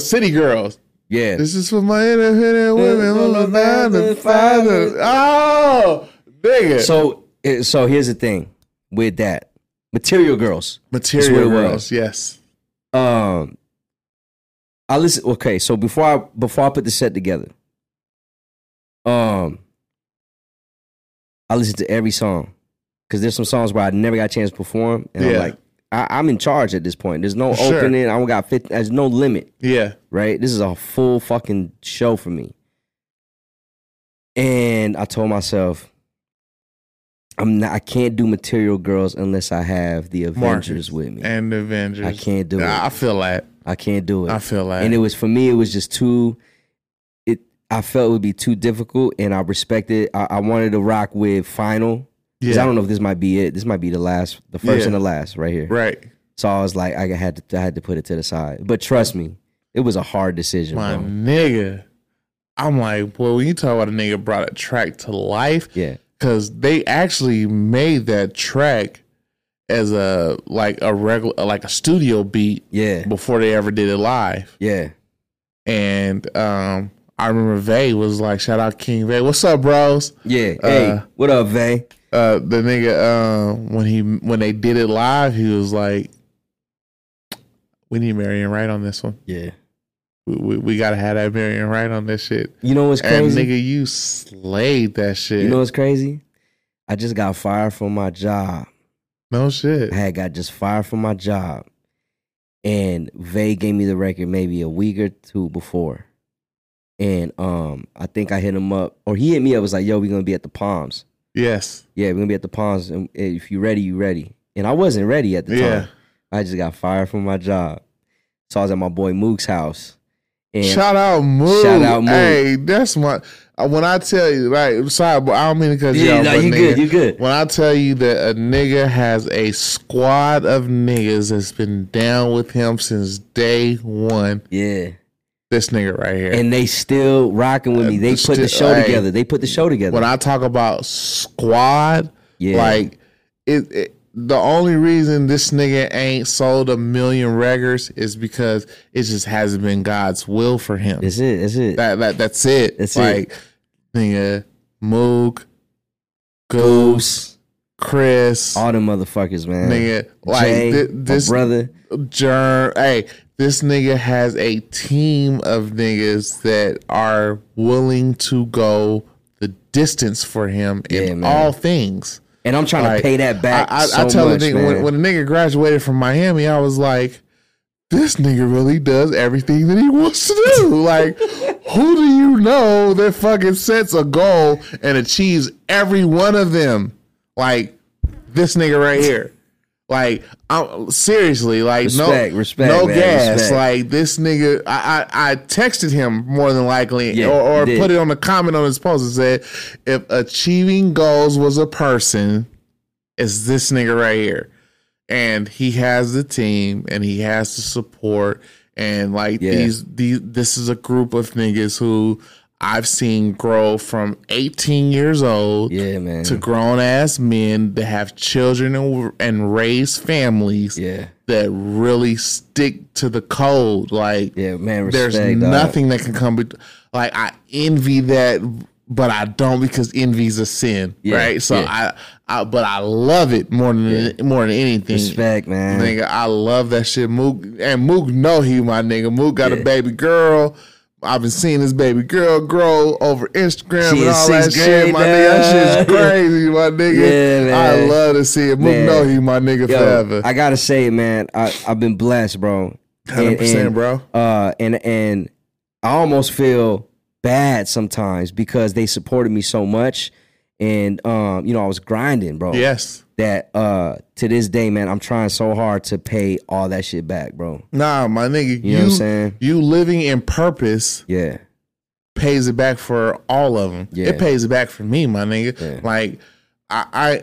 City Girls. Yeah, this is for my independent women. Oh, nigga. So here's the thing with that Material Girls. Yes. I listen. Okay, so before I put the set together, I listened to every song because there's some songs where I never got a chance to perform, and I'm like, I'm in charge at this point. There's no opening. I don't got 50. There's no limit. Yeah. Right? This is a full fucking show for me. And I told myself, I can't do Material Girls unless I have the Avengers with me. And the Avengers. I can't do it. I feel that. I can't do it. I feel that. And it was, for me, it was just too, I felt it would be too difficult, and I respected, I wanted to rock with Final. Because I don't know if this might be it. This might be the first and the last right here. Right. So I was like, I had to put it to the side. But trust me, it was a hard decision. My nigga. I'm like, boy, when you talk about a nigga brought a track to life. Yeah. Because they actually made that track as a studio beat. Yeah. Before they ever did it live. Yeah. And I remember Vay was like, shout out King Vay. What's up, bros? Yeah. Hey, what up, Vay? The nigga, when they did it live, he was like, "We need Marion Wright on this one. Yeah, we gotta have that Marion Wright on this shit." You know what's crazy? And nigga, you slayed that shit. You know what's crazy? I just got fired from my job. No shit. I had got just fired from my job, and Vay gave me the record maybe a week or two before, and I think I hit him up, or he hit me up. Was like, "Yo, we gonna be at the Palms." Yes. Yeah, we're going to be at the Palms. And if you're ready, you ready. And I wasn't ready at the time. I just got fired from my job. So I was at my boy Mook's house. And shout out Mook. Hey, that's my... When I tell you, like, sorry, but I don't mean to cut you off. No, you good, you good. When I tell you that a nigga has a squad of niggas that's been down with him since day one. Yeah. This nigga right here. And they still rocking with me. They put the show together. When I talk about squad, like, the only reason this nigga ain't sold 1 million records is because it just hasn't been God's will for him. That's it. That's it. Nigga, Moog, Goose, Chris. All them motherfuckers, man. Nigga, like, Jay, this brother. This nigga has a team of niggas that are willing to go the distance for him in all things. And I'm trying to pay that back. I tell the nigga, when a nigga graduated from Miami, I was like, this nigga really does everything that he wants to do. Like, who do you know that fucking sets a goal and achieves every one of them? Like, this nigga right here. Like, I'm seriously, like, respect, no man, gas. Respect. Like, this nigga, I texted him more than likely, or put it on the comment on his post and said, if achieving goals was a person, it's this nigga right here. And he has the team, and he has the support, And like this is a group of niggas who I've seen grow from 18 years old to grown ass men that have children and raise families that really stick to the code. Like, respect, there's nothing that can come. Like, I envy that, but I don't, because envy's a sin, right? So but I love it more than anything. Respect, man. Nigga, I love that shit. Mook know he my nigga. Mook got a baby girl. I've been seeing this baby girl grow over Instagram and all that shit. My nigga, that shit's crazy, my nigga. Yeah, I love to see it. Mook know he my nigga forever. I gotta say, man, I've been blessed, bro. 100%, bro. And I almost feel bad sometimes because they supported me so much, and I was grinding, bro. Yes. That to this day, man, I'm trying so hard to pay all that shit back, bro. Nah, my nigga, you know what I'm saying? You living in purpose pays it back for all of them. Yeah. It pays it back for me, my nigga. Yeah. Like I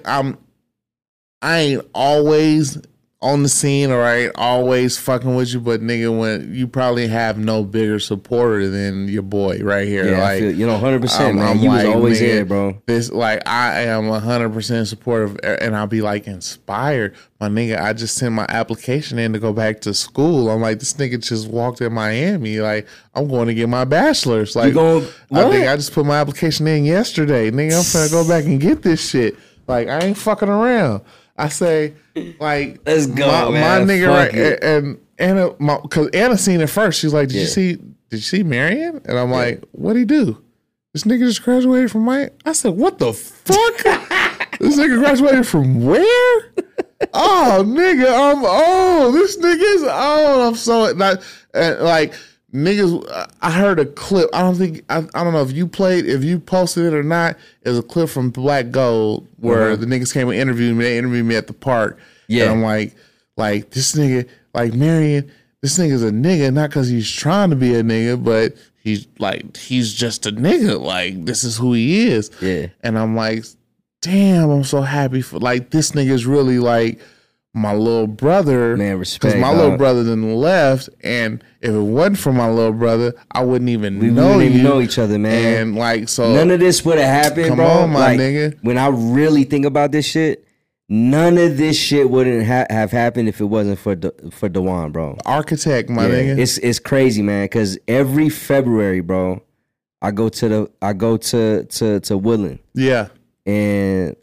ain't always on the scene, all right, always fucking with you, but nigga, when you probably have no bigger supporter than your boy right here. Yeah, like, 100%, man. He was always here, bro. This, like, I am 100% supportive, and I'll be like inspired. My nigga, I just sent my application in to go back to school. I'm like, this nigga just walked in Miami. Like, I'm going to get my bachelor's. Like, I think I just put my application in yesterday. Nigga, I'm finna go back and get this shit. Like, I ain't fucking around. I say, like, let's go, man. My nigga, fuck right, it. And Anna, because Anna seen it first. She's like, did you see Marion? And I'm like, what'd he do? This nigga just graduated from my. I said, what the fuck? This nigga graduated from where? Oh, nigga, I'm old. This nigga is old. I'm so like niggas. I heard a clip. I don't know if you played, if you posted it or not. It was a clip from Black Gold where the niggas came and interviewed me. They interviewed me at the park. Yeah, and I'm like this nigga, like Marion. This nigga's a nigga, not because he's trying to be a nigga, but he's just a nigga. Like, this is who he is. Yeah, and I'm like, damn, I'm so happy for, like, this nigga's really like my little brother. Man, respect. Because my little brother then left, and if it wasn't for my little brother, I wouldn't even know you. We wouldn't even know each other, man. And like, so none of this would have happened, come bro. Come on, my like, nigga. When I really think about this shit, none of this shit wouldn't have happened if it wasn't for DeJuan, bro. Architect, my nigga. It's crazy, man. Because every February, bro, I go to Woodland. Yeah. And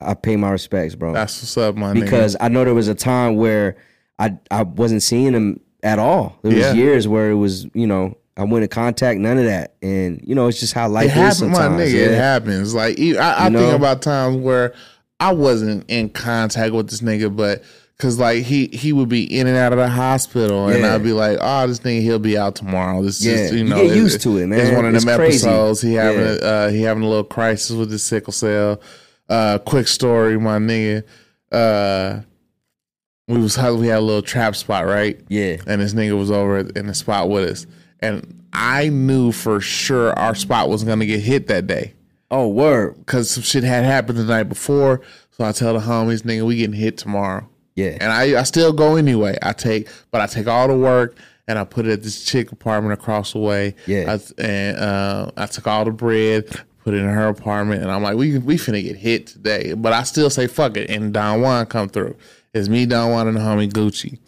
I pay my respects, bro. That's what's up, my nigga. Because I know there was a time where I wasn't seeing him at all. There was years where it was, I wouldn't contact none of that. And, it's just how life is sometimes. It happens, my nigga. Yeah. It happens. Like, I think about times where I wasn't in contact with this nigga, but because, like, he would be in and out of the hospital, and I'd be like, oh, this nigga, he'll be out tomorrow. This is, you get used to it, man. It's one of them episodes. Crazy. He having a little crisis with his sickle cell. Quick story, my nigga. We had a little trap spot, right? Yeah. And this nigga was over in the spot with us, and I knew for sure our spot was gonna get hit that day. Oh, word. Because some shit had happened the night before. So I tell the homies, nigga, we getting hit tomorrow. Yeah. And I still go anyway. I take all the work, and I put it at this chick apartment across the way. Yeah. And I took all the bread, put it in her apartment, and I'm like, we finna get hit today. But I still say, fuck it. And Don Juan come through. It's me, Don Juan, and the homie Gucci.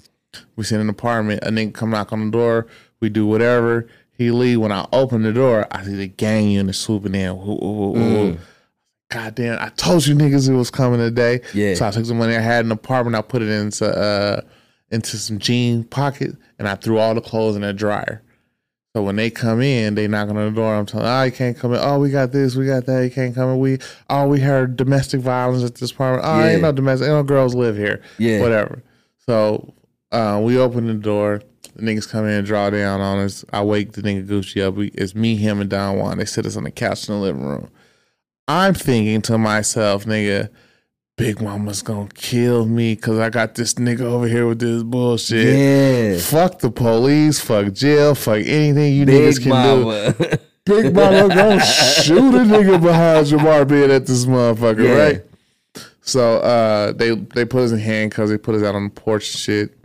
We sit in an apartment. A nigga come knock on the door. We do whatever. He leave. When I open the door, I see the gang unit swooping in. Ooh. God damn, I told you niggas it was coming today. Yeah. So I took the money I had in the apartment, I put it into some jean pocket, and I threw all the clothes in the dryer. So when they come in, they knock on the door. I'm telling them, oh, you can't come in. Oh, we got this, we got that. You can't come in. We heard domestic violence at this apartment. Oh, ain't no domestic. Ain't no girls live here. Yeah. Whatever. So we open the door. The niggas come in and draw down on us. I wake the nigga Gucci up. It's me, him, and Don Juan. They sit us on the couch in the living room. I'm thinking to myself, nigga, Big Mama's gonna kill me because I got this nigga over here with this bullshit. Yeah. Fuck the police, fuck jail, fuck anything you Big niggas can Mama. Do. Big Mama gonna shoot a nigga behind your bar bed at this motherfucker, right? So they put us in handcuffs. They put us out on the porch and shit.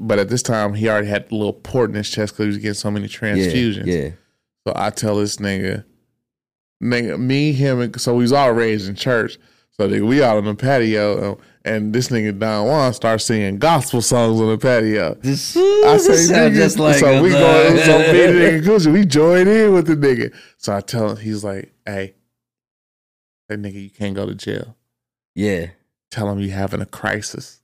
but at this time he already had a little port in his chest because he was getting so many transfusions. Yeah. So I tell this nigga, me, him, and, so we was all raised in church. So nigga, we out on the patio, and this nigga Don Juan starts singing gospel songs on the patio. I say, nigga, just like so we going, so me and nigga Gucci, we join in with the nigga. So I tell him, he's like, hey, that nigga, you can't go to jail. Yeah. Tell him you having a crisis.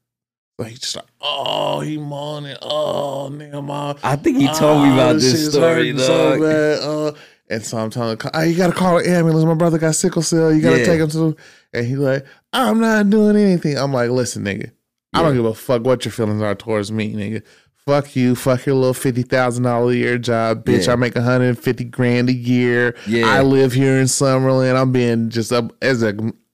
So he just like, oh, he moaning, oh, nigga, mom. I think he told me about this story, dog. So bad. And so I'm telling him, oh, you got to call an ambulance. My brother got sickle cell. You got to take him to. And he's like, I'm not doing anything. I'm like, listen, nigga, I don't give a fuck what your feelings are towards me, nigga. Fuck you. Fuck your little $50,000 a year job, bitch. I make $150,000 a year. Yeah. I live here in Summerlin. I'm being just as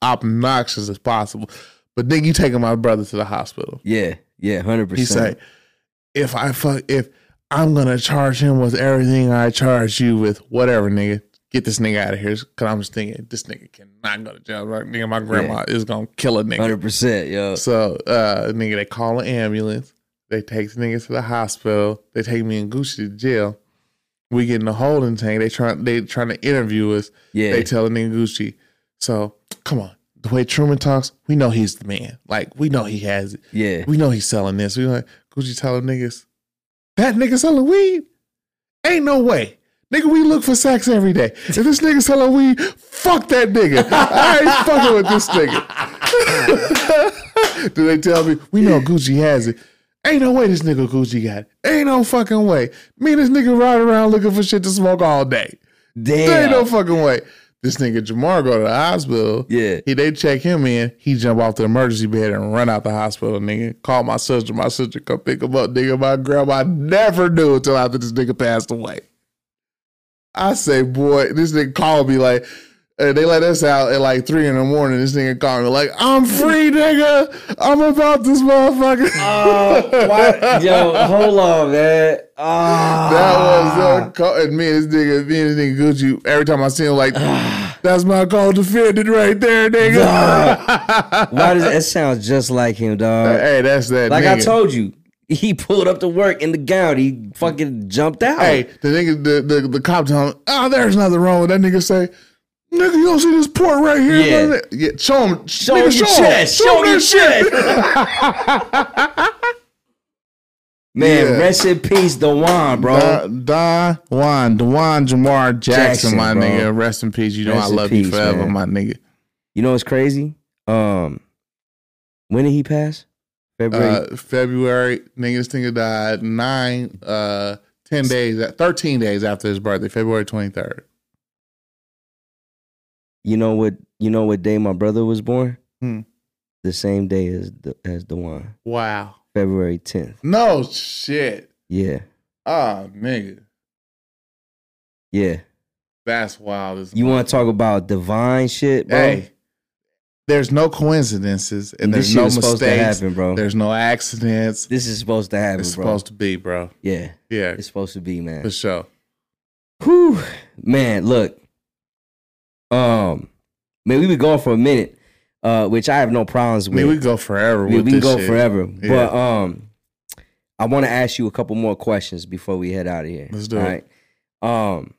obnoxious as possible. But nigga, you taking my brother to the hospital. Yeah. Yeah. 100%. He said, if I'm going to charge him with everything I charge you with, whatever, nigga. Get this nigga out of here. Because I'm just thinking, this nigga cannot go to jail. Like, nigga, my grandma is going to kill a nigga. 100%, yo. So, nigga, they call an ambulance. They take the nigga to the hospital. They take me and Gucci to jail. We get in the holding tank. They trying to interview us. Yeah. They tell the nigga Gucci. So, come on. The way Truman talks, we know he's the man. Like, we know he has it. Yeah. We know he's selling this. We like, Gucci telling niggas, that nigga selling weed? Ain't no way. Nigga, we look for sex every day. If this nigga selling weed, fuck that nigga. I ain't fucking with this nigga. Do they tell me, we know Gucci has it. Ain't no way this nigga Gucci got it. Ain't no fucking way. Me and this nigga ride around looking for shit to smoke all day. Damn. There ain't no fucking way. This nigga Jamar go to the hospital. Yeah. They check him in. He jump off the emergency bed and run out the hospital, nigga. Call my sister. My sister come pick him up, nigga. My grandma never knew until after this nigga passed away. I say, boy, this nigga called me like, they let us out at like 3 in the morning. This nigga called me like, I'm free, nigga. I'm about this motherfucker. Yo, hold on, man. That was and me and this nigga Gucci, every time I see him, like, that's my call defended right there, nigga. Why does that sound just like him, dog? Like, hey, that's that. Like nigga. I told you, he pulled up to work in the gown. He fucking jumped out. Hey, the nigga, the cop told him, oh, there's nothing wrong with that nigga. Say, nigga, you don't see this port right here? Yeah. Yeah, show him, show him your chest. Show him your chest. Man, rest in peace, Don Juan, bro. Don Juan Jamar Jackson, my bro. Nigga. Rest in peace. You know I love you forever, man. My nigga. You know what's crazy? When did he pass? February. February. Nigga, this nigga died 13 days after his birthday, February 23rd. You know what day my brother was born? The same day as Don Juan. Wow. February 10th. No shit. Yeah. Oh, nigga. Yeah. That's wild as you want to talk about divine shit, bro? Hey, there's no coincidences and there's no mistakes. This is supposed to happen, bro. There's no accidents. This is supposed to happen, bro. It's supposed to be, bro. Yeah. Yeah. It's supposed to be, man. For sure. Whew. Man, look. Man, we've been going for a minute. Which I have no problems with. I mean, we go forever with this shit. We can go forever. Yeah. But I want to ask you a couple more questions before we head out of here. Let's do it. All right?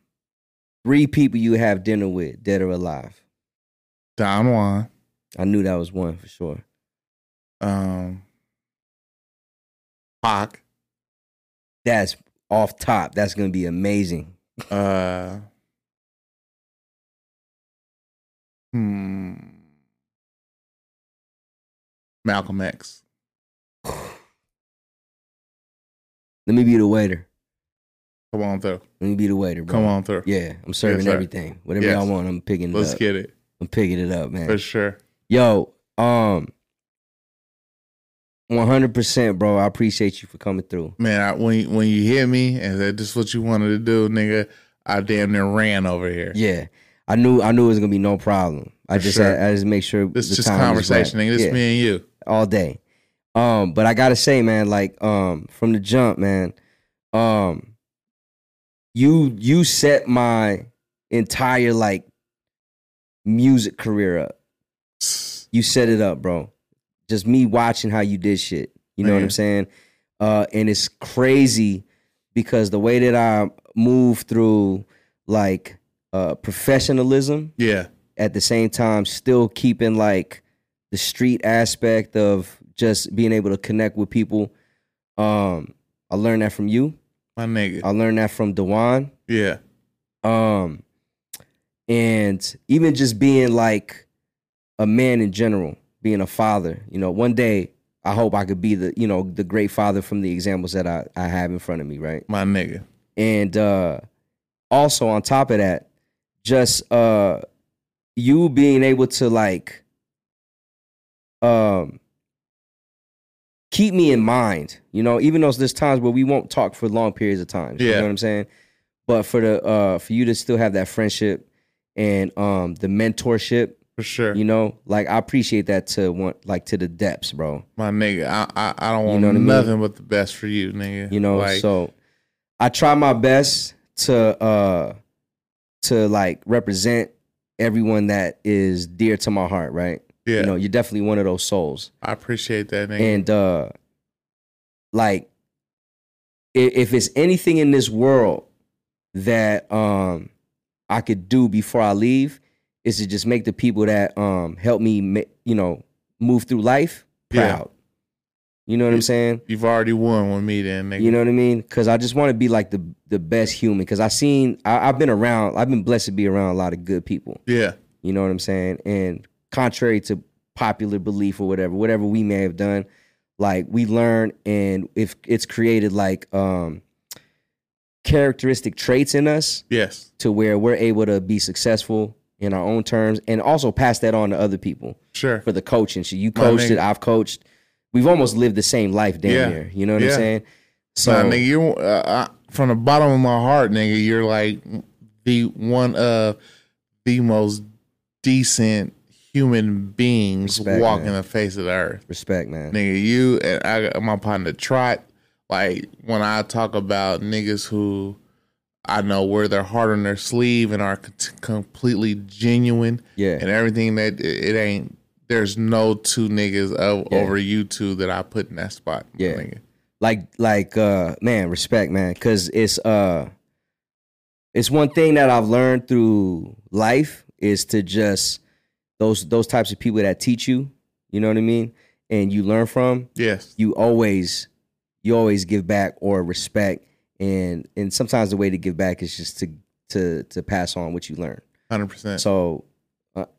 3 people you have dinner with, dead or alive. Don Juan. I knew that was one for sure. Pac. That's off top. That's going to be amazing. Malcolm X. Let me be the waiter. Come on through. Let me be the waiter, bro. Come on through. Yeah, I'm serving everything. Whatever y'all want, I'm picking it up. Let's get it. I'm picking it up, man. For sure. Yo, 100%, bro. I appreciate you for coming through. Man, when you hear me and that this is what you wanted to do, nigga, I damn near ran over here. Yeah. I knew it was going to be no problem. I just make sure this is just conversation. Right. Nigga. This is me and you all day. But I gotta say, man, like from the jump, man, you set my entire like music career up. You set it up, bro. Just me watching how you did shit. You know what I'm saying? And it's crazy because the way that I move through like professionalism, yeah, at the same time still keeping like the street aspect of just being able to connect with people. I learned that from you, my nigga. I learned that from DeJuan. Yeah. And even just being like a man in general, being a father, you know, one day I hope I could be the, you know, the great father from the examples that I have in front of me, right? My nigga. And also on top of that, just you being able to like keep me in mind, you know, even though there's times where we won't talk for long periods of time. Yeah. You know what I'm saying? But for the for you to still have that friendship and the mentorship, for sure, you know, like I appreciate that to want like to the depths, bro. My nigga, I don't want, you know, nothing but the best for you, nigga. You know, like, so I try my best to like represent everyone that is dear to my heart, right? Yeah, you know, you're definitely one of those souls. I appreciate that, nigga. And like, if it's anything in this world that I could do before I leave, is to just make the people that help me, you know, move through life proud. Yeah. You know what I'm saying? You've already won with me then, nigga. You know what I mean? Because I just want to be like the best human. Because I've been blessed to be around a lot of good people. Yeah. You know what I'm saying? And contrary to popular belief or whatever we may have done, like we learn, and if it's created like characteristic traits in us, yes, to where we're able to be successful in our own terms and also pass that on to other people. Sure. For the coaching. So you coached it, I've coached. We've almost lived the same life down here. You know what I'm saying? So nigga, you from the bottom of my heart, nigga, you're like the one of the most decent human beings walking the face of the earth. Respect, man. Nigga, you and my partner Trot. Like, when I talk about niggas who I know wear their heart on their sleeve and are completely genuine, yeah, and everything, that it ain't, there's no two niggas over you two that I put in that spot. Yeah. Nigga. Like, man, respect, man. Cause it's one thing that I've learned through life is to just, those types of people that teach you, you know what I mean? And you learn from, yes, you always give back or respect, and sometimes the way to give back is just to pass on what you learn. 100%. So,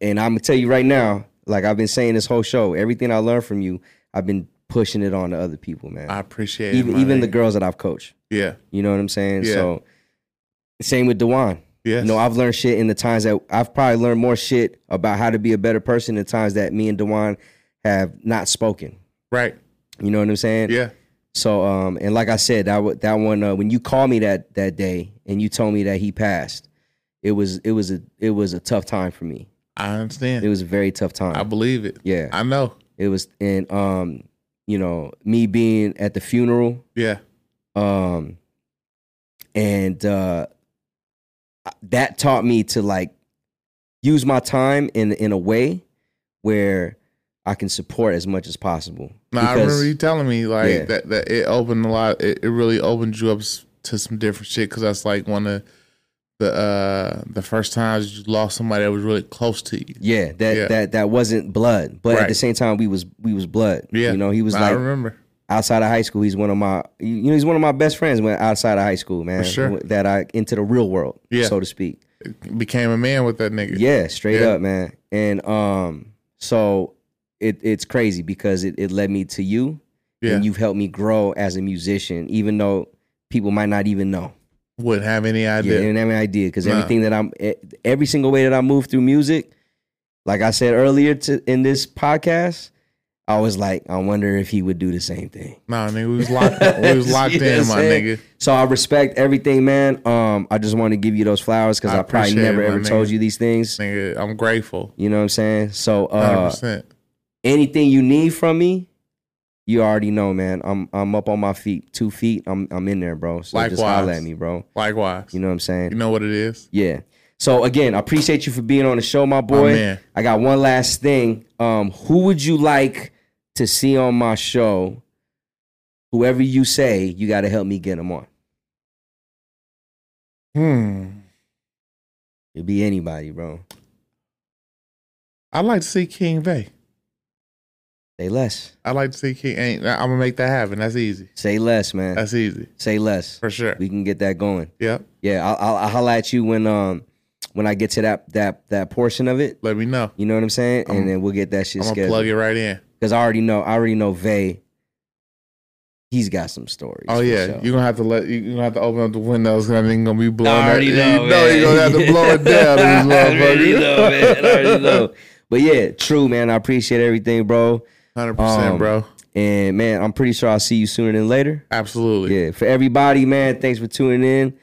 and I'm gonna tell you right now, like I've been saying this whole show, everything I learned from you, I've been pushing it on to other people, man. I appreciate it. Even the girls that I've coached. Yeah. You know what I'm saying? Yeah. So, same with DeJuan. Yeah. You know, I've learned shit in the times that I've probably learned more shit about how to be a better person in the times that me and DeJuan have not spoken. Right. You know what I'm saying? Yeah. So, and like I said, that one, when you called me that day and you told me that he passed, it was a tough time for me. I understand. It was a very tough time. I believe it. Yeah. I know. It was, and, you know, me being at the funeral. Yeah. And that taught me to, like, use my time in a way where I can support as much as possible. No, I remember you telling me like that it opened a lot. It really opened you up to some different shit, because that's like one of the first times you lost somebody that was really close to you. Yeah, that wasn't blood, but at the same time we was blood. Yeah, you know, he was like, I remember outside of high school, he's one of my best friends when outside of high school, man. For sure. That I into the real world, so to speak. Became a man with that nigga. Yeah, straight up, man. And so. It's crazy because it led me to you, and you've helped me grow as a musician, even though people might not even know. Wouldn't have any idea. Yeah, didn't have any idea, because everything that every single way that I move through music, like I said earlier in this podcast, I was like, I wonder if he would do the same thing. Nah, nigga, we was locked in, my nigga. So I respect everything, man. I just want to give you those flowers, because I probably never ever told you these things. Nigga, I'm grateful. You know what I'm saying? So, 100%. Anything you need from me, you already know, man. I'm up on my feet, 2 feet. I'm in there, bro. So likewise, just holler at me, bro. Likewise. You know what I'm saying? You know what it is? Yeah. So again, I appreciate you for being on the show, my boy. Oh, man. I got one last thing. Who would you like to see on my show whoever you say, you got to help me get them on. It'd be anybody, bro. I'd like to see King Vay. Say less. I'd like to see King. I'm going to make that happen. That's easy. Say less, man. That's easy. Say less. For sure. We can get that going. Yeah. Yeah. I'll holler at you when I get to that portion of it. Let me know. You know what I'm saying? And then we'll get that shit scheduled. I'm going to plug it right in. Because I already know Vay. He's got some stories. Oh yeah, sure. you're gonna have to open up the windows because I think gonna be blowing. I already know, you know, man. You're gonna have to blow it down. I already know, man. I already know. But yeah, true, man. I appreciate everything, bro. 100%, bro. And man, I'm pretty sure I'll see you sooner than later. Absolutely. Yeah. For everybody, man. Thanks for tuning in.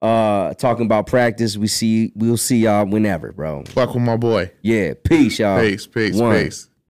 Talking about practice. We'll see y'all whenever, bro. Fuck with my boy. Yeah. Peace, y'all. Peace. Peace. Peace.